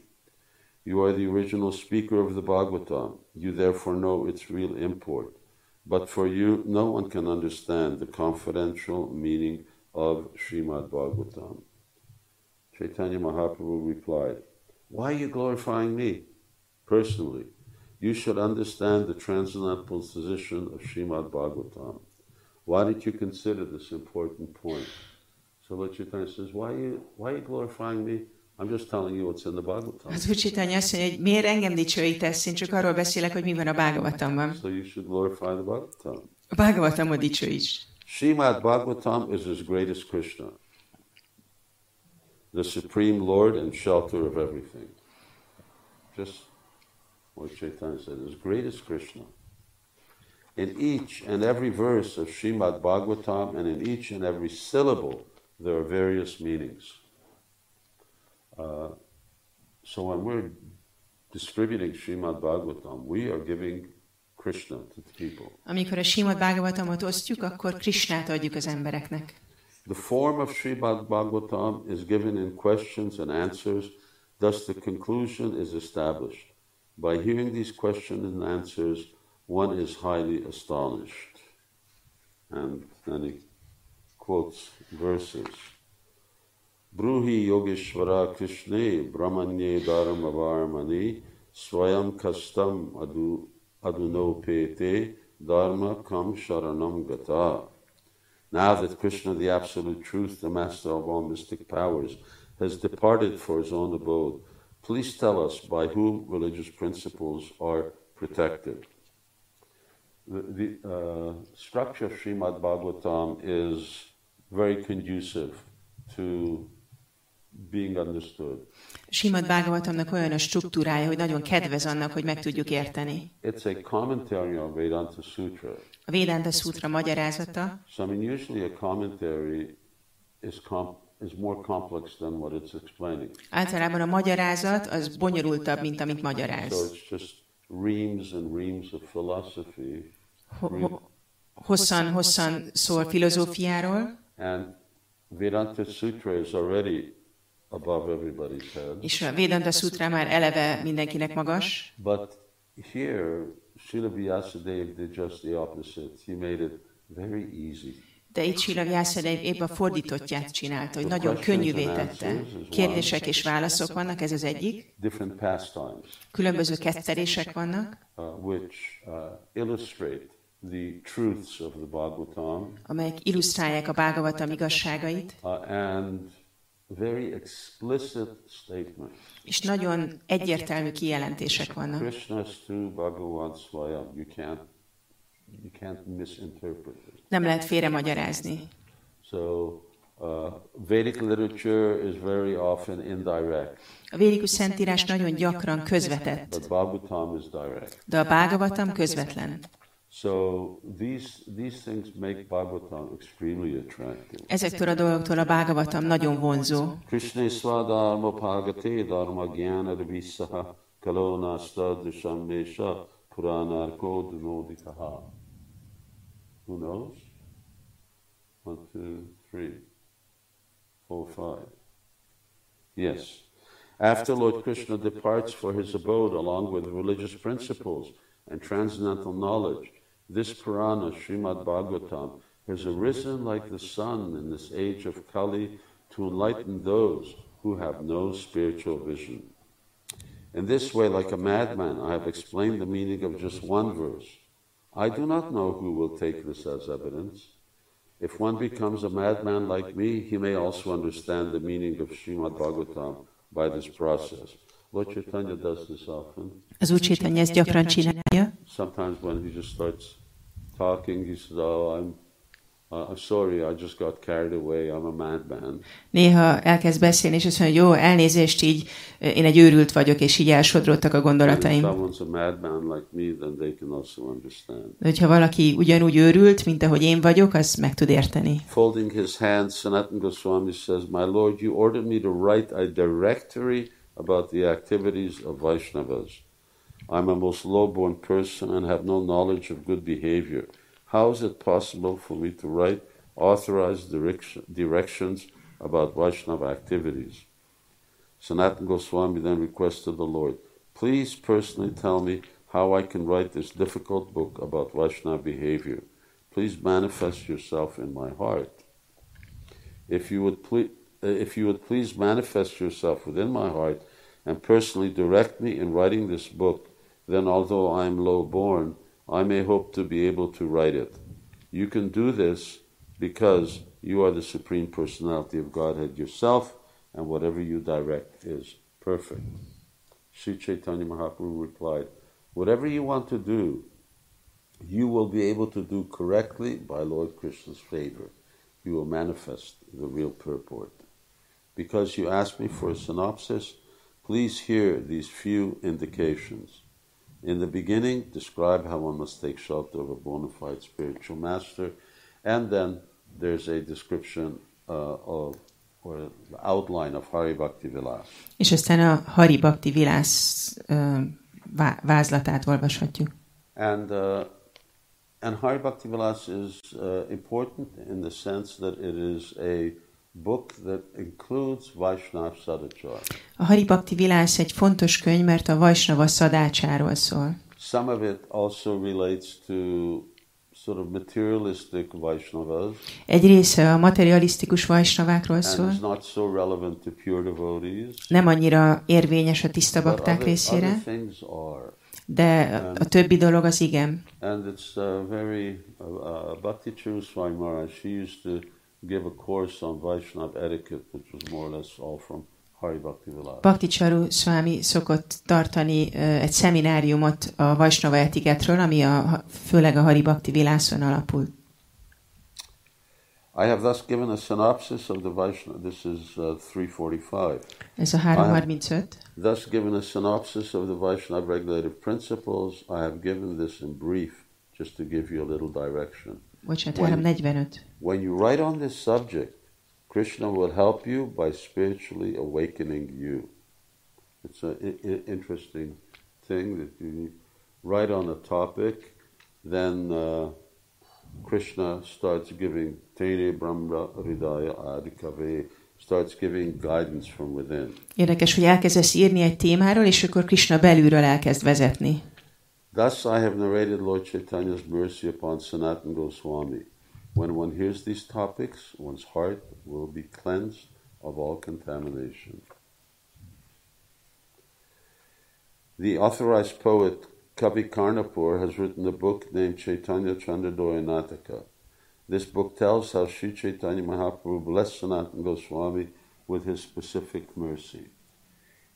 You are the original speaker of the Bhagavatam. You therefore know its real import. But for you, no one can understand the confidential meaning of Srimad Bhagavatam." Chaitanya Mahaprabhu replied, "Why are you glorifying me? Personally, you should understand the transcendental position of Srimad Bhagavatam. Why did you consider this important point?" So Lord Chaitanya says, why are you glorifying me? I'm just telling you what's in the Bhagavatam. Az Úr Chaitanya azt mondja, hogy miért engem dicsőítesz, én csak arról beszélek, hogy mi van a Bhagavatamban. So you should glorify the Bhagavatam. A Bhagavatamot dicsőíts. Srimad Bhagavatam is his greatest Krishna, the supreme Lord and shelter of everything. Just what Chaitanya said, his greatest Krishna. In each and every verse of Srimad Bhagavatam and in each and every syllable, there are various meanings. So when we're distributing Srimad Bhagavatam, we are giving Krishna to the people. Amikor a Srimad Bhagavatamot osztjuk, akkor Krishnát adjuk az embereknek. The form of Srimad Bhagavatam is given in questions and answers, thus the conclusion is established. By hearing these questions and answers, one is highly astonished. And then he quotes verses. Bruhi Yogeshvara Krishne Brahmanye Dharma Varmani Swayam Kastam Aduno Pete Dharma Kam Sharanam Gata. Now that Krishna, the Absolute Truth, the Master of all mystic powers, has departed for his own abode, please tell us by whom religious principles are protected. The structure of Srimad Bhagavatam is very conducive to being understood. Srimad Bhagavatamnak olyan a struktúrája, hogy nagyon kedvez annak, hogy meg tudjuk érteni. It's a commentary on Vedanta Sutra. A Vedanta Sutra magyarázata. So I mean, usually a commentary is more complex than what it's explaining. Általában a magyarázat az bonyolultabb, mint amit magyaráz. So it's just reams and reams of philosophy. Hosszan szól filozófiáról. And Vedanta Sutra is already above everybody's head. És a Vedanta Sutra már eleve mindenkinek magas. But here, Śrīla Vyasadeva did just the opposite. He made it very easy. De itt Śrīla Vyasadeva épp a fordítottját csinálta, hogy nagyon könnyűvé tette. Kérdések és válaszok vannak, ez az egyik. Different pastimes. Különböző kettelések vannak. Which illustrate the truths of the Bhagavatam, amelyek illusztrálják a Bhagavatam igazságait, and very explicit statements. És nagyon egyértelmű kijelentések vannak. Krishna is true Bhagavan Swayam. You can't misinterpret it. Nem lehet félremagyarázni. So Vedic literature is very often indirect. A védikus szentírás nagyon gyakran közvetett. But Bhagavatam is direct. De a Bhagavatam közvetlen. So these things make Bhagavatam extremely attractive. Ezektől a dolgoktól a Bhagavatam nagyon vonzó. Krishna svadharma bhagate dharma gyana ravisaha kalona stadrisham mesha puranarko dunodikaha. Who knows? 1, 2, 3, 4, 5. Yes. After Lord Krishna departs for his abode along with religious principles and transcendental knowledge, this Purana, Srimad Bhagavatam, has arisen like the sun in this age of Kali to enlighten those who have no spiritual vision. In this way, like a madman, I have explained the meaning of just one verse. I do not know who will take this as evidence. If one becomes a madman like me, he may also understand the meaning of Srimad Bhagavatam by this process. Lord Chaitanya does this often. Az Úr Chaitanya ezt gyakran csinálja. Sometimes when he just starts talking, he says, "Oh, I'm I'm sorry, I just got carried away, I'm a madman. Néha elkezd beszélni, és azt mondja, hogy jó, elnézést, így én egy őrült vagyok, és így elsodródtak a gondolataim. Hogyha valaki ugyanúgy őrült, mint ahogy én vagyok, az meg tud érteni. Folding his hands, Sanatan Goswami says, My Lord, you ordered me to write a directory about the activities of Vaishnavas. I'm a most low-born person and have no knowledge of good behavior. How is it possible for me to write authorized directions about Vaishnava activities? Sanatan Goswami then requested the Lord, please personally tell me how I can write this difficult book about Vaishnava behavior. Please manifest yourself in my heart. If you would please manifest yourself within my heart and personally direct me in writing this book, then although I am low-born, I may hope to be able to write it. You can do this because you are the Supreme Personality of Godhead yourself, and whatever you direct is perfect. Sri Chaitanya Mahaprabhu replied, Whatever you want to do, you will be able to do correctly by Lord Krishna's favor. You will manifest the real purport. Because you asked me for a synopsis, please hear these few indications. In the beginning, describe how one must take shelter of a bona fide spiritual master, and then there's a description or outline of Hari Bhakti Vilas. És aztán a Hari Bhakti Vilas vázlatát olvashatjuk. And Hari Bhakti Vilas is important in the sense that it is a book that includes Vaishnava Sadachar. A Hari Bhakti Vilas egy fontos könyv, mert a Vaishnava Sadacharról szól. Some of it also relates to sort of materialistic Vaishnavas. Egy része a materialisztikus Vaishnavákról szól. And it's not so relevant to pure devotees. Nem annyira érvényes a tiszta bakták részére. Other things are. De a többi dolog az igen. And it's very Bhakti Charu Swami Maharaj, she used to give a course on Vaishnava etiquette, which was more or less all from Hari Bhakti Vilas. Bhakti Charu Swami szokott tartani egy szemináriumot a Vaishnava etikettről, ami főleg a Hari Bhakti Vilason alapul. I have thus given a synopsis of the Vaishnava. This is 345. Ez a 335. Thus given a synopsis of the Vaishnava regulative principles. I have given this in brief, just to give you a little direction. Bocsánat, 345. When you write on this subject, Krishna will help you by spiritually awakening you. It's an interesting thing that you write on a topic, then Krishna starts giving Tere Brahma Hridaya Adhikave, starts giving guidance from within. Érdekes, hogy elkezdesz írni egy témáról, és akkor Krishna belülről elkezd vezetni. Thus I have narrated Lord Chaitanya's mercy upon Sanatan Goswami. When one hears these topics, one's heart will be cleansed of all contamination. The authorized poet Kavi Karnapur has written a book named Chaitanya Chandradoya Nataka. This book tells how Sri Chaitanya Mahaprabhu blessed Sanatan Goswami with his specific mercy.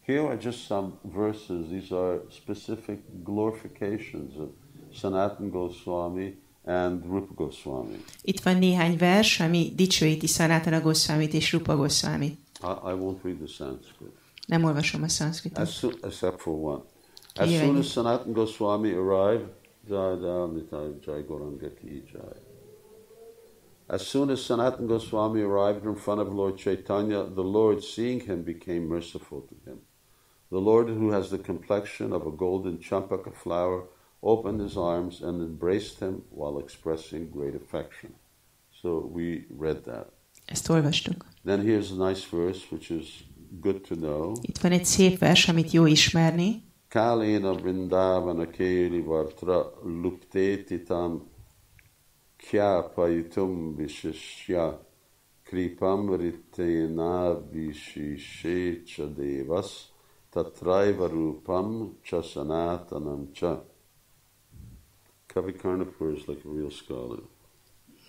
Here are just some verses. These are specific glorifications of Sanatan Goswami and Rupa Goswami. Itt van néhány vers, ami dicsőíti Sanatana Goswamit és Rupa Goswamit. I won't read the Sanskrit. Nem olvasom a szanszkritot. Except for one. As soon as Sanatan Goswami arrived, Jai Jai Nitai Jai Goranga Ki Jai. As soon as Sanatan Goswami arrived in front of Lord Chaitanya, the Lord, seeing him, became merciful to him. The Lord, who has the complexion of a golden champaka flower, opened his arms and embraced him while expressing great affection. So we read that. Ezt olvastuk. Then here's a nice verse, which is good to know. Itt van egy szép vers, amit jó ismerni. Kalena Vrindavana Keli Vartra Luptetitam Kya Payitum Vishishya Kripam Ritena Vishishecha Devas Tatraivarupam Chasanatanam Cha. Kavi Karnapur is like a real scholar.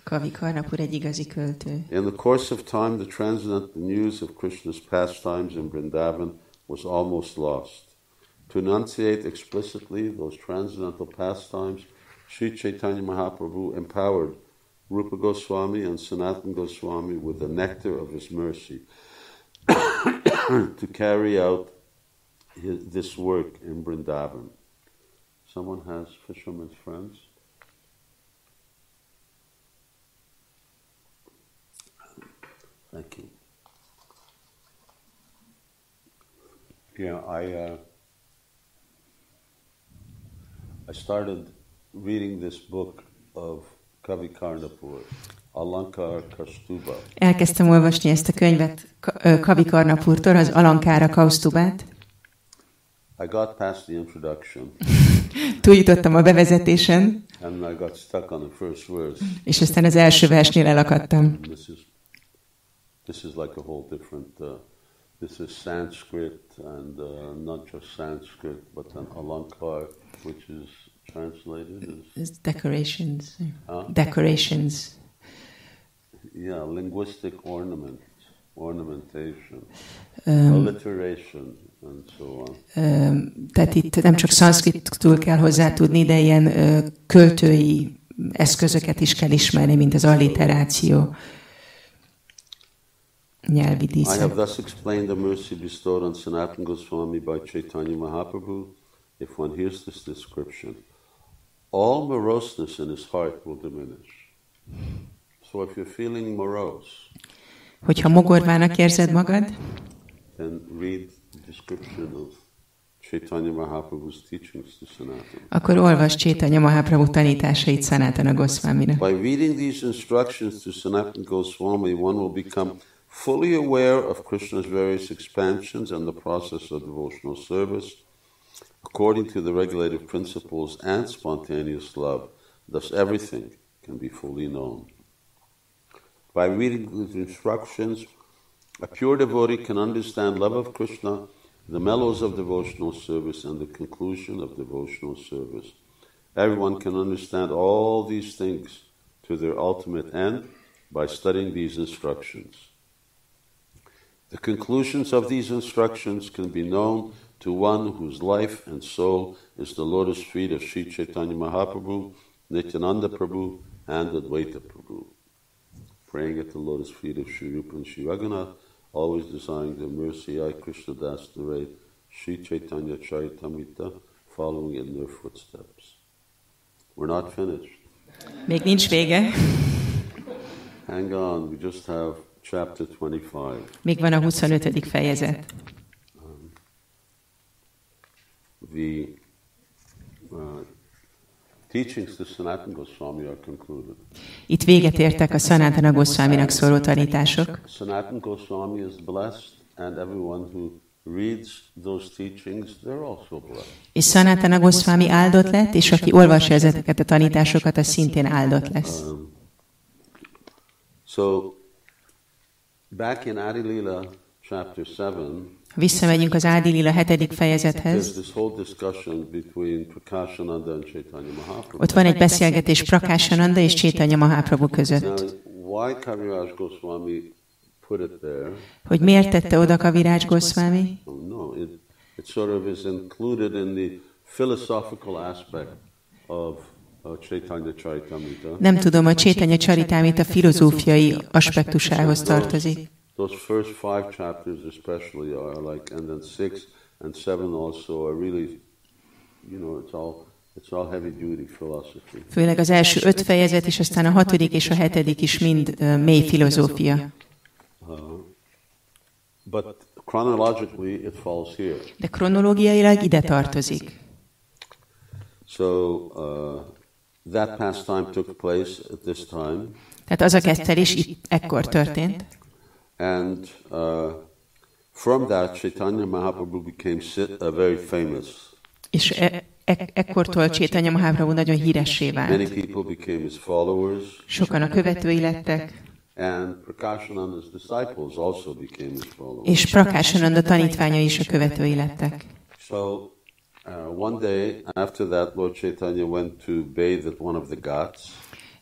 Kavi Karnapur egy igazi költő. In the course of time, the transcendental news of Krishna's pastimes in Vrindavan was almost lost. To enunciate explicitly those transcendental pastimes, Sri Chaitanya Mahaprabhu empowered Rupa Goswami and Sanatana Goswami with the nectar of his mercy to carry out this work in Vrindavan. Someone has fishermen's friends? Thank you. Yeah, I started reading this book of Kavi Karnapur, Alankara Kaustuba. Elkezdtem olvasni ezt a könyvet Kavi Karnapurtól, az Alankara Kaustubát. I got past the introduction. Túljutottam a bevezetésen. And I got stuck on the first verse. És aztán az első versnél elakadtam. This is like a whole different. This is Sanskrit, and not just Sanskrit, but an alankar, which is translated as decorations. Huh? Decorations. Yeah, linguistic ornament, ornamentation, alliteration, and so on. Tehát itt nem csak szanszkrittól kell hozzá tudni, de ilyen költői eszközöket is kell ismerni, mint az alliteráció. I have thus explained the mercy bestowed on Sanatana Goswami by Chaitanya Mahaprabhu. If one hears this description, all moroseness in his heart will diminish. So if you're feeling morose, hogyha mogorvának érzed magad, then read the description of Chaitanya Mahaprabhu's teachings to Sanatana. Akkor olvasd Chaitanya Mahaprabhu tanításait Sanatana Goswaminak. By reading these instructions to Sanatana Goswami, one will become fully aware of Krishna's various expansions and the process of devotional service according to the regulative principles and spontaneous love. Thus everything can be fully known. By reading these instructions, a pure devotee can understand love of Krishna, the mellows of devotional service, and the conclusion of devotional service. Everyone can understand all these things to their ultimate end by studying these instructions. The conclusions of these instructions can be known to one whose life and soul is the lotus feet of Sri Chaitanya Mahaprabhu, Nityananda Prabhu, and Advaita Prabhu. Praying at the lotus feet of Sri Rupa and Sri Raghunath, always desiring their mercy, I, Krishna Das Durai, Sri Chaitanya Charitamrita, following in their footsteps. We're not finished. Még nincs vége. Hang on, we just have Chapter 25. Még van a 25. fejezet. The teachings to Sanatana Goswami are concluded. Itt véget értek a Sanatana Goswaminak szóló tanítások. Sanatana Goswami is blessed, and everyone who reads those teachings, they're also blessed. És Sanatana Goswami áldott lett, és aki olvassa ezeket a tanításokat, az szintén áldott lesz. So back in Adi Lila chapter 7, visszamegyünk az Adi Lila 7. fejezethez. There's this whole discussion between Prakashananda and Chaitanya Mahaprabhu. Ott van egy beszélgetés Prakashananda és Chaitanya Mahaprabhu között. Why Kaviraj Goswami put it there? Hogy miért tette oda Kaviraj Goswami? No, it sort of is included in the philosophical aspect of nem tudom, hogy Chaitanya Charitamrita filozófiai aspektusához tartozik. Those first 5 chapters especially are like, and then 6 and 7 also are really, you know, it's all heavy duty philosophy. Főleg az első 5 fejezet, és aztán a 6. és a 7. is mind mély filozófia. But chronologically it falls here. De kronológiailag ide tartozik. So that pastime took place at this time. Tehát az a kettelés ekkor történt. And from that, Chaitanya Mahaprabhu became very famous. És ekkortól Chaitanya Mahaprabhu nagyon híressé vált. Many people became his followers. Sokan a követői lettek. And Prakashananda's disciples also became his followers. És Prakashananda tanítványai is a követői lettek. So one day after that, Lord Chaitanya went to bathe at one of the ghats.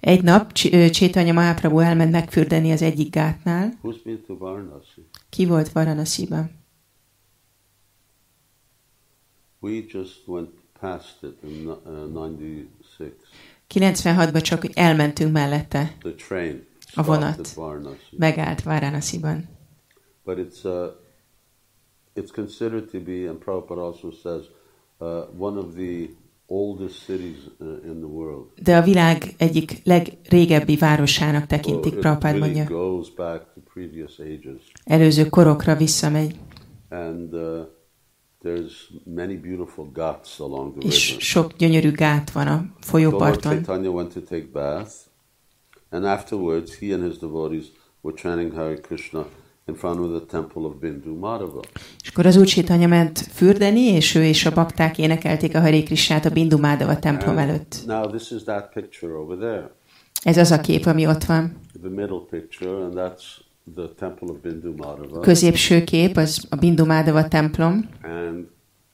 Egy nap Chaitanya Mahaprabhu elment megfürdeni az egyik gátnál. Who's been to Varanasi? Ki volt Varanasiban? We just went past it in 96. 96-ban csak elmentünk mellette. A vonat megállt Varanasiban. But it's considered to be, and Prabhupada also says, one of the oldest cities in the world. De a világ egyik legrégebbi városának tekintik, Prabhupada mondja. Előző korokra visszamegy. And there's many beautiful ghats along the river. És sok gyönyörű gát van a folyóparton. So Chaitanya went to take bath, and afterwards he and his devotees were chanting Hare Krishna in front of the temple of Bindu Madhava. És akkor az Úr Chaitanya ment fürdeni, és ő és a bakták énekelték a Hare Krishnát a Bindu Madhava templom előtt. Now this is that picture over there. Ez az a kép, ami ott van. The middle picture, and that's the temple of Bindu Madhava. Középső kép az a Bindu Madhava templom. And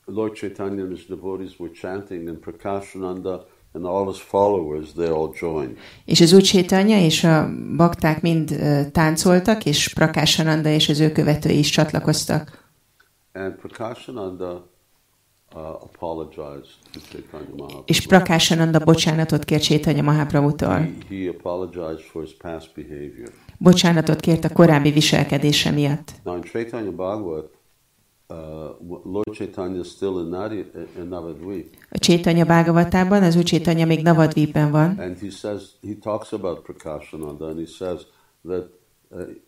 Lord Chaitanya and his devotees were chanting, and Prakashananda and all his followers, they all joined. És az Úr Chaitanya és a bakták mind táncoltak, és Prakashananda és az ő követői is csatlakoztak. And Prakashananda apologized to Chaitanya Mahaprabhu. És Prakashananda bocsánatot kért Chaitanya Mahaprabhutól. He apologized for his past behavior. Bocsánatot kért a korábbi viselkedése miatt. Now in Chaitanya Bhagavat, Lord Chaitanya is still in Navadvip. A Chaitanya Bhagavatában az Úr Chaitanya még Navadvipben van. And he says, he talks about Prakashananda, and he says that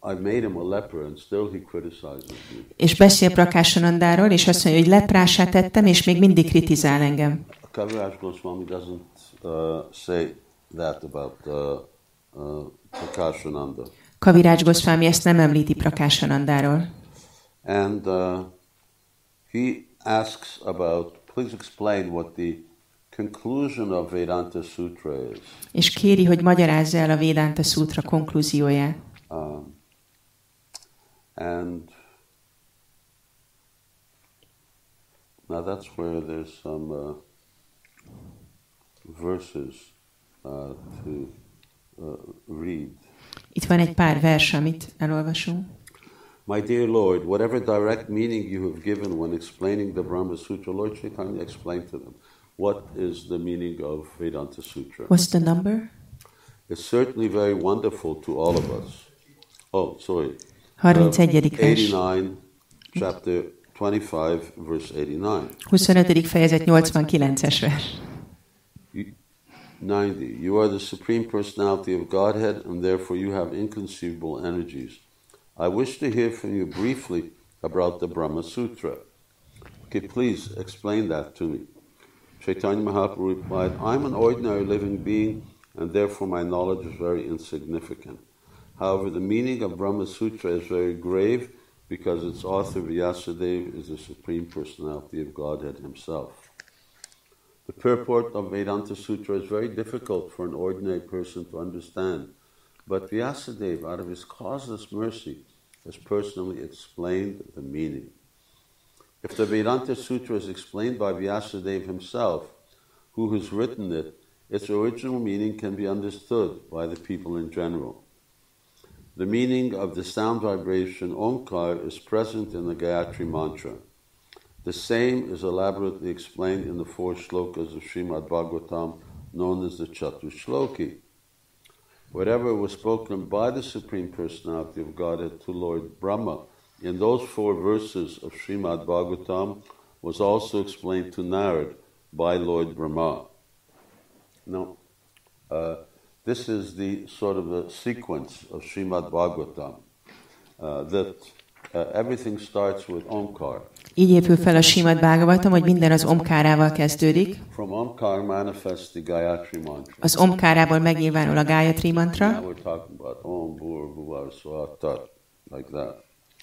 I made him a leper, and still he criticizes me. És beszél Prakashanandáról, és azt mondja, hogy leprássá tettem, és még mindig kritizál engem. Kaviraj Goswami doesn't say that about Prakashananda. Kaviraj Goswami ezt nem említi Prakashanandáról. And he asks about, please explain what the conclusion of Vedanta Sutra is. És kéri, hogy magyarázza el a Vedanta Sutra konklúzióját. And now that's where there's some verses to read. Itt van egy pár vers, amit elolvasunk. My dear Lord, whatever direct meaning you have given when explaining the Brahma Sutra, Lord Chaitanya explained to them what is the meaning of Vedanta Sutra. What's the number? It's certainly very wonderful to all of us. Oh, sorry. 89, chapter 25, verse 89. 25. fejezet 89-es vers. 90. You are the Supreme Personality of Godhead, and therefore you have inconceivable energies. I wish to hear from you briefly about the Brahma Sutra. Okay, please explain that to me. Chaitanya Mahaprabhu replied, I'm an ordinary living being, and therefore my knowledge is very insignificant. However, the meaning of Brahma Sutra is very grave, because its author, Vyasadeva, is the Supreme Personality of Godhead himself. The purport of Vedanta Sutra is very difficult for an ordinary person to understand, but Vyasadeva, out of his causeless mercy, has personally explained the meaning. If the Vedanta Sutra is explained by Vyasadeva himself, who has written it, its original meaning can be understood by the people in general. The meaning of the sound vibration Omkar is present in the Gayatri Mantra. The same is elaborately explained in the four shlokas of Srimad Bhagavatam, known as the Chatushloki. Whatever was spoken by the Supreme Personality of Godhead to Lord Brahma in those four verses of Srimad Bhagavatam was also explained to Narad by Lord Brahma. Now, this is the sort of a sequence of Srimad Bhagavatam, that everything starts with Omkar. Így épül fel a Srimad Bhagavatam, hogy minden az omkárával kezdődik. Az omkárából megnyilvánul a Gayatri mantra.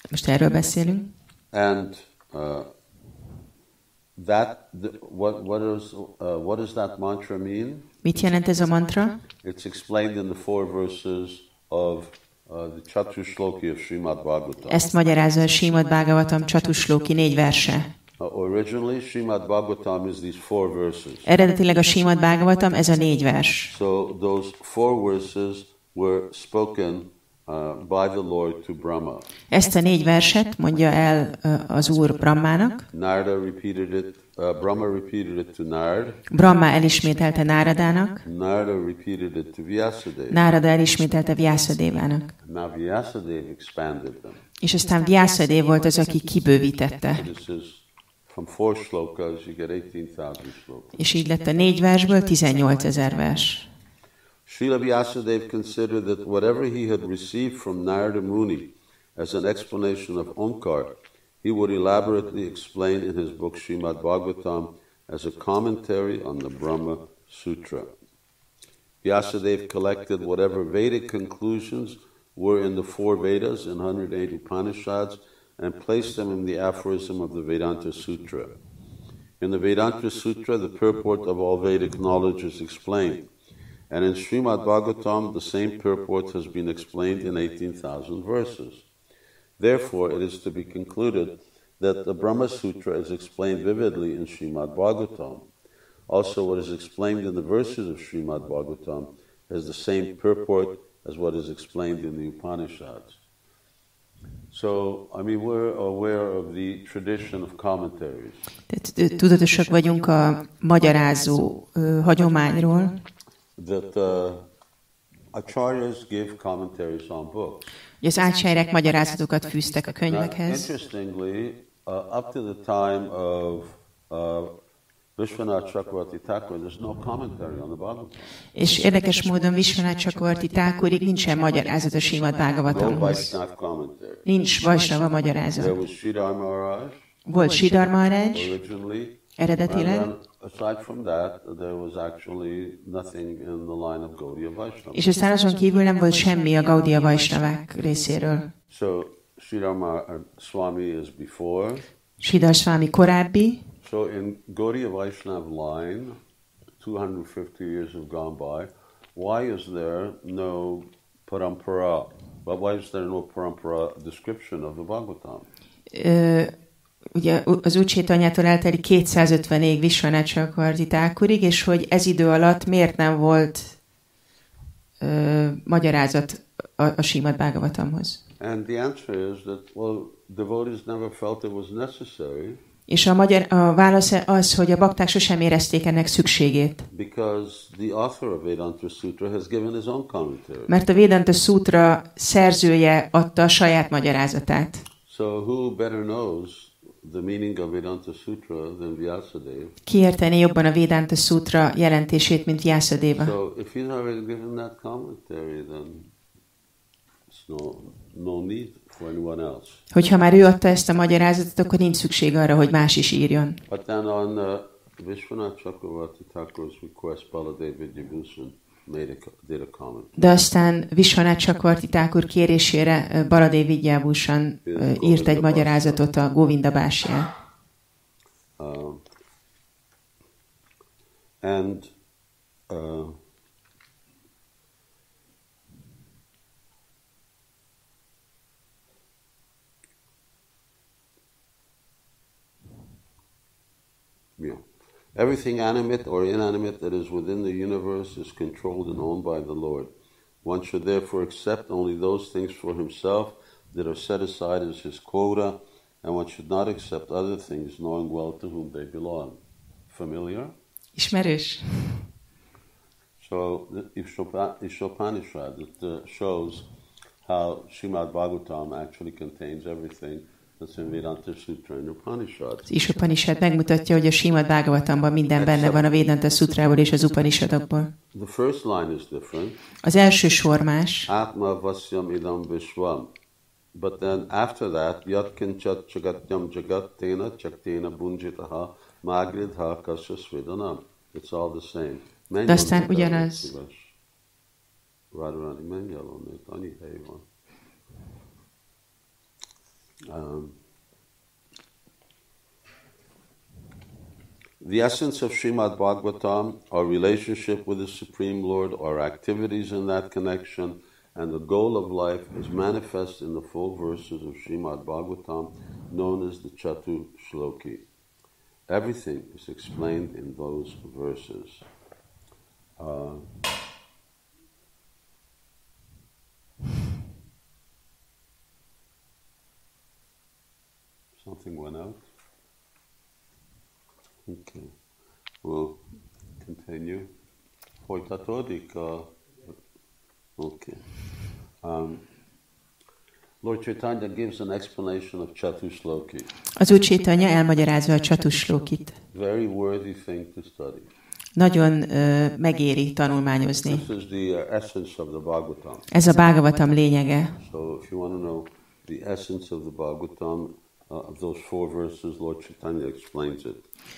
Most erről beszélünk. And what does that mantra mean? Mit jelent ez a mantra? It's explained in the four verses of the Chatushloki of Srimad Bhagavatam. Ezt magyarázza a Srimad Bhagavatam Chatushloki 4 verse. Originally, Srimad Bhagavatam is these four verses. Eredetileg a Srimad Bhagavatam ez a 4 vers. So those four verses were spoken Ezt a négy verset mondja el az Úr Brahmának. Brahma elismételte Náradának. Nárada elismételte Vyászadévának. És aztán Vyászadév volt az, aki kibővítette. És így lett a négy versből 18,000 vers. Srila Vyasadeva considered that whatever he had received from Narada Muni as an explanation of Omkar, he would elaborately explain in his book Srimad Bhagavatam as a commentary on the Brahma Sutra. Vyasadeva collected whatever Vedic conclusions were in the four Vedas and 108 Upanishads and placed them in the aphorism of the Vedanta Sutra. In the Vedanta Sutra, the purport of all Vedic knowledge is explained. And in Srimad Bhagavatam, the same purport has been explained in 18,000 verses. Therefore, it is to be concluded that the Brahma Sutra is explained vividly in Srimad Bhagavatam. Also, what is explained in the verses of Srimad Bhagavatam has the same purport as what is explained in the Upanishads. So, I mean, we're aware of the tradition of commentaries. Tudatosak vagyunk a magyarázó hagyományról. That acharyas give commentaries on books. Az ácsárják magyarázatokat fűztek a könyvekhez. Interestingly, up to the time of Vishwanath Chakravarti Thakur, there's no commentary on the Bhagavatam. És érdekes módon Vishwanath Chakravarti Thakurig nincsen magyarázat a Srimad Bhagavatamhoz. Nincs Vaishnava magyarázat. There was Sridhar Maharaj. Volt Sridhar Maharaj. Eredetileg. Aside from that, there was actually nothing in the line of Gaudiya Vaishnava. És aztán azon kívül nem volt semmi a Gaudiya Vaishnavák részéről. So, Sridhar Swami is before. Sridhar Swami korábbi. So, in Gaudiya Vaishnava line, 250 years have gone by. Why is there no parampara? But why is there no parampara description of the Bhagavatam? Ugye az Úcsétanyától eltelik 250 évig Vishwanath Chakravarti Thakurig, és hogy ez idő alatt miért nem volt magyarázat a Srimad Bhagavatamhoz. És a válasz az, hogy a bakták sosem érezték ennek szükségét. Mert a Vedanta Sutra szerzője adta a saját magyarázatát. So who better knows the meaning of Vedanta Sutra than Vyasadeva? Ki értené jobban a Vedanta Sutra jelentését, mint Vyasadeva? So if he's already given that commentary, then it's no need for anyone else. Hogyha már ő adta ezt a magyarázatot, akkor nincs szükség arra, hogy más is írjon. But then on Vishwanath Chakravarti Thakur's request, Baladev Vidyabhushan did a comment. De aztán Vishwanath Chakravarti Thakur kérésére Baladev Vidyabhushan írt egy magyarázatot a Govindabhashján. Everything animate or inanimate that is within the universe is controlled and owned by the Lord. One should therefore accept only those things for himself that are set aside as his quota, and one should not accept other things, knowing well to whom they belong. Familiar? Ismerős. So, the Ishopanishad shows how Srimad Bhagavatam actually contains everything. Az Ishopanishad megmutatja, hogy a Srimad Bhagavatamban minden benne van a Vedanta Sutrából és az Upanishadokból. Az első sor más. Atma vasyam idam vishvam. But then after that, yatkinchat jagatyam jagattena chaktena bunjitaha magridha kasyasvedanam. It's all the same. De aztán ugyanaz. Radharani menjalonét, annyi hely van. The essence of Srimad Bhagavatam, our relationship with the Supreme Lord, our activities in that connection, and the goal of life is manifest in the full verses of Srimad Bhagavatam, known as the Chatu Shloki. Everything is explained in those verses. sorting one out. Okay, we'll continue. Folytatódik a... Okay. Lord Chaitanya gives an explanation of Chatusloki. Az Úr Chaitanya elmagyarázza a Csatuslókit. Very worthy thing to study. Nagyon megéri tanulmányozni. This is the essence of the Bhagavatam. Ez a Bhagavatam lényege. So if you want to know the essence of the Bhagavatam, of those four verses, Lord Chaitanya explains it.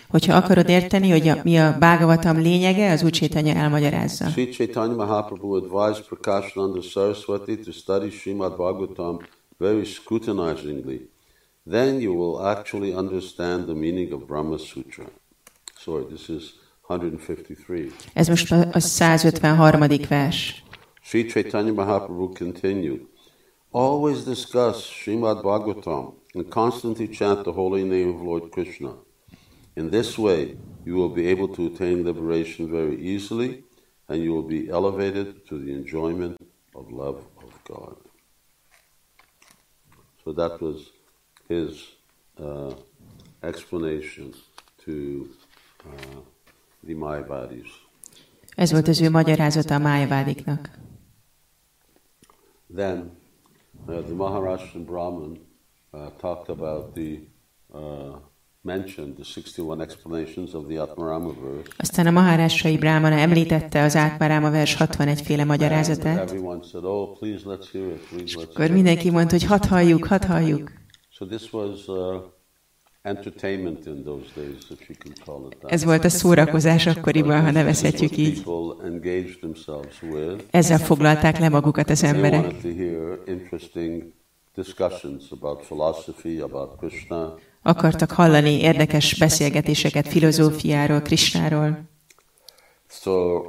Hogyha akarod érteni, hogy mi a Bhagavatam lényege, az Úr Chaitanya elmagyarázza. Sri Chaitanya Mahaprabhu advised Prakashananda Saraswati to study Srimad Bhagavatam very scrutinizingly. Then you will actually understand the meaning of Brahma Sutra. Sorry, this is 153. Ez most a 153. vers. Sri Chaitanya Mahaprabhu continued, always discuss Srimad Bhagavatam and constantly chant the holy name of Lord Krishna. In this way, you will be able to attain liberation very easily, and you will be elevated to the enjoyment of love of God. So that was his explanation to the Mayavadis. Ez volt az ő magyarázata a Mayavadiknak. Then the Maharashtrian Brahmin talked about the mentioned the 61 explanations of the Atmarama verse. Aztán a maharásai brámana említette az Atmarama vers 61 féle magyarázatát. És akkor mindenki mondta, hogy hadd halljuk, hadd halljuk. So this was entertainment in those days, if you can call it that. Ez volt a szórakozás akkoriban, ha nevezhetjük így. Ezzel foglalták le magukat az emberek. Discussions about philosophy, about Krishna. Akartak hallani érdekes beszélgetéseket filozófiáról, Krishnáról. So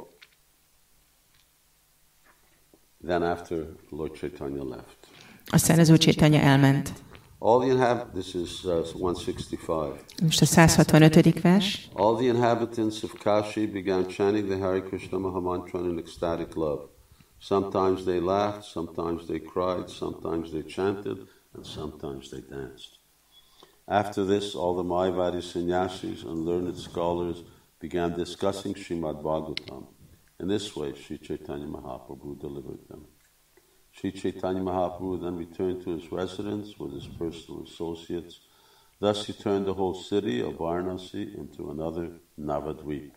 then after Lord Chaitanya left. Aztán az Úr Chaitanya elment. All the inhabitants, this is 165. Most a 165. vers. All the inhabitants of Kashi began chanting the Hare Krishna Mahamantra in ecstatic love. Sometimes they laughed, sometimes they cried, sometimes they chanted, and sometimes they danced. After this, all the Mayavadi sannyasis and learned scholars began discussing Srimad Bhagavatam. In this way, Sri Chaitanya Mahaprabhu delivered them. Sri Chaitanya Mahaprabhu then returned to his residence with his personal associates. Thus he turned the whole city of Varanasi into another Navadvip.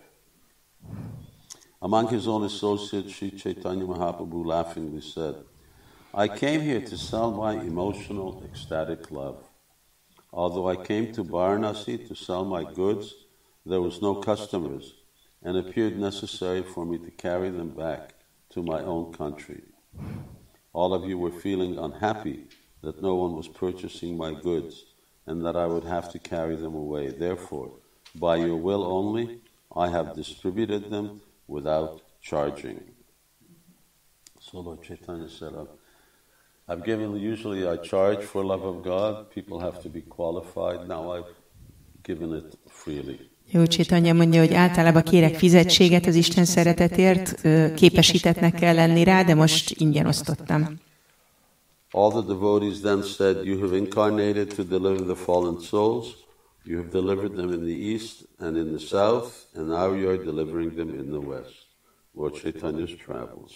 Among his own associates, Sri Chaitanya Mahaprabhu laughingly said, I came here to sell my emotional, ecstatic love. Although I came to Varanasi to sell my goods, there was no customers, and it appeared necessary for me to carry them back to my own country. All of you were feeling unhappy that no one was purchasing my goods, and that I would have to carry them away. Therefore, by your will only, I have distributed them without charging. So Lord Chaitanya said, I've given, usually I charge for love of God, people have to be qualified, now I've given it freely. Lord Chaitanya mondja, hogy általában kérek fizetséget az Isten szeretetért, képesítetnek kell lenni rá, de most ingyen osztottam. All the devotees then said, you have incarnated to deliver the fallen souls. You have delivered them in the east and in the south, and now you are delivering them in the west. Lord Chaitanya's travels.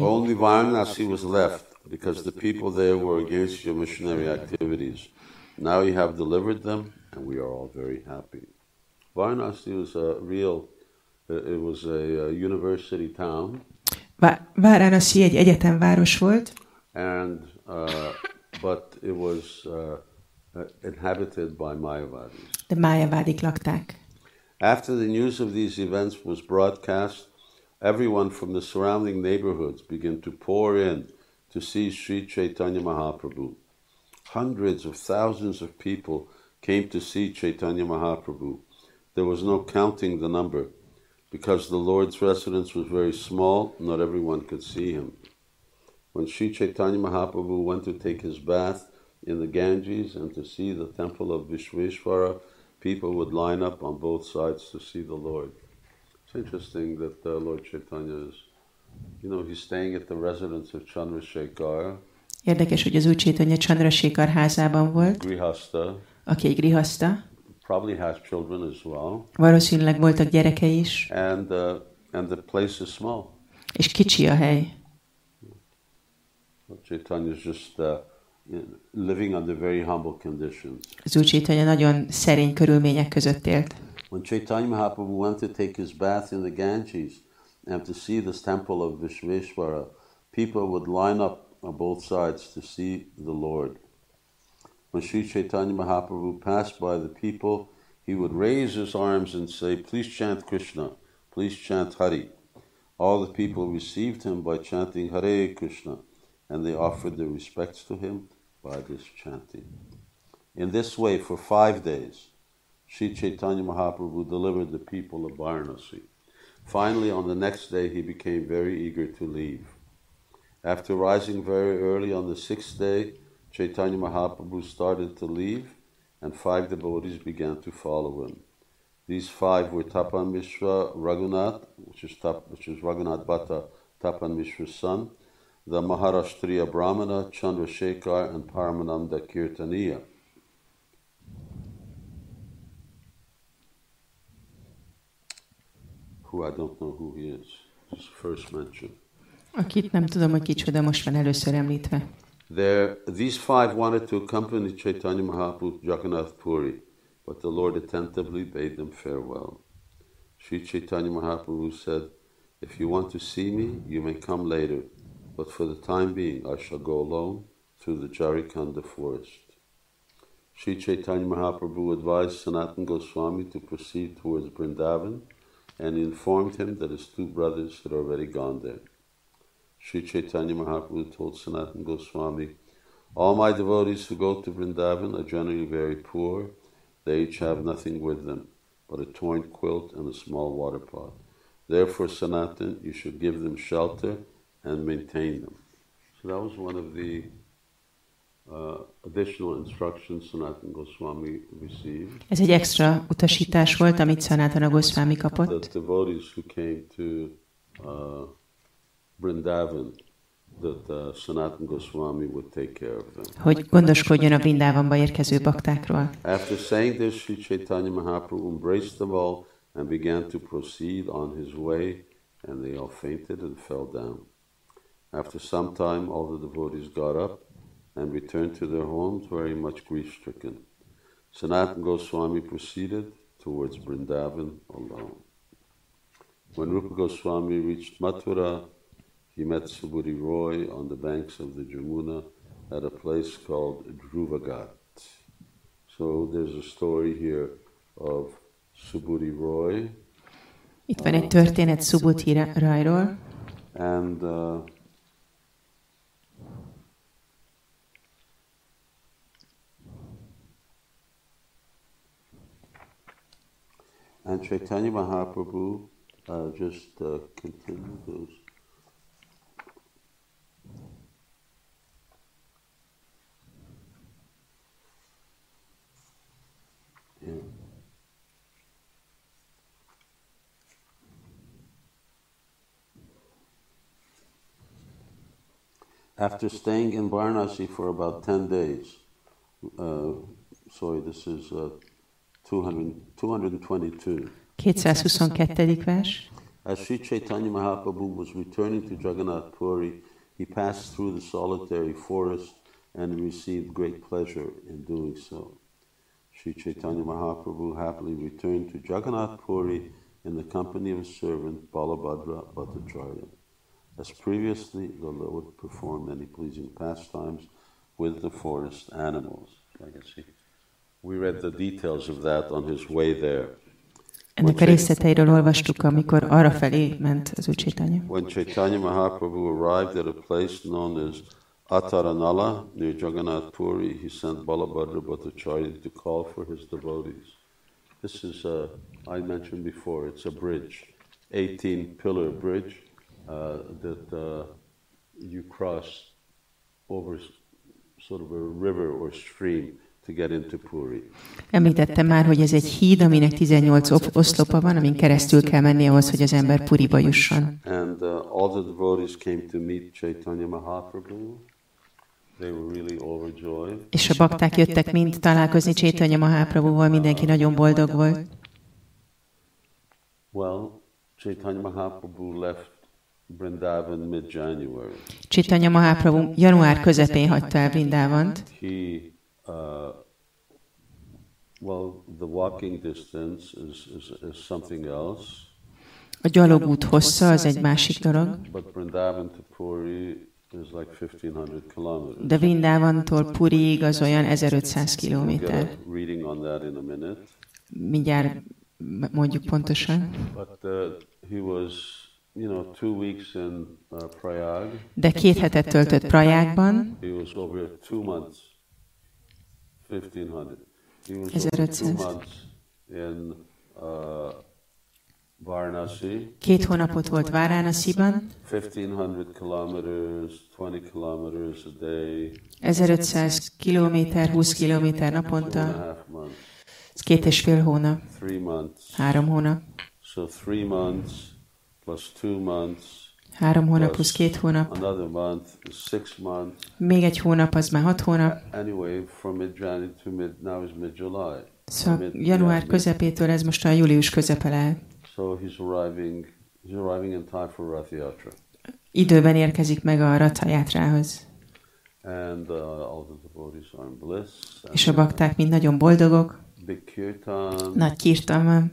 Only Varanasi was left because the people there were against your missionary activities. Now you have delivered them, and we are all very happy. Varanasi was a real, it was a university town. Varanasi egy egyetemváros volt. And but it was. Inhabited by Mayavadis. The Mayavadik lakták. After the news of these events was broadcast, everyone from the surrounding neighborhoods began to pour in to see Sri Chaitanya Mahaprabhu. Hundreds of thousands of people came to see Chaitanya Mahaprabhu. There was no counting the number. Because the Lord's residence was very small, not everyone could see him. When Sri Chaitanya Mahaprabhu went to take his bath in the Ganges and to see the temple of Vishveshwara, people would line up on both sides to see the Lord. It's interesting that Lord Chaitanya is, you know, he's staying at the residence of Chandrasekhar. Érdekes, hogy az új csétonja Chandrasekhar házában volt, aki egy grihaszta. Probably has children as well. Valószínűleg voltak gyerekei is. And the place is small. És kicsi a hely. Chaitanya is just living under very humble conditions. Az új Chaitanya nagyon szerény körülmények között élt. When Chaitanya Mahaprabhu went to take his bath in the Ganges and to see this temple of Visveshvara, people would line up on both sides to see the Lord. When Sri Chaitanya Mahaprabhu passed by the people, he would raise his arms and say, "Please chant Krishna, please chant Hari." All the people received him by chanting Hare Krishna, and they offered their respects to him by this chanting. In this way, for 5 days, Sri Chaitanya Mahaprabhu delivered the people of Varanasi. Finally, on the next day, he became very eager to leave. After rising very early on the 6th day, Chaitanya Mahaprabhu started to leave, and 5 devotees began to follow him. These 5 were Tapan Mishra, Raghunath, which is Raghunath Bhatta, Tapan Mishra's son, the Maharashtriya Brahmana, Chandrasekhar, and Paramananda Kirtaniya. Who I don't know who he is, just first mentioned. Akit nem tudom, hogy kicsoda, most van először említve. These 5 wanted to accompany Chaitanya Mahaprabhu to Jagannath Puri, but the Lord attentively bade them farewell. Sri Chaitanya Mahaprabhu said, "If you want to see me, you may come later, but for the time being I shall go alone through the Jarikhanda forest." Sri Chaitanya Mahaprabhu advised Sanatana Goswami to proceed towards Vrindavan and informed him that his 2 brothers had already gone there. Sri Chaitanya Mahaprabhu told Sanatana Goswami, "All my devotees who go to Vrindavan are generally very poor. They each have nothing with them but a torn quilt and a small water pot. Therefore, Sanatana, you should give them shelter and maintain them." So that was one of the additional instructions Sanatana Goswami received. Ez egy extra utasítás volt, amit Sanatana Goswami kapott. The devotees who came to Vrindavan, that Sanatana Goswami would take care of them. Hogy gondoskodjon a Vrindavanba érkező baktákról. After saying this, Sri Chaitanya Mahaprabhu embraced them all and began to proceed on his way, and they all fainted and fell down. After some time, all the devotees got up and returned to their homes very much grief-stricken. Sanatana Goswami proceeded towards Vrindavan alone. When Rupa Goswami reached Mathura, he met Suburi Roy on the banks of the Jamuna at a place called Dhruvagat. So there's a story here of Suburi Roy. Itt van egy történet Suburi Royról. And Chaitanya Mahaprabhu just continued those. Yeah. After staying in Varanasi for about 10 days, sorry, this is 222. 222. vers. As Sri Chaitanya Mahaprabhu was returning to Jagannath Puri, he passed through the solitary forest and received great pleasure in doing so. Sri Chaitanya Mahaprabhu happily returned to Jagannath Puri in the company of his servant Balabhadra Bhattacharya. As previously, the Lord performed many pleasing pastimes with the forest animals. Like I see, we read the details of that on his way there. Ennek a részleteiről olvastuk, amikor arrafelé ment az Úr Chaitanya. When Chaitanya Mahaprabhu arrived at a place known as Ataranala, near Jagannath Puri, he sent Balabhadra Bhattacharya to call for his devotees. This is, I mentioned before, it's a bridge, 18-pillar bridge that you cross over sort of a river or stream to get into Puri. Említettem már, hogy ez egy híd, aminek 18 oszlopa van, amin keresztül kell menni ahhoz, hogy az ember Puriba jusson. And all the devotees came to meet Chaitanya Mahaprabhu. És a bakták jöttek mind találkozni Csétanya Maháprabhuval, mindenki nagyon boldog volt. Chaitanya Mahaprabhu left Vrindavan mid-January. Chaitanya Mahaprabhu január közepén hagyta el Vrindávant. The walking distance is something else. A gyalogút hossza az egy másik dolog. But Vrindavan to Puri is like 1500 kilometers. De Vrindávantól Puriig az olyan 1500 kilométer. Reading on that in a minute. Mindjárt mondjuk pontosan. De 2 hetet töltött Prajágban. 1500. 2 hónapot volt Varanasi-ban. 1500 kilométer, 20 kilométer naponta. Ez 2,5 hónap. 3 hónap. 3 hónap plusz 2 hónap. Még 1 hónap, az már 6 hónap. Szóval január közepétől ez most a július közepe lehet. Időben érkezik meg a Ratha játrához. És a bakták mind nagyon boldogok. Nagy kirtan van.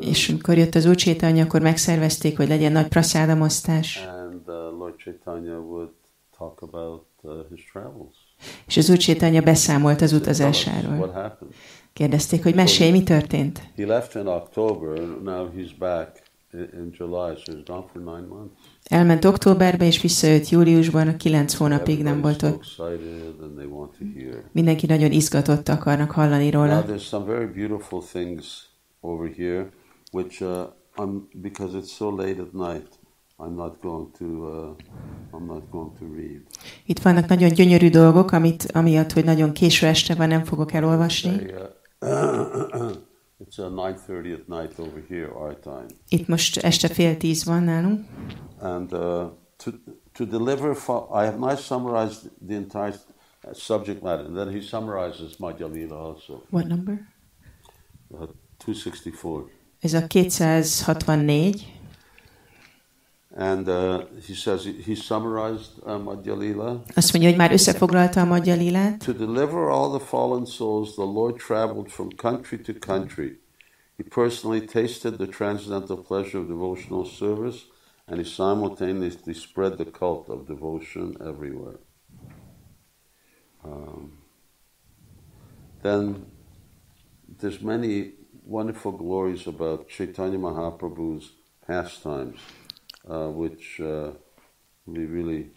És amikor jött az Úr Csétanya, akkor megszervezték, hogy legyen nagy praszádamosztás. És az Úr Csétanya beszámolt az utazásáról. Kérdezték, hogy mesélj, mi történt. Elment októberbe, és visszajött júliusban, 9 hónapig nem volt ott. Mindenki nagyon izgatott, akarnak hallani róla. Itt vannak nagyon gyönyörű dolgok, amit amiatt, hogy nagyon késő este van, nem fogok elolvasni. It's 9:30 at night over here, our time. Itt most este 9:30 van nálunk. And to deliver, I have not summarized the entire subject matter. And then he summarizes Madhya Lila also. What number? 264. Ez a 264. And he says he summarized Madhya Lila. Azt mondja, hogy már összefoglalta a Madhya Lilát. To deliver all the fallen souls, the Lord traveled from country to country. He personally tasted the transcendental pleasure of devotional service, and he simultaneously spread the cult of devotion everywhere. Then there's many wonderful glories about Chaitanya Mahaprabhu's pastimes. Which would be really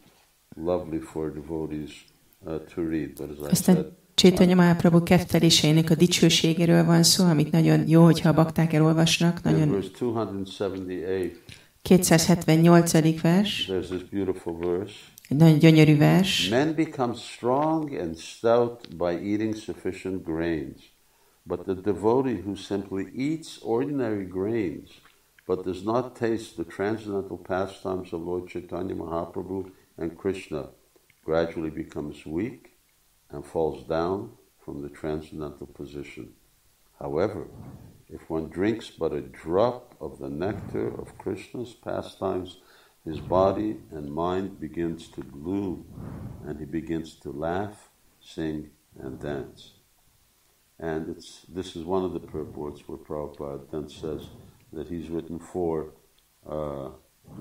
lovely for devotees to read. But as I said, Chaitanya Mahaprabhu kettelésének a dicsőségéről van szó, amit nagyon jó, hogyha a bakták elolvasnak. Nagyon. 278. vers. There's this beautiful verse. Egy nagyon gyönyörű vers. Men become strong and stout by eating sufficient grains, but the devotee who simply eats ordinary grains but does not taste the transcendental pastimes of Lord Chaitanya Mahaprabhu and Krishna, gradually becomes weak and falls down from the transcendental position. However, if one drinks but a drop of the nectar of Krishna's pastimes, his body and mind begins to bloom, and he begins to laugh, sing, and dance. And this is one of the purports where Prabhupada then says that he's written 4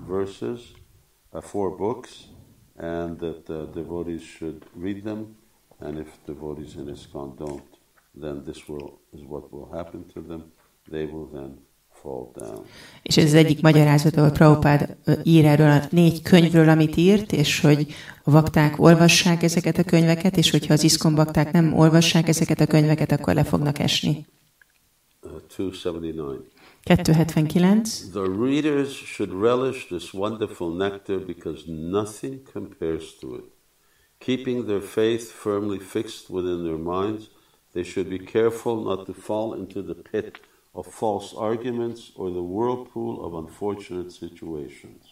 verses, 4 books, and that devotees should read them. And if devotees in ISKCON don't, then this is what will happen to them. They will then fall down. És ez az egyik magyarázat, ahol Prabhupáda ír erről a 4 könyvről, amit írt, és hogy a bakták olvassák ezeket a könyveket, és hogyha az ISKCON bakták nem olvassák ezeket a könyveket, akkor le fognak esni. 279. 279. The readers should relish this wonderful nectar because nothing compares to it. Keeping their faith firmly fixed within their minds, they should be careful not to fall into the pit of false arguments or the whirlpool of unfortunate situations.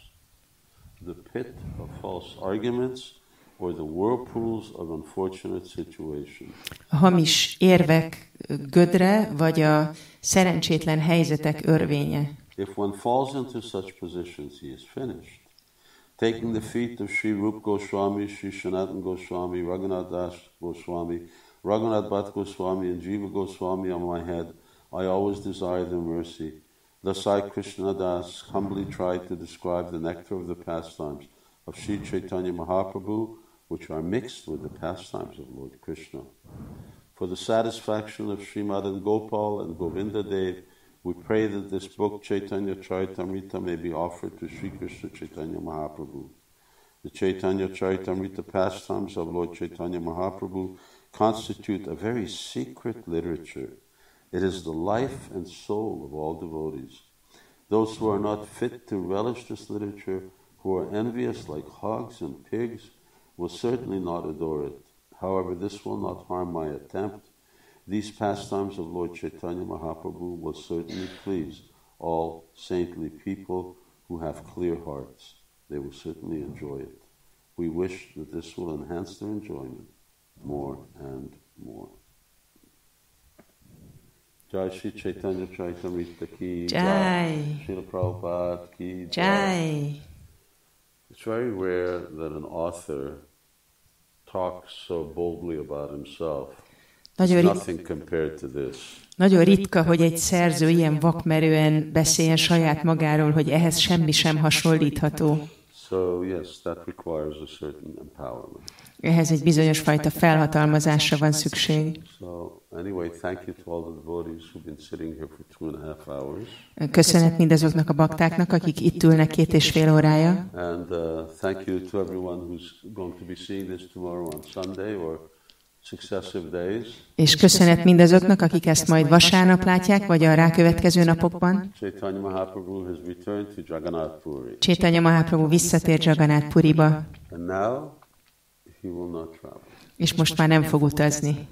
The pit of false arguments or the whirlpools of unfortunate situations. A hamis érvek gödre, vagy a szerencsétlen helyzetek örvénye. If one falls into such positions, he is finished. Taking the feet of Sri Rup Goswami, Sri Sanatan Goswami, Raghunath Das Goswami, Raghunath Bhatt Goswami, and Jiva Goswami on my head, I always desire their mercy. Thus I, Krishna Das, humbly tried to describe the nectar of the pastimes of Sri Chaitanya Mahaprabhu, which are mixed with the pastimes of Lord Krishna. For the satisfaction of Sri Madan Gopal and Govinda Dev, we pray that this book, Chaitanya Charitamrita, may be offered to Sri Krishna Chaitanya Mahaprabhu. The Chaitanya Charitamrita pastimes of Lord Chaitanya Mahaprabhu constitute a very secret literature. It is the life and soul of all devotees. Those who are not fit to relish this literature, who are envious like hogs and pigs, will certainly not adore it. However, this will not harm my attempt. These pastimes of Lord Chaitanya Mahaprabhu will certainly please all saintly people who have clear hearts. They will certainly enjoy it. We wish that this will enhance their enjoyment more and more. Jai Shri Chaitanya Charitamrita ki Jai. Srila Prabhupada ki Jai. It's very rare that an author talks so boldly about himself. Nagyon ritka, hogy egy szerző ilyen vakmerően beszéljen saját magáról, hogy ehhez semmi sem hasonlítható. Ehhez egy bizonyos fajta felhatalmazásra van szükség. Köszönet mindazoknak a baktáknak, akik itt ülnek 2,5 órája. És köszönet mindazoknak, akik ezt majd vasárnap látják, vagy a rákövetkező napokban. Chaitanya Mahaprabhu visszatért Jagannath Puriba. És most már nem fog utazni.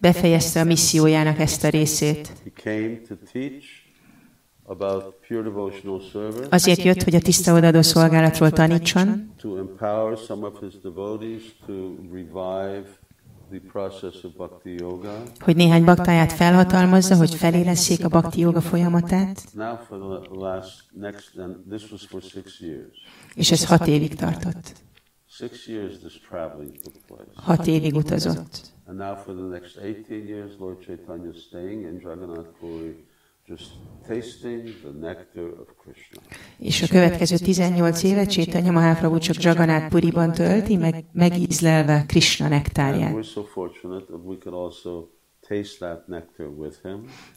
Befejezte a missziójának ezt a részét. Azért jött, hogy a tiszta odaadó szolgálatról tanítson, hogy néhány baktáját felhatalmazza, hogy felélesszék a bhakti joga folyamatát, és ez 6 évig tartott. 6 évig utazott. És a következő 18 évet Chaitanya Mahaprabhu csak Jagannath Puriban tölti, megízlelve Krishna nektárját.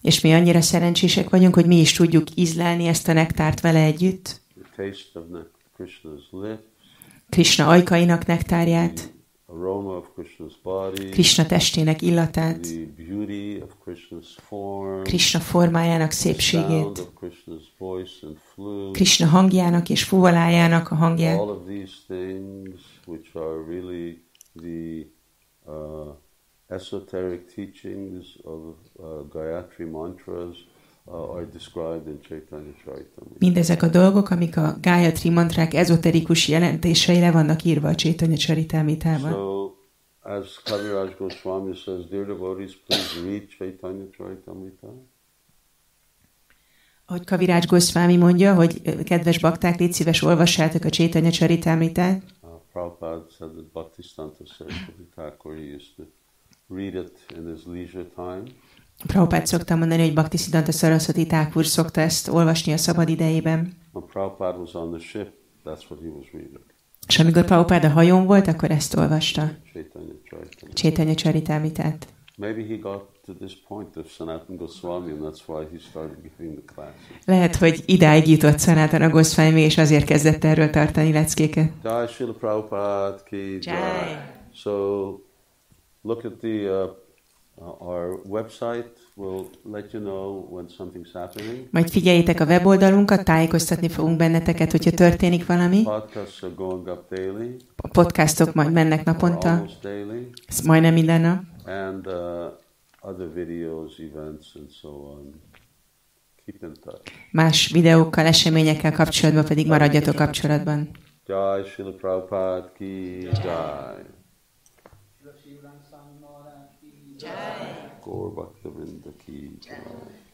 És mi annyira szerencsések vagyunk, hogy mi is tudjuk ízlelni ezt a nektárt vele együtt. Krishna ajkainak nektárját, Krishna testének illatát, Krishna formájának szépségét, Krishna hangjának és fuvolájának a hangját. Mindezek a dolgok, amik a Gayatri mantrák ezoterikus jelentéseire vannak írva a Chaitanya Charitamritában. So, as Kaviraj Goswami says, dear devotees, please read Chaitanya Charitamrita. Ahogy Kaviraj Goswami mondja, hogy kedves bakták, légy szíves, olvassátok a Chaitanya Charitamritát. Prabhupada said that Bhaktisiddhanta Saraswati Thakur used to read it in his leisure time. Prabhupát szokta mondani, hogy Bhaktisiddhanta Saraswati Thakur szokta ezt olvasni a szabad idejében. És amikor Prabhupád a hajón volt, akkor ezt olvasta. Chaitanya Charitamritát. Lehet, hogy idáig jutott Sanatana Goswami, és azért kezdett erről tartani leckéket. Jai Srila Prabhupada ki jai. So, look at the our website will let you know when something's happening. Majd figyeljétek a weboldalunkat, tájékoztatni fogunk benneteket, hogyha történik valami. A podcastok majd mennek naponta. Majdnem minden nap. And other videos, events and so on. Keep in touch. Más videókkal, eseményekkel kapcsolatban pedig maradjatok kapcsolatban. Jai Srila Prabhupada ki jai. Jai. Gaur Bhaktivinoda ki jai.